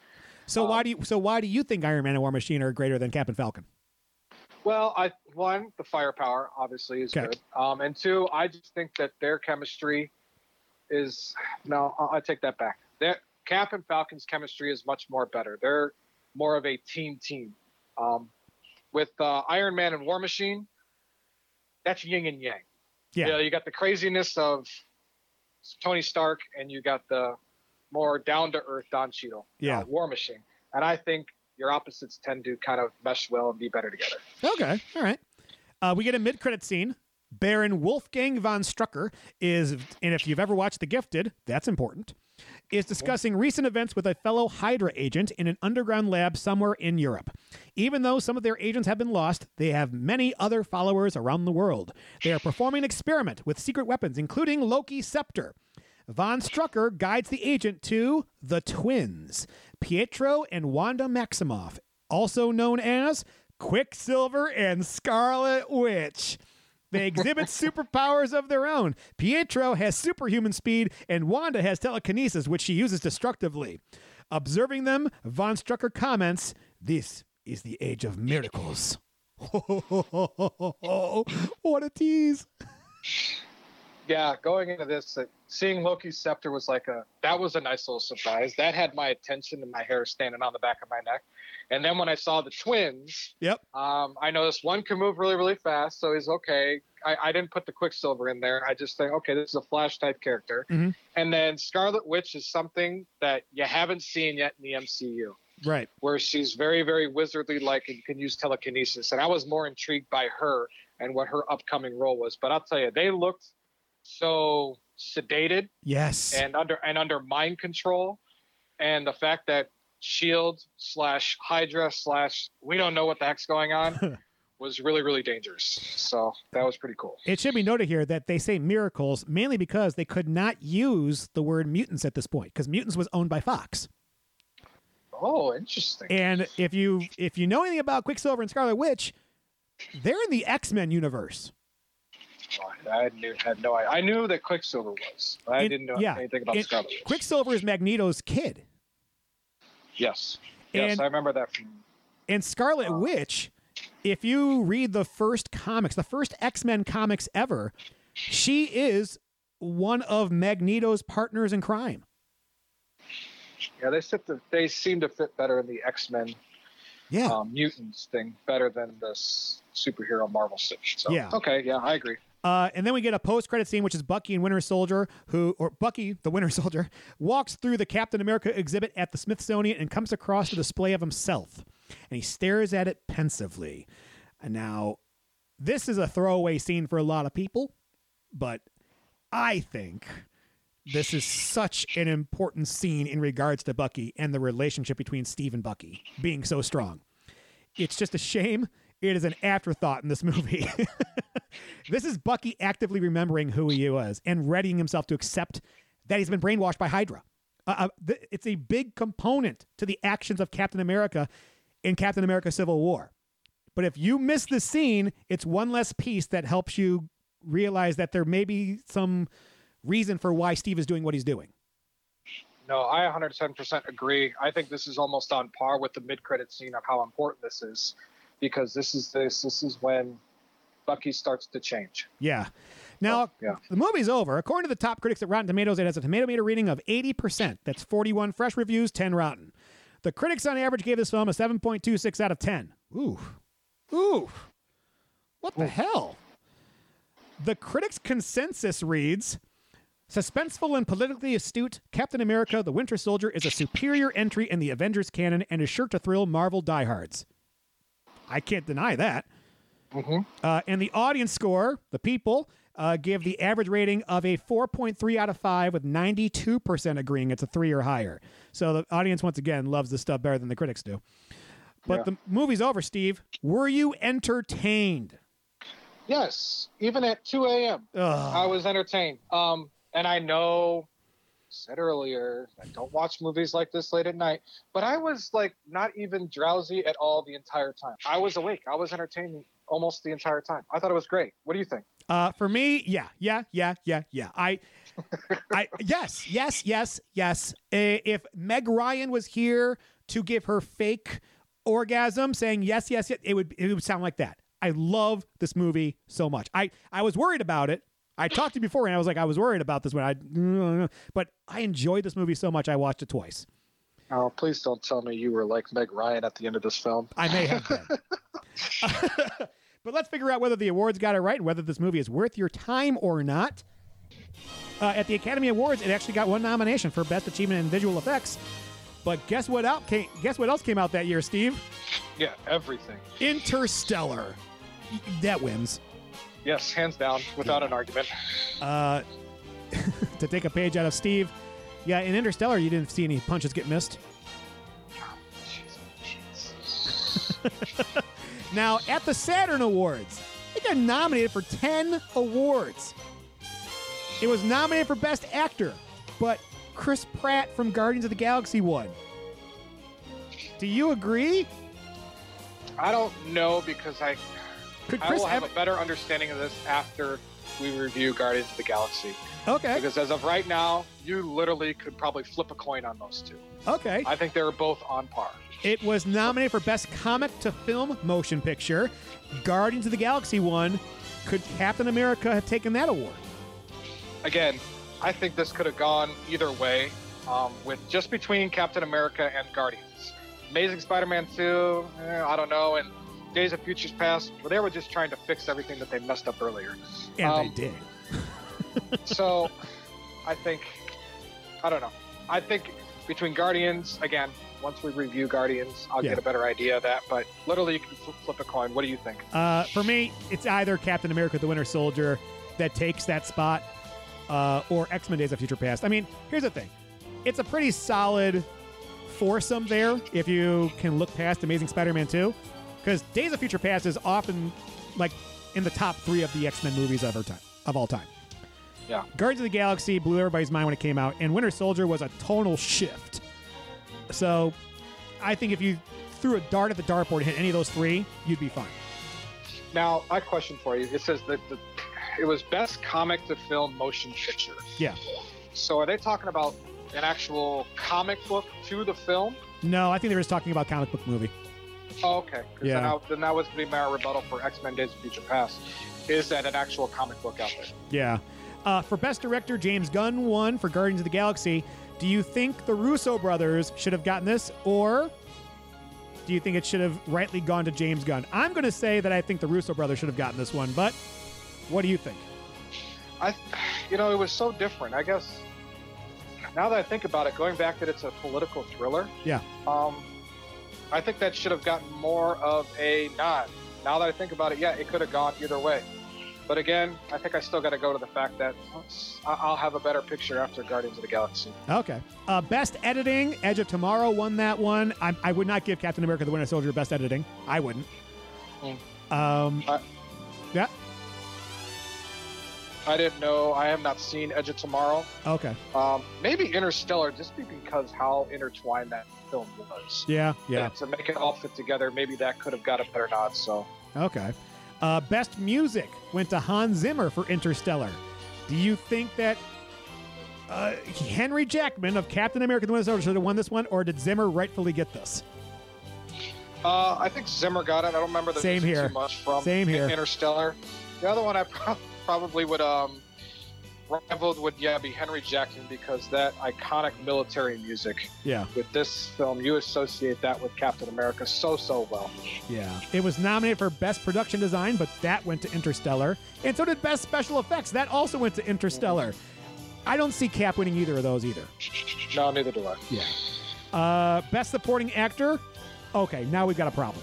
So um, why do you so why do you think Iron Man and War Machine are greater than Cap and Falcon? Well, I one, the firepower obviously is okay. good. Um, and two, I just think that their chemistry is no, I take that back. That Cap and Falcon's chemistry is much more better. They're more of a team team. Um, with uh, Iron Man and War Machine, that's yin and yang. Yeah. You know, you got the craziness of Tony Stark, and you got the more down-to-earth Don Cheadle. Yeah. Uh, War Machine. And I think your opposites tend to kind of mesh well and be better together. Okay. All right. Uh, we get a mid-credit scene. Baron Wolfgang von Strucker is, and if you've ever watched The Gifted, that's important, is discussing recent events with a fellow Hydra agent in an underground lab somewhere in Europe. Even though some of their agents have been lost, they have many other followers around the world. They are performing an experiment with secret weapons, including Loki's scepter. Von Strucker guides the agent to the twins, Pietro and Wanda Maximoff, also known as Quicksilver and Scarlet Witch. They exhibit superpowers of their own. Pietro has superhuman speed, and Wanda has telekinesis, which she uses destructively. Observing them, Von Strucker comments, "This is the age of miracles." What a tease. Yeah, going into this, uh, seeing Loki's scepter was like a, that was a nice little surprise. That had my attention and my hair standing on the back of my neck. And then when I saw the twins, yep. um, I noticed one can move really, really fast. So he's okay. I, I didn't put the Quicksilver in there. I just think, okay, this is a Flash type character. Mm-hmm. And then Scarlet Witch is something that you haven't seen yet in the M C U. Right. Where she's very, very wizardly like and can use telekinesis. And I was more intrigued by her and what her upcoming role was. But I'll tell you, they looked so sedated, yes, and under and under mind control, and the fact that SHIELD slash Hydra slash we don't know what the heck's going on was really really dangerous. So that was pretty cool. It should be noted here that they say miracles mainly because they could not use the word mutants at this point because mutants was owned by Fox. Oh, interesting. And if you if you know anything about Quicksilver and Scarlet Witch, they're in the X-Men universe. I knew, had no idea. I knew that Quicksilver was. I it, didn't know yeah, anything about it, Scarlet Witch. Quicksilver is Magneto's kid. Yes. Yes, and, I remember that. From, and Scarlet uh, Witch, if you read the first comics, the first X-Men comics ever, she is one of Magneto's partners in crime. Yeah, they, sit the, they seem to fit better in the X-Men yeah. um, mutants thing better than this superhero Marvel stuff. So. Yeah. Okay, yeah, I agree. Uh, and then we get a post-credit scene, which is Bucky and Winter Soldier, who or Bucky, the Winter Soldier, walks through the Captain America exhibit at the Smithsonian and comes across a display of himself, and he stares at it pensively. And now, this is a throwaway scene for a lot of people, but I think this is such an important scene in regards to Bucky and the relationship between Steve and Bucky being so strong. It's just a shame It is an afterthought in this movie. This is Bucky actively remembering who he was and readying himself to accept that he's been brainwashed by Hydra. Uh, th- it's a big component to the actions of Captain America in Captain America Civil War. But if you miss the scene, it's one less piece that helps you realize that there may be some reason for why Steve is doing what he's doing. No, I one hundred ten percent agree. I think this is almost on par with the mid-credit scene of how important this is, because this is this this is when Bucky starts to change. Yeah. Now, oh, yeah. The movie's over. According to the top critics at Rotten Tomatoes, it has a tomato meter reading of eighty percent. That's forty-one fresh reviews, ten rotten. The critics on average gave this film a seven point two six out of ten. Ooh. Ooh. What the Ooh. hell? The critics' consensus reads... Suspenseful and politically astute, Captain America, the Winter Soldier is a superior entry in the Avengers canon and is sure to thrill Marvel diehards. I can't deny that. Mm-hmm. Uh, and the audience score, the people, uh, give the average rating of a four point three out of five, with ninety-two percent agreeing it's a three or higher. So the audience, once again, loves this stuff better than the critics do. But yeah. The movie's over, Steve. Were you entertained? Yes. Even at two a.m., I was entertained. Um, And I know, said earlier, I don't watch movies like this late at night, but I was like not even drowsy at all the entire time. I was awake. I was entertained almost the entire time. I thought it was great. What do you think? Uh, for me, yeah, yeah, yeah, yeah, yeah. I, I, yes, yes, yes, yes. If Meg Ryan was here to give her fake orgasm, saying yes, yes, yes, it would it would sound like that. I love this movie so much. I I was worried about it. I talked to you before, and I was like, I was worried about this one. I, but I enjoyed this movie so much, I watched it twice. Oh, please don't tell me you were like Meg Ryan at the end of this film. I may have been. But let's figure out whether the awards got it right and whether this movie is worth your time or not. Uh, at the Academy Awards, it actually got one nomination for Best Achievement in Visual Effects. But guess what out came, guess what else came out that year, Steve? Yeah, everything. Interstellar. That wins. Yes, hands down, without yeah. an argument. Uh, to take a page out of Steve, yeah, in Interstellar, you didn't see any punches get missed. Oh, now, at the Saturn Awards, it got nominated for ten awards. It was nominated for Best Actor, but Chris Pratt from Guardians of the Galaxy won. Do you agree? I don't know, because I... Could Chris I will have Ev- a better understanding of this after we review Guardians of the Galaxy. Okay. Because as of right now, you literally could probably flip a coin on those two. Okay. I think they were both on par. It was nominated for Best Comic to Film Motion Picture. Guardians of the Galaxy won. Could Captain America have taken that award? Again, I think this could have gone either way, um, with just between Captain America and Guardians. Amazing Spider-Man two, eh, I don't know, and Days of Futures Past, well, they were just trying to fix everything that they messed up earlier. And um, they did. So, I think, I don't know. I think between Guardians, again, once we review Guardians, I'll yeah. get a better idea of that. But literally, you can flip a coin. What do you think? Uh, for me, it's either Captain America the Winter Soldier that takes that spot uh, or X-Men Days of Future Past. I mean, here's the thing. It's a pretty solid foursome there if you can look past Amazing Spider-Man two. Because Days of Future Past is often like in the top three of the X-Men movies of, our time, of all time. Yeah. Guardians of the Galaxy blew everybody's mind when it came out, and Winter Soldier was a tonal shift. So I think if you threw a dart at the dartboard and hit any of those three, you'd be fine. Now, I have a question for you. It says that the, it was Best Comic to Film Motion Picture. Yeah. So are they talking about an actual comic book to the film? No, I think they were just talking about comic book movie. Oh, okay. Yeah. Then, I, then that was going to be my rebuttal for X-Men Days of Future Past. Is that an actual comic book out there? Yeah. Uh, for Best Director, James Gunn won for Guardians of the Galaxy. Do you think the Russo brothers should have gotten this, or do you think it should have rightly gone to James Gunn? I'm going to say that I think the Russo brothers should have gotten this one, but what do you think? I, you know, it was so different. I guess now that I think about it, going back that it's a political thriller. Yeah. Um. I think that should have gotten more of a nod. Now that I think about it, yeah, it could have gone either way. But again, I think I still got to go to the fact that I'll have a better picture after Guardians of the Galaxy. Okay. Uh, best editing, Edge of Tomorrow won that one. I, I would not give Captain America the Winter Soldier best editing. I wouldn't. Mm. Um, I, yeah. I didn't know. I have not seen Edge of Tomorrow. Okay. Um, maybe Interstellar, just because how intertwined that film was. Yeah, yeah. And to make it all fit together, maybe that could have got a better nod. So. Okay. Uh, best music went to Hans Zimmer for Interstellar. Do you think that uh, Henry Jackman of Captain America and the Winter Soldier should have won this one, or did Zimmer rightfully get this? Uh, I think Zimmer got it. I don't remember the Same music here. too much from Same here. Interstellar. The other one I pro- probably would um, rivaled would yeah be Henry Jackman, because that iconic military music. Yeah. With this film, you associate that with Captain America so so well. Yeah. It was nominated for Best Production Design, but that went to Interstellar, and so did Best Special Effects. That also went to Interstellar. Mm-hmm. I don't see Cap winning either of those either. No, neither do I. Yeah. Uh, Best Supporting Actor. Okay, now we've got a problem.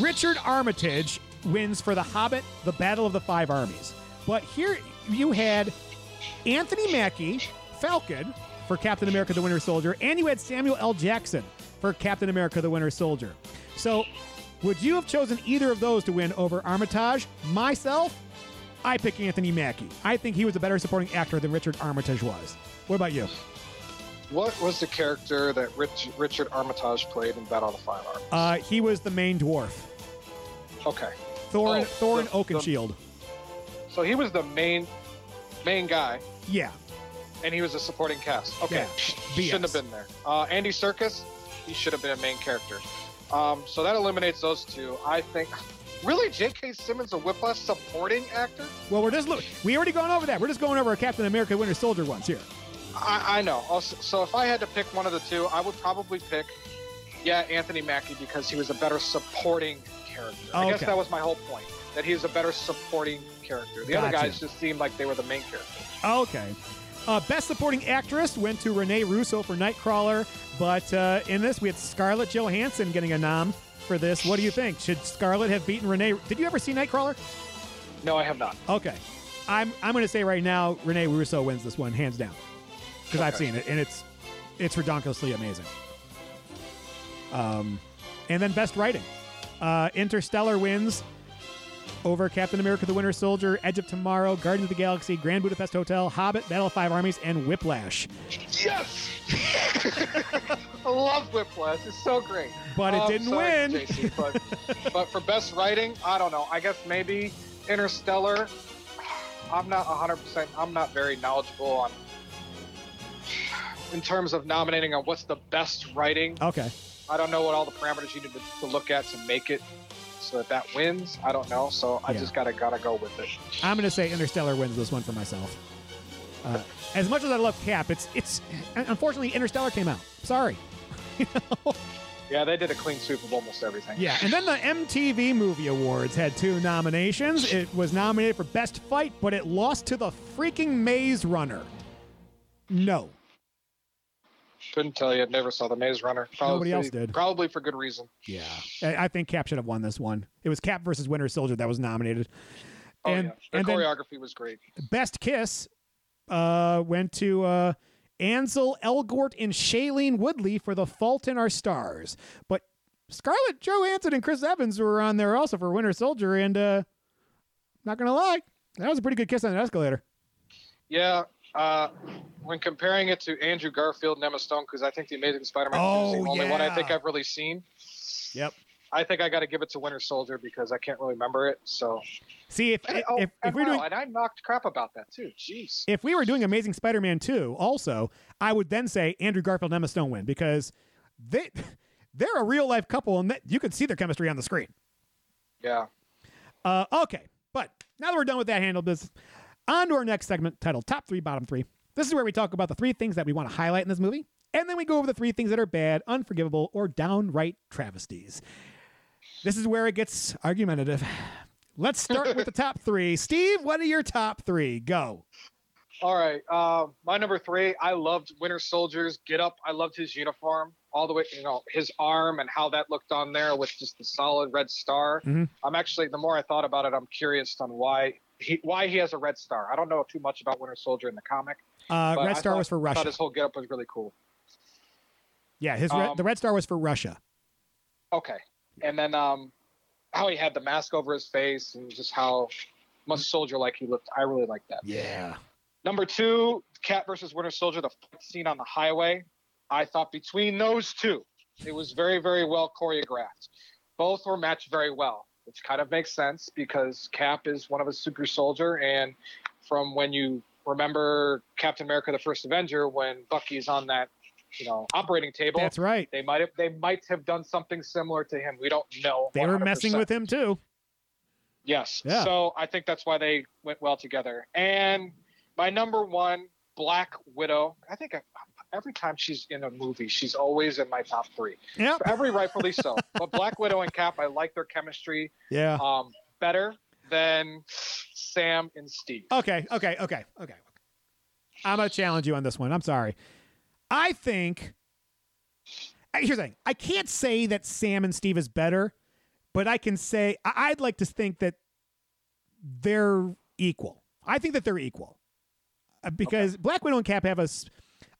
Richard Armitage wins for The Hobbit, The Battle of the Five Armies. But here you had Anthony Mackie, Falcon, for Captain America the Winter Soldier, and you had Samuel L. Jackson for Captain America the Winter Soldier. So would you have chosen either of those to win over Armitage? Myself, I pick Anthony Mackie. I think he was a better supporting actor than Richard Armitage was. What about you? What was the character that Rich, Richard Armitage played in Battle of the Five Armies? Uh, he was the main dwarf. Okay. Thorin, oh, Thorin Oakenshield. So he was the main main guy. Yeah. And he was a supporting cast. Okay. Yeah. Shouldn't have been there. Uh, Andy Serkis, he should have been a main character. Um, so that eliminates those two. I think... Really? J K. Simmons, a Whiplash supporting actor? Well, we're just lo- we already gone over that. We're just going over our Captain America Winter Soldier ones here. I, I know. Also, so if I had to pick one of the two, I would probably pick, yeah, Anthony Mackie, because he was a better supporting character. Oh, I okay. guess that was my whole point, that he was a better supporting character. The gotcha. other guys just seemed like they were the main characters. Okay. Uh, best supporting actress went to Renee Russo for Nightcrawler, but uh, in this we had Scarlett Johansson getting a nom for this. What do you think? Should Scarlett have beaten Renee? Did you ever see Nightcrawler? No, I have not. Okay. I'm I'm going to say right now Renee Russo wins this one, hands down. Because okay. I've seen it, and it's it's redonkulously amazing. Um, and then best writing, uh, Interstellar wins over Captain America: The Winter Soldier, Edge of Tomorrow, Guardians of the Galaxy, Grand Budapest Hotel, Hobbit, Battle of Five Armies, and Whiplash. Yes, I love Whiplash. It's so great. But um, it didn't sorry, win. J C, but, but for best writing, I don't know. I guess maybe Interstellar. I'm not one hundred percent. I'm not very knowledgeable on. In terms of nominating on what's the best writing. Okay. I don't know what all the parameters you need to, to look at to make it so that that wins. I don't know. So I yeah. just gotta gotta go with it. I'm gonna say Interstellar wins this one for myself. Uh, as much as I love Cap, it's it's unfortunately Interstellar came out. Sorry. You know? Yeah, they did a clean sweep of almost everything. Yeah, and then the M T V Movie Awards had two nominations. It was nominated for Best Fight, but it lost to the freaking Maze Runner. No. Couldn't tell you. I never saw The Maze Runner. Probably, Nobody else did. Probably for good reason. Yeah. I think Cap should have won this one. It was Cap versus Winter Soldier that was nominated. Oh, and, yeah. The and choreography was great. Best Kiss uh, went to uh, Ansel Elgort and Shailene Woodley for The Fault in Our Stars. But Scarlett Johansson and Chris Evans were on there also for Winter Soldier. And uh, not going to lie, that was a pretty good kiss on an escalator. Yeah. Uh, when comparing it to Andrew Garfield and Emma Stone, because I think The Amazing Spider-Man oh, is the only yeah. one I think I've really seen. Yep. I think I got to give it to Winter Soldier because I can't really remember it. So see if I, oh, if, if we're doing and I knocked crap about that too. Jeez. If we were doing Amazing Spider-Man two, also I would then say Andrew Garfield and Emma Stone win because they they're a real life couple and you could see their chemistry on the screen. Yeah. Uh, okay, but now that we're done with that handle business. On to our next segment titled Top three, Bottom three. This is where we talk about the three things that we want to highlight in this movie, and then we go over the three things that are bad, unforgivable, or downright travesties. This is where it gets argumentative. Let's start with the top three. Steve, what are your top three? Go. All right. Uh, my number three, I loved Winter Soldier's get up. I loved his uniform all the way, you know, his arm and how that looked on there with just the solid red star. Mm-hmm. I'm actually, the more I thought about it, I'm curious on why. He, why he has a red star. I don't know too much about Winter Soldier in the comic. Uh, red I star thought, was for Russia. I thought his whole getup was really cool. Yeah, his um, red, the red star was for Russia. Okay. And then um, how he had the mask over his face and just how much soldier-like he looked. I really liked that. Yeah. Number two, Cat versus Winter Soldier, the fight scene on the highway. I thought between those two, it was very, very well choreographed. Both were matched very well, which kind of makes sense because Cap is one of a super soldier. And from when you remember Captain America, the First Avenger, when Bucky's on that, you know, operating table. That's right. They might have they might have done something similar to him. We don't know. They one hundred percent were messing with him too. Yes. Yeah. So I think that's why they went well together. And my number one, Black Widow. I think I, every time she's in a movie, she's always in my top three. Yep. For every rightfully so. But Black Widow and Cap, I like their chemistry. Yeah. Um, better than Sam and Steve. Okay. Okay. Okay. Okay. I'm gonna challenge you on this one. I'm sorry. I think, here's the thing. I can't say that Sam and Steve is better, but I can say, I'd like to think that they're equal. I think that they're equal because okay. Black Widow and Cap have a,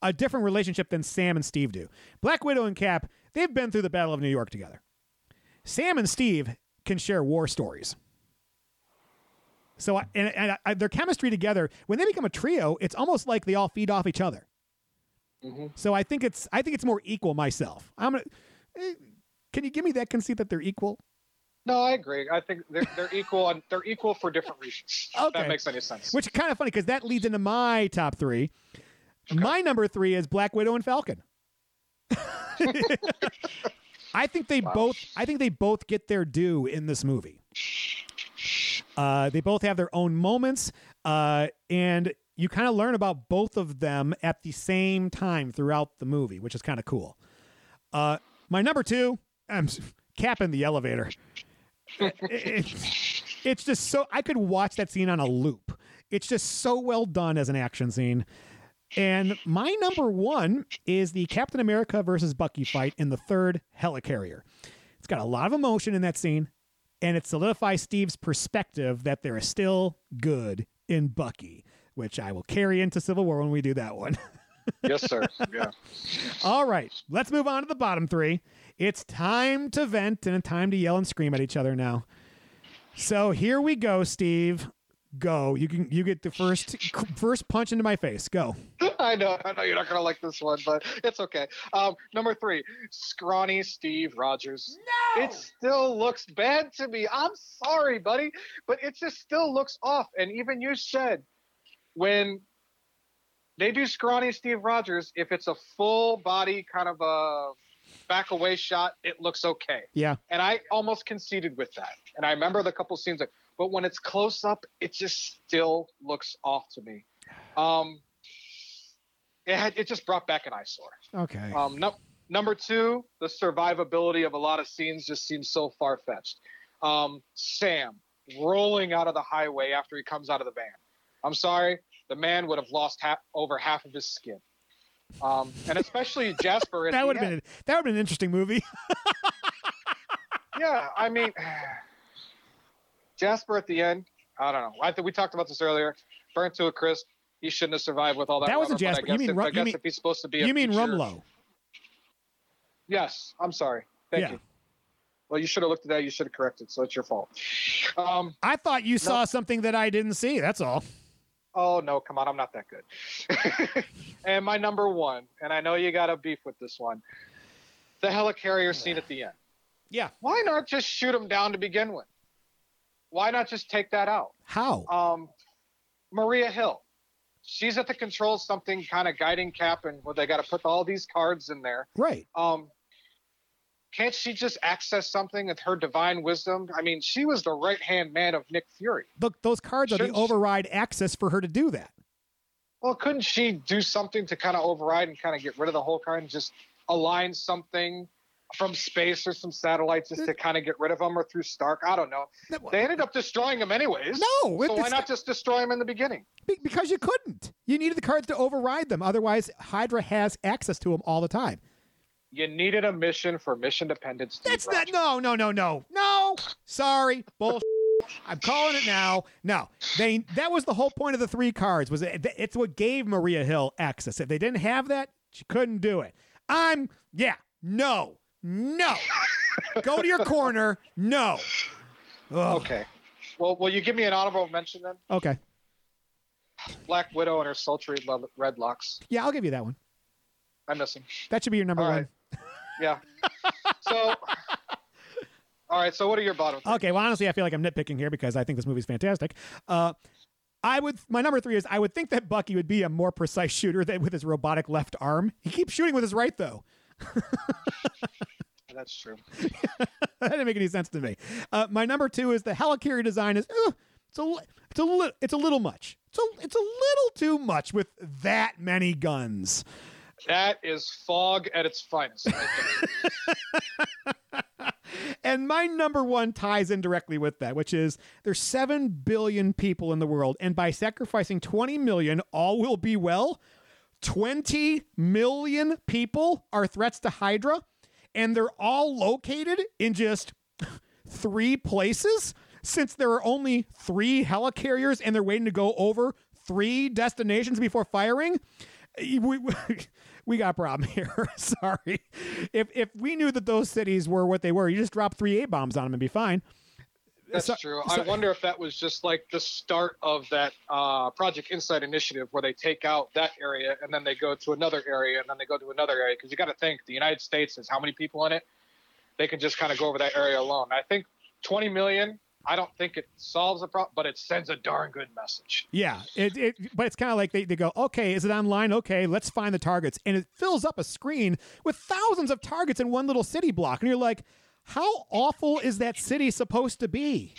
a different relationship than Sam and Steve do. Black Widow and Cap, they've been through the Battle of New York together. Sam and Steve can share war stories. So I, and, and I, their chemistry together, when they become a trio, it's almost like they all feed off each other. Mm-hmm. So I think it's I think it's more equal myself. I'm gonna. Can you give me that conceit that they're equal? No, I agree. I think they're they're equal and they're equal for different reasons. Okay. If that makes any sense. Which is kind of funny because that leads into my top three. Okay. My number three is Black Widow and Falcon. I think they wow. both I think they both get their due in this movie. Uh, they both have their own moments, uh, and. You kind of learn about both of them at the same time throughout the movie, which is kind of cool. Uh, my number two, I'm capping the elevator. it, it, it's just so I could watch that scene on a loop. It's just so well done as an action scene. And my number one is the Captain America versus Bucky fight in the third Helicarrier. It's got a lot of emotion in that scene, and it solidifies Steve's perspective that there is still good in Bucky. Which I will carry into Civil War when we do that one. Yes, sir. Yeah. All right. Let's move on to the bottom three. It's time to vent and time to yell and scream at each other now. So here we go, Steve. Go. You can. You get the first first punch into my face. Go. I know. I know you're not going to like this one, but it's okay. Um, number three, scrawny Steve Rogers. No! It still looks bad to me. I'm sorry, buddy, but it just still looks off. And even you said, when they do scrawny Steve Rogers, if it's a full body kind of a back away shot, it looks okay. Yeah. And I almost conceded with that. And I remember the couple scenes, like, but when it's close up, it just still looks off to me. Um, it had, it just brought back an eyesore. Okay. Um, no, number two, the survivability of a lot of scenes just seems so far fetched. Um, Sam rolling out of the highway after he comes out of the van. I'm sorry, the man would have lost half, over half of his skin. Um, and especially Jasper. that would have been that would have been an interesting movie. Yeah, I mean, Jasper at the end, I don't know. I think we talked about this earlier. Burnt to a crisp. He shouldn't have survived with all that. That wasn't Jasper. You mean if, Rum- I guess you mean, if he's supposed to be a You mean future. Rumlow. Yes, I'm sorry. Thank yeah. you. Well, you should have looked at that. You should have corrected. So it's your fault. Um, I thought you saw no. something that I didn't see. That's all. Oh, no, come on. I'm not that good. And my number one, and I know you got a beef with this one, the Helicarrier scene at the end. Yeah. Why not just shoot him down to begin with? Why not just take that out? How? Um, Maria Hill. She's at the controls, something kind of guiding Cap, and well, they got to put all these cards in there. Right. Um, can't she just access something with her divine wisdom? I mean, she was the right-hand man of Nick Fury. Look, those cards are Shouldn't the override she... access for her to do that. Well, couldn't she do something to kind of override and kind of get rid of the whole card and just align something from space or some satellites just to kind of get rid of them or through Stark? I don't know. They ended up destroying them anyways. No. So why not just destroy them in the beginning? Be- because you couldn't. You needed the cards to override them. Otherwise, Hydra has access to them all the time. You needed a mission for mission dependence. That's not, no, no, no, no, no. Sorry. Bullshit. I'm calling it now. No, they, that was the whole point of the three cards was it, it's what gave Maria Hill access. If they didn't have that, she couldn't do it. I'm yeah. No, no, Go to your corner. No. Ugh. Okay. Well, will you give me an honorable mention then? Okay. Black Widow and her sultry red locks. Yeah, I'll give you that one. I'm missing. That should be your number all one. Right. Yeah. So, all right. So what are your bottom three? Okay. Well, honestly, I feel like I'm nitpicking here because I think this movie's fantastic. Uh, I would, my number three is I would think that Bucky would be a more precise shooter than with his robotic left arm. He keeps shooting with his right though. That's true. That didn't make any sense to me. Uh, my number two is the Helicarrier design is uh, it's a it's a little it's a little much. It's a it's a little too much with that many guns. That is fog at its finest. And my number one ties in directly with that, which is there's seven billion people in the world. And by sacrificing twenty million, all will be well. twenty million people are threats to Hydra. And they're all located in just three places since there are only three helicarriers and they're waiting to go over three destinations before firing. We, we got a problem here. Sorry. If if we knew that those cities were what they were, you just drop three A-bombs on them and be fine. That's so, true. So, I wonder if that was just like the start of that uh, Project Insight initiative where they take out that area and then they go to another area and then they go to another area. Because you got to think the United States has how many people in it? They can just kind of go over that area alone. I think twenty million. I don't think it solves a problem, but it sends a darn good message. Yeah, it. it but it's kind of like they, they go, okay, is it online? Okay, let's find the targets. And it fills up a screen with thousands of targets in one little city block. And you're like, how awful is that city supposed to be?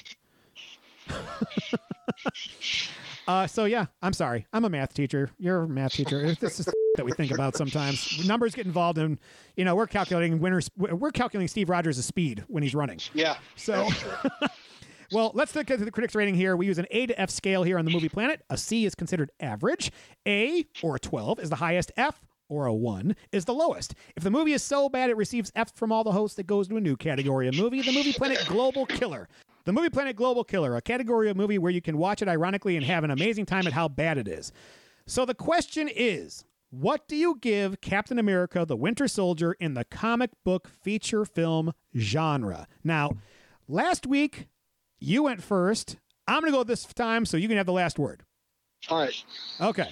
uh, so, yeah, I'm sorry. I'm a math teacher. You're a math teacher. This is that we think about sometimes. Numbers get involved in, you know, we're calculating winners. We're calculating Steve Rogers' speed when he's running. Yeah. So... Well, let's look at the critics' rating here. We use an A to F scale here on the Movie Planet. A C is considered average. A, or a twelve, is the highest. F, or a one, is the lowest. If the movie is so bad it receives F from all the hosts, it goes to a new category of movie, the Movie Planet Global Killer. The Movie Planet Global Killer, a category of movie where you can watch it ironically and have an amazing time at how bad it is. So the question is, what do you give Captain America, the Winter Soldier, in the comic book feature film genre? Now, last week... you went first. I'm going to go this time so you can have the last word. All right. Okay.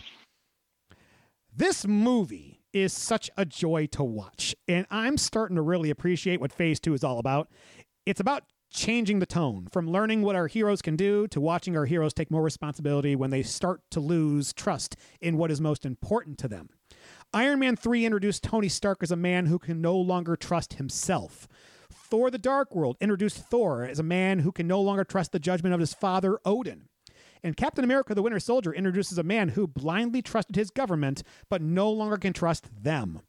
This movie is such a joy to watch, and I'm starting to really appreciate what Phase two is all about. It's about changing the tone, from learning what our heroes can do to watching our heroes take more responsibility when they start to lose trust in what is most important to them. Iron Man three introduced Tony Stark as a man who can no longer trust himself. Thor the Dark World introduced Thor as a man who can no longer trust the judgment of his father, Odin. And Captain America the Winter Soldier introduces a man who blindly trusted his government, but no longer can trust them.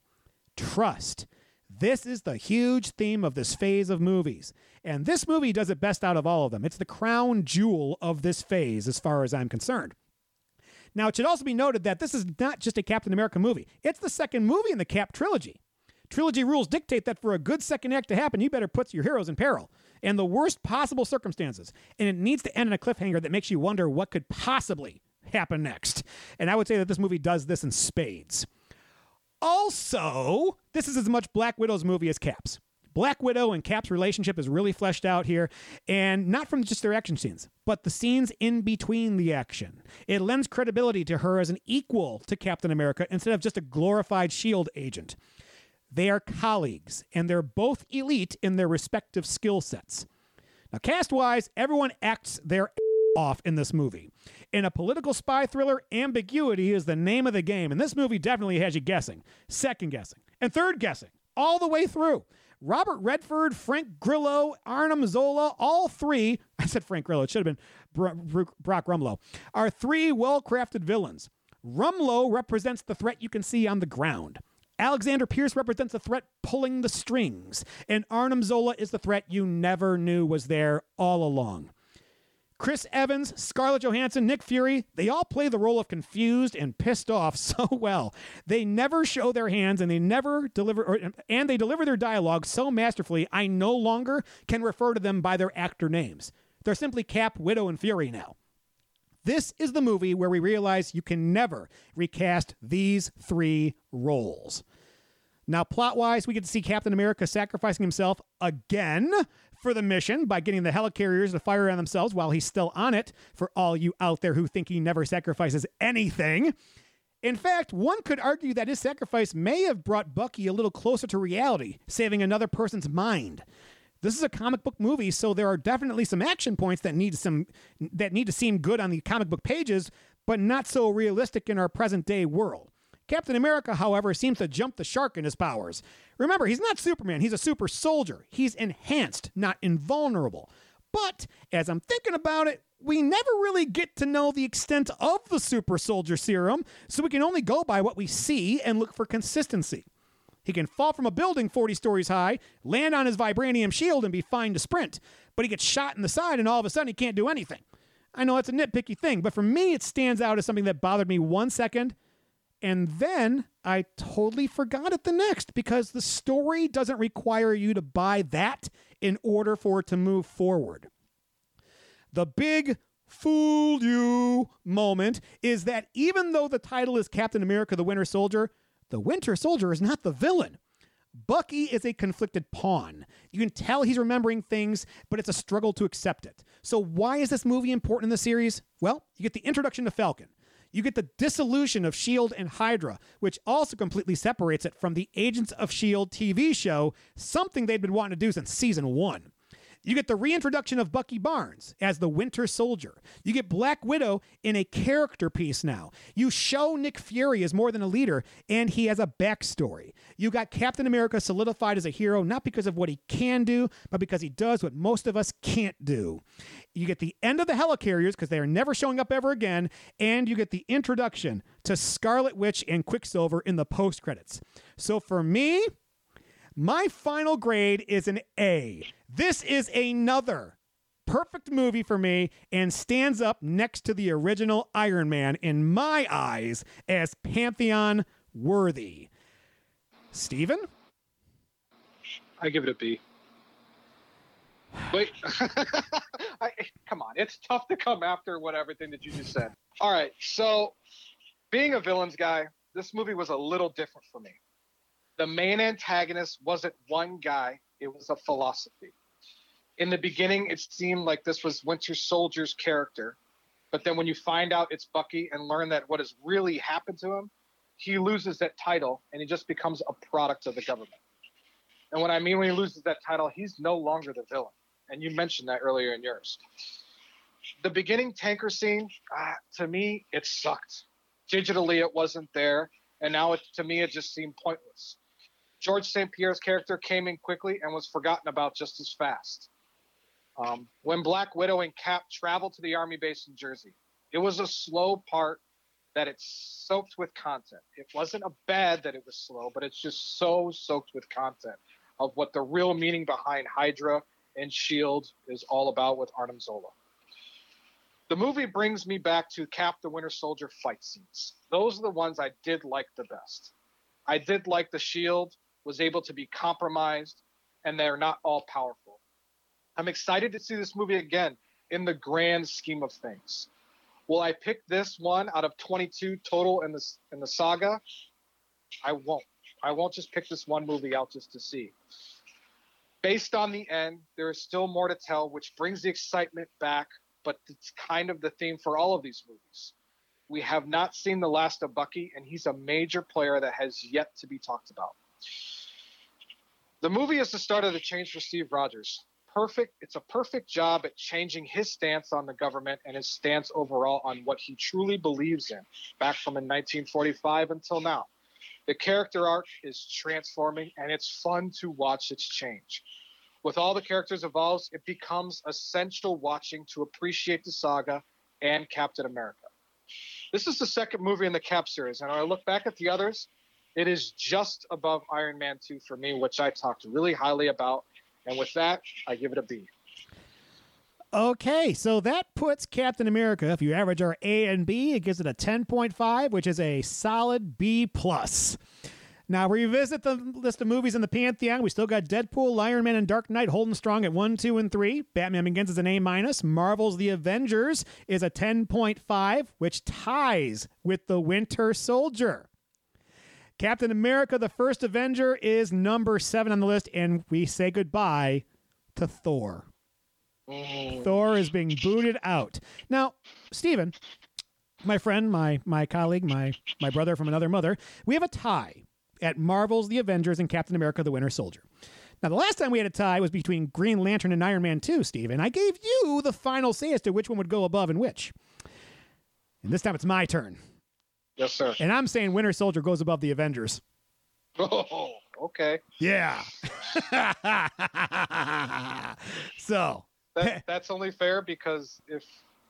Trust. This is the huge theme of this phase of movies. And this movie does it best out of all of them. It's the crown jewel of this phase, as far as I'm concerned. Now, it should also be noted that this is not just a Captain America movie. It's the second movie in the Cap trilogy. Trilogy rules dictate that for a good second act to happen, you better put your heroes in peril and the worst possible circumstances. And it needs to end in a cliffhanger that makes you wonder what could possibly happen next. And I would say that this movie does this in spades. Also, this is as much Black Widow's movie as Cap's. Black Widow and Cap's relationship is really fleshed out here, and not from just their action scenes, but the scenes in between the action. It lends credibility to her as an equal to Captain America instead of just a glorified SHIELD agent. They are colleagues, and they're both elite in their respective skill sets. Now, cast-wise, everyone acts their ass off in this movie. In a political spy thriller, ambiguity is the name of the game, and this movie definitely has you guessing, second-guessing, and third-guessing all the way through. Robert Redford, Frank Grillo, Arnim Zola, all three, I said Frank Grillo, it should have been Bro- Brock Rumlow, are three well-crafted villains. Rumlow represents the threat you can see on the ground. Alexander Pierce represents the threat pulling the strings, and Arnim Zola is the threat you never knew was there all along. Chris Evans, Scarlett Johansson, Nick Fury, they all play the role of confused and pissed off so well. They never show their hands and they never deliver, or, and they deliver their dialogue so masterfully, I no longer can refer to them by their actor names. They're simply Cap, Widow, and Fury now. This is the movie where we realize you can never recast these three roles. Now, plot-wise, we get to see Captain America sacrificing himself again for the mission by getting the helicarriers to fire on themselves while he's still on it, for all you out there who think he never sacrifices anything. In fact, one could argue that his sacrifice may have brought Bucky a little closer to reality, saving another person's mind. This is a comic book movie, so there are definitely some action points that need some that need to seem good on the comic book pages, but not so realistic in our present-day world. Captain America, however, seems to jump the shark in his powers. Remember, he's not Superman. He's a super soldier. He's enhanced, not invulnerable. But as I'm thinking about it, we never really get to know the extent of the super soldier serum, so we can only go by what we see and look for consistency. He can fall from a building forty stories high, land on his vibranium shield, and be fine to sprint, but he gets shot in the side and all of a sudden he can't do anything. I know that's a nitpicky thing, but for me it stands out as something that bothered me one second, and then I totally forgot it the next, because the story doesn't require you to buy that in order for it to move forward. The big fool you moment is that even though the title is Captain America the Winter Soldier, the Winter Soldier is not the villain. Bucky is a conflicted pawn. You can tell he's remembering things, but it's a struggle to accept it. So why is this movie important in the series? Well, you get the introduction to Falcon. You get the dissolution of S H I E L D and Hydra, which also completely separates it from the Agents of S H I E L D T V show, something they'd been wanting to do since season one. You get the reintroduction of Bucky Barnes as the Winter Soldier. You get Black Widow in a character piece now. You show Nick Fury as more than a leader, and he has a backstory. You got Captain America solidified as a hero, not because of what he can do, but because he does what most of us can't do. You get the end of the helicarriers, because they are never showing up ever again, and you get the introduction to Scarlet Witch and Quicksilver in the post-credits. So for me, my final grade is an A. This is another perfect movie for me and stands up next to the original Iron Man in my eyes as Pantheon worthy. Steven? I give it a B. Wait. I, come on. It's tough to come after what everything that you just said. All right. So being a villains guy, this movie was a little different for me. The main antagonist wasn't one guy. It was a philosophy. In the beginning, it seemed like this was Winter Soldier's character. But then when you find out it's Bucky and learn that what has really happened to him, he loses that title and he just becomes a product of the government. And what I mean when he loses that title, he's no longer the villain. And you mentioned that earlier in yours. The beginning tanker scene, ah, to me, it sucked. Digitally, it wasn't there. And now, it, to me, it just seemed pointless. Georges Saint Pierre's character came in quickly and was forgotten about just as fast. Um, when Black Widow and Cap traveled to the Army base in Jersey, it was a slow part that it's soaked with content. It wasn't a bad that it was slow, but it's just so soaked with content of what the real meaning behind Hydra and S H I E L D is all about with Arnim Zola. The movie brings me back to Cap the Winter Soldier fight scenes. Those are the ones I did like the best. I did like the S H I E L D was able to be compromised, and they're not all powerful. I'm excited to see this movie again in the grand scheme of things. Will I pick this one out of twenty-two total in the, in the saga? I won't. I won't just pick this one movie out just to see. Based on the end, there is still more to tell, which brings the excitement back, but it's kind of the theme for all of these movies. We have not seen the last of Bucky, and he's a major player that has yet to be talked about. The movie is the start of the change for Steve Rogers. Perfect. It's a perfect job at changing his stance on the government and his stance overall on what he truly believes in, back from in nineteen forty-five until now. The character arc is transforming, and it's fun to watch its change. With all the characters involved, it becomes essential watching to appreciate the saga and Captain America. This is the second movie in the Cap series, and when I look back at the others, it is just above Iron Man two for me, which I talked really highly about. And with that, I give it a B. Okay, so that puts Captain America, if you average our A and B, it gives it a ten point five, which is a solid B plus. Now, revisit the list of movies in the Pantheon. We still got Deadpool, Iron Man, and Dark Knight holding strong at one, two, and three. Batman Begins is an A-. Marvel's The Avengers is a ten point five, which ties with The Winter Soldier. Captain America, the First Avenger, is number seven on the list, and we say goodbye to Thor. Oh. Thor is being booted out. Now, Stephen, my friend, my my colleague, my my brother from another mother, we have a tie at Marvel's The Avengers and Captain America, the Winter Soldier. Now, the last time we had a tie was between Green Lantern and Iron Man two, Stephen. I gave you the final say as to which one would go above and which. And this time it's my turn. Yes, sir. And I'm saying Winter Soldier goes above the Avengers. Oh, okay. Yeah. So. That, that's only fair because if...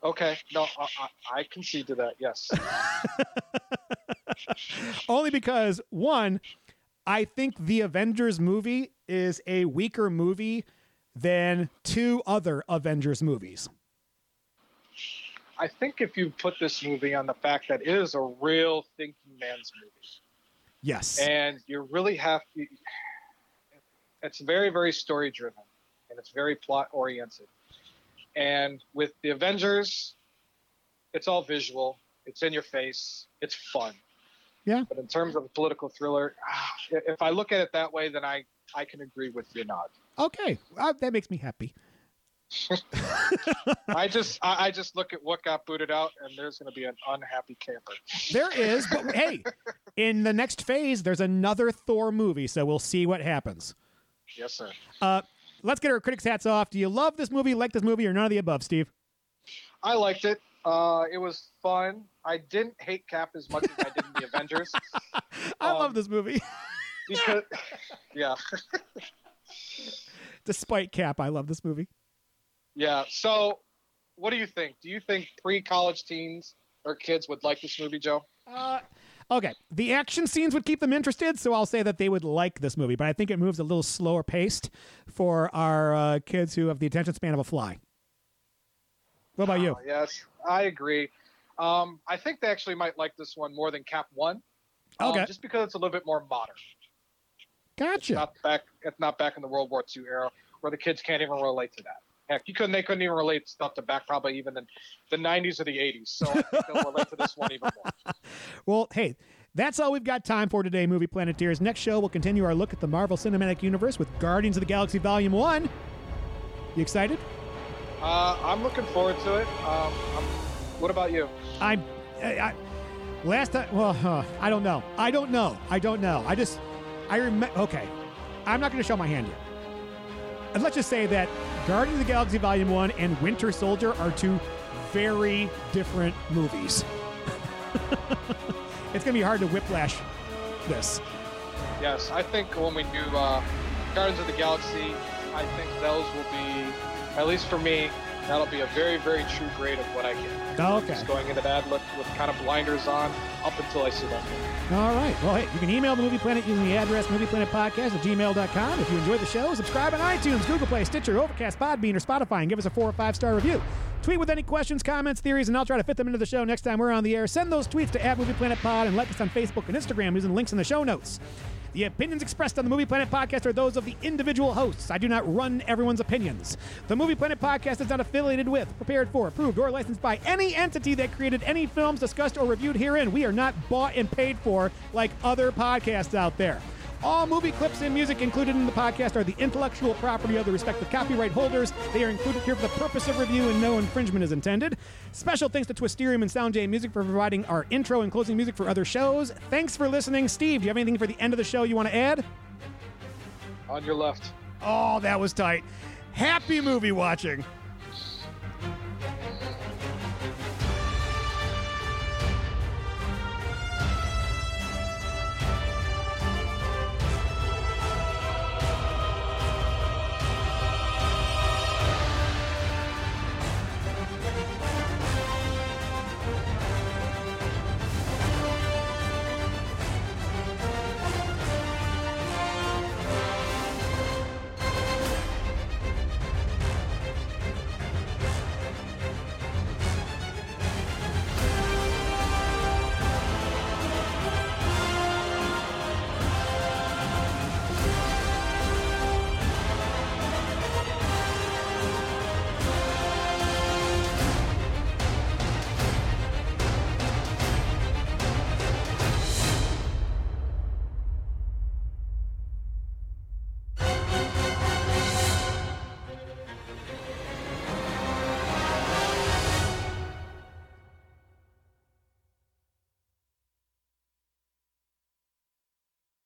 Okay. No, I, I, I concede to that. Yes. Only because, one, I think the Avengers movie is a weaker movie than two other Avengers movies. I think if you put this movie on the fact that it is a real thinking man's movie. Yes. And you really have to, it's very, very story driven and it's very plot oriented. And with the Avengers, it's all visual. It's in your face. It's fun. Yeah. But in terms of a political thriller, if I look at it that way, then I, I can agree with your nod. Okay. Uh, that makes me happy. I just I, I just look at what got booted out, and there's going to be an unhappy camper. There is. But hey, in the next phase, there's another Thor movie, so we'll see what happens. Yes, sir. Uh, let's get our critics' hats off. Do you love this movie, like this movie, or none of the above, Steve? I liked it. Uh, it was fun. I didn't hate Cap as much as I did in The Avengers. I um, love this movie. Because, yeah. Despite Cap, I love this movie. Yeah. So what do you think? Do you think pre-college teens or kids would like this movie, Joe? Uh, okay. The action scenes would keep them interested, so I'll say that they would like this movie, but I think it moves a little slower paced for our uh, kids who have the attention span of a fly. What about you? Uh, yes, I agree. Um, I think they actually might like this one more than Cap one. Um, okay. Just because it's a little bit more modern. Gotcha. It's not back, it's not back in the World War Two era where the kids can't even relate to that. Heck, you couldn't, they couldn't even relate stuff to back probably even in the nineties or the eighties. So I think they'll relate to this one even more. Well, hey, that's all we've got time for today, Movie Planeteers. Next show, we'll continue our look at the Marvel Cinematic Universe with Guardians of the Galaxy Volume one. You excited? Uh, I'm looking forward to it. Um, I'm, what about you? I'm, I, I last time, well, huh, I don't know. I don't know. I don't know. I just, I remember, okay. I'm not going to show my hand yet. And let's just say that Guardians of the Galaxy Volume one and Winter Soldier are two very different movies. It's going to be hard to whiplash this. Yes, I think when we do uh, Guardians of the Galaxy, I think those will be, at least for me, that'll be a very, very true grade of what I get. Oh, okay. Just going into that look with kind of blinders on up until I see that movie. All right. Well, hey, you can email the Movie Planet using the address movieplanetpodcast at gmail dot com. If you enjoyed the show, subscribe on iTunes, Google Play, Stitcher, Overcast, Podbean, or Spotify, and give us a four or five star review. Tweet with any questions, comments, theories, and I'll try to fit them into the show next time we're on the air. Send those tweets to at movieplanetpod and like us on Facebook and Instagram using links in the show notes. The opinions expressed on the Movie Planet Podcast are those of the individual hosts. I do not run everyone's opinions. The Movie Planet Podcast is not affiliated with, prepared for, approved, or licensed by any entity that created any films discussed or reviewed herein. We are not bought and paid for like other podcasts out there. All movie clips and music included in the podcast are the intellectual property of the respective copyright holders. They are included here for the purpose of review and no infringement is intended. Special thanks to Twisterium and Sound J Music for providing our intro and closing music for other shows. Thanks for listening. Steve, do you have anything for the end of the show you want to add? On your left. Oh, that was tight. Happy movie watching.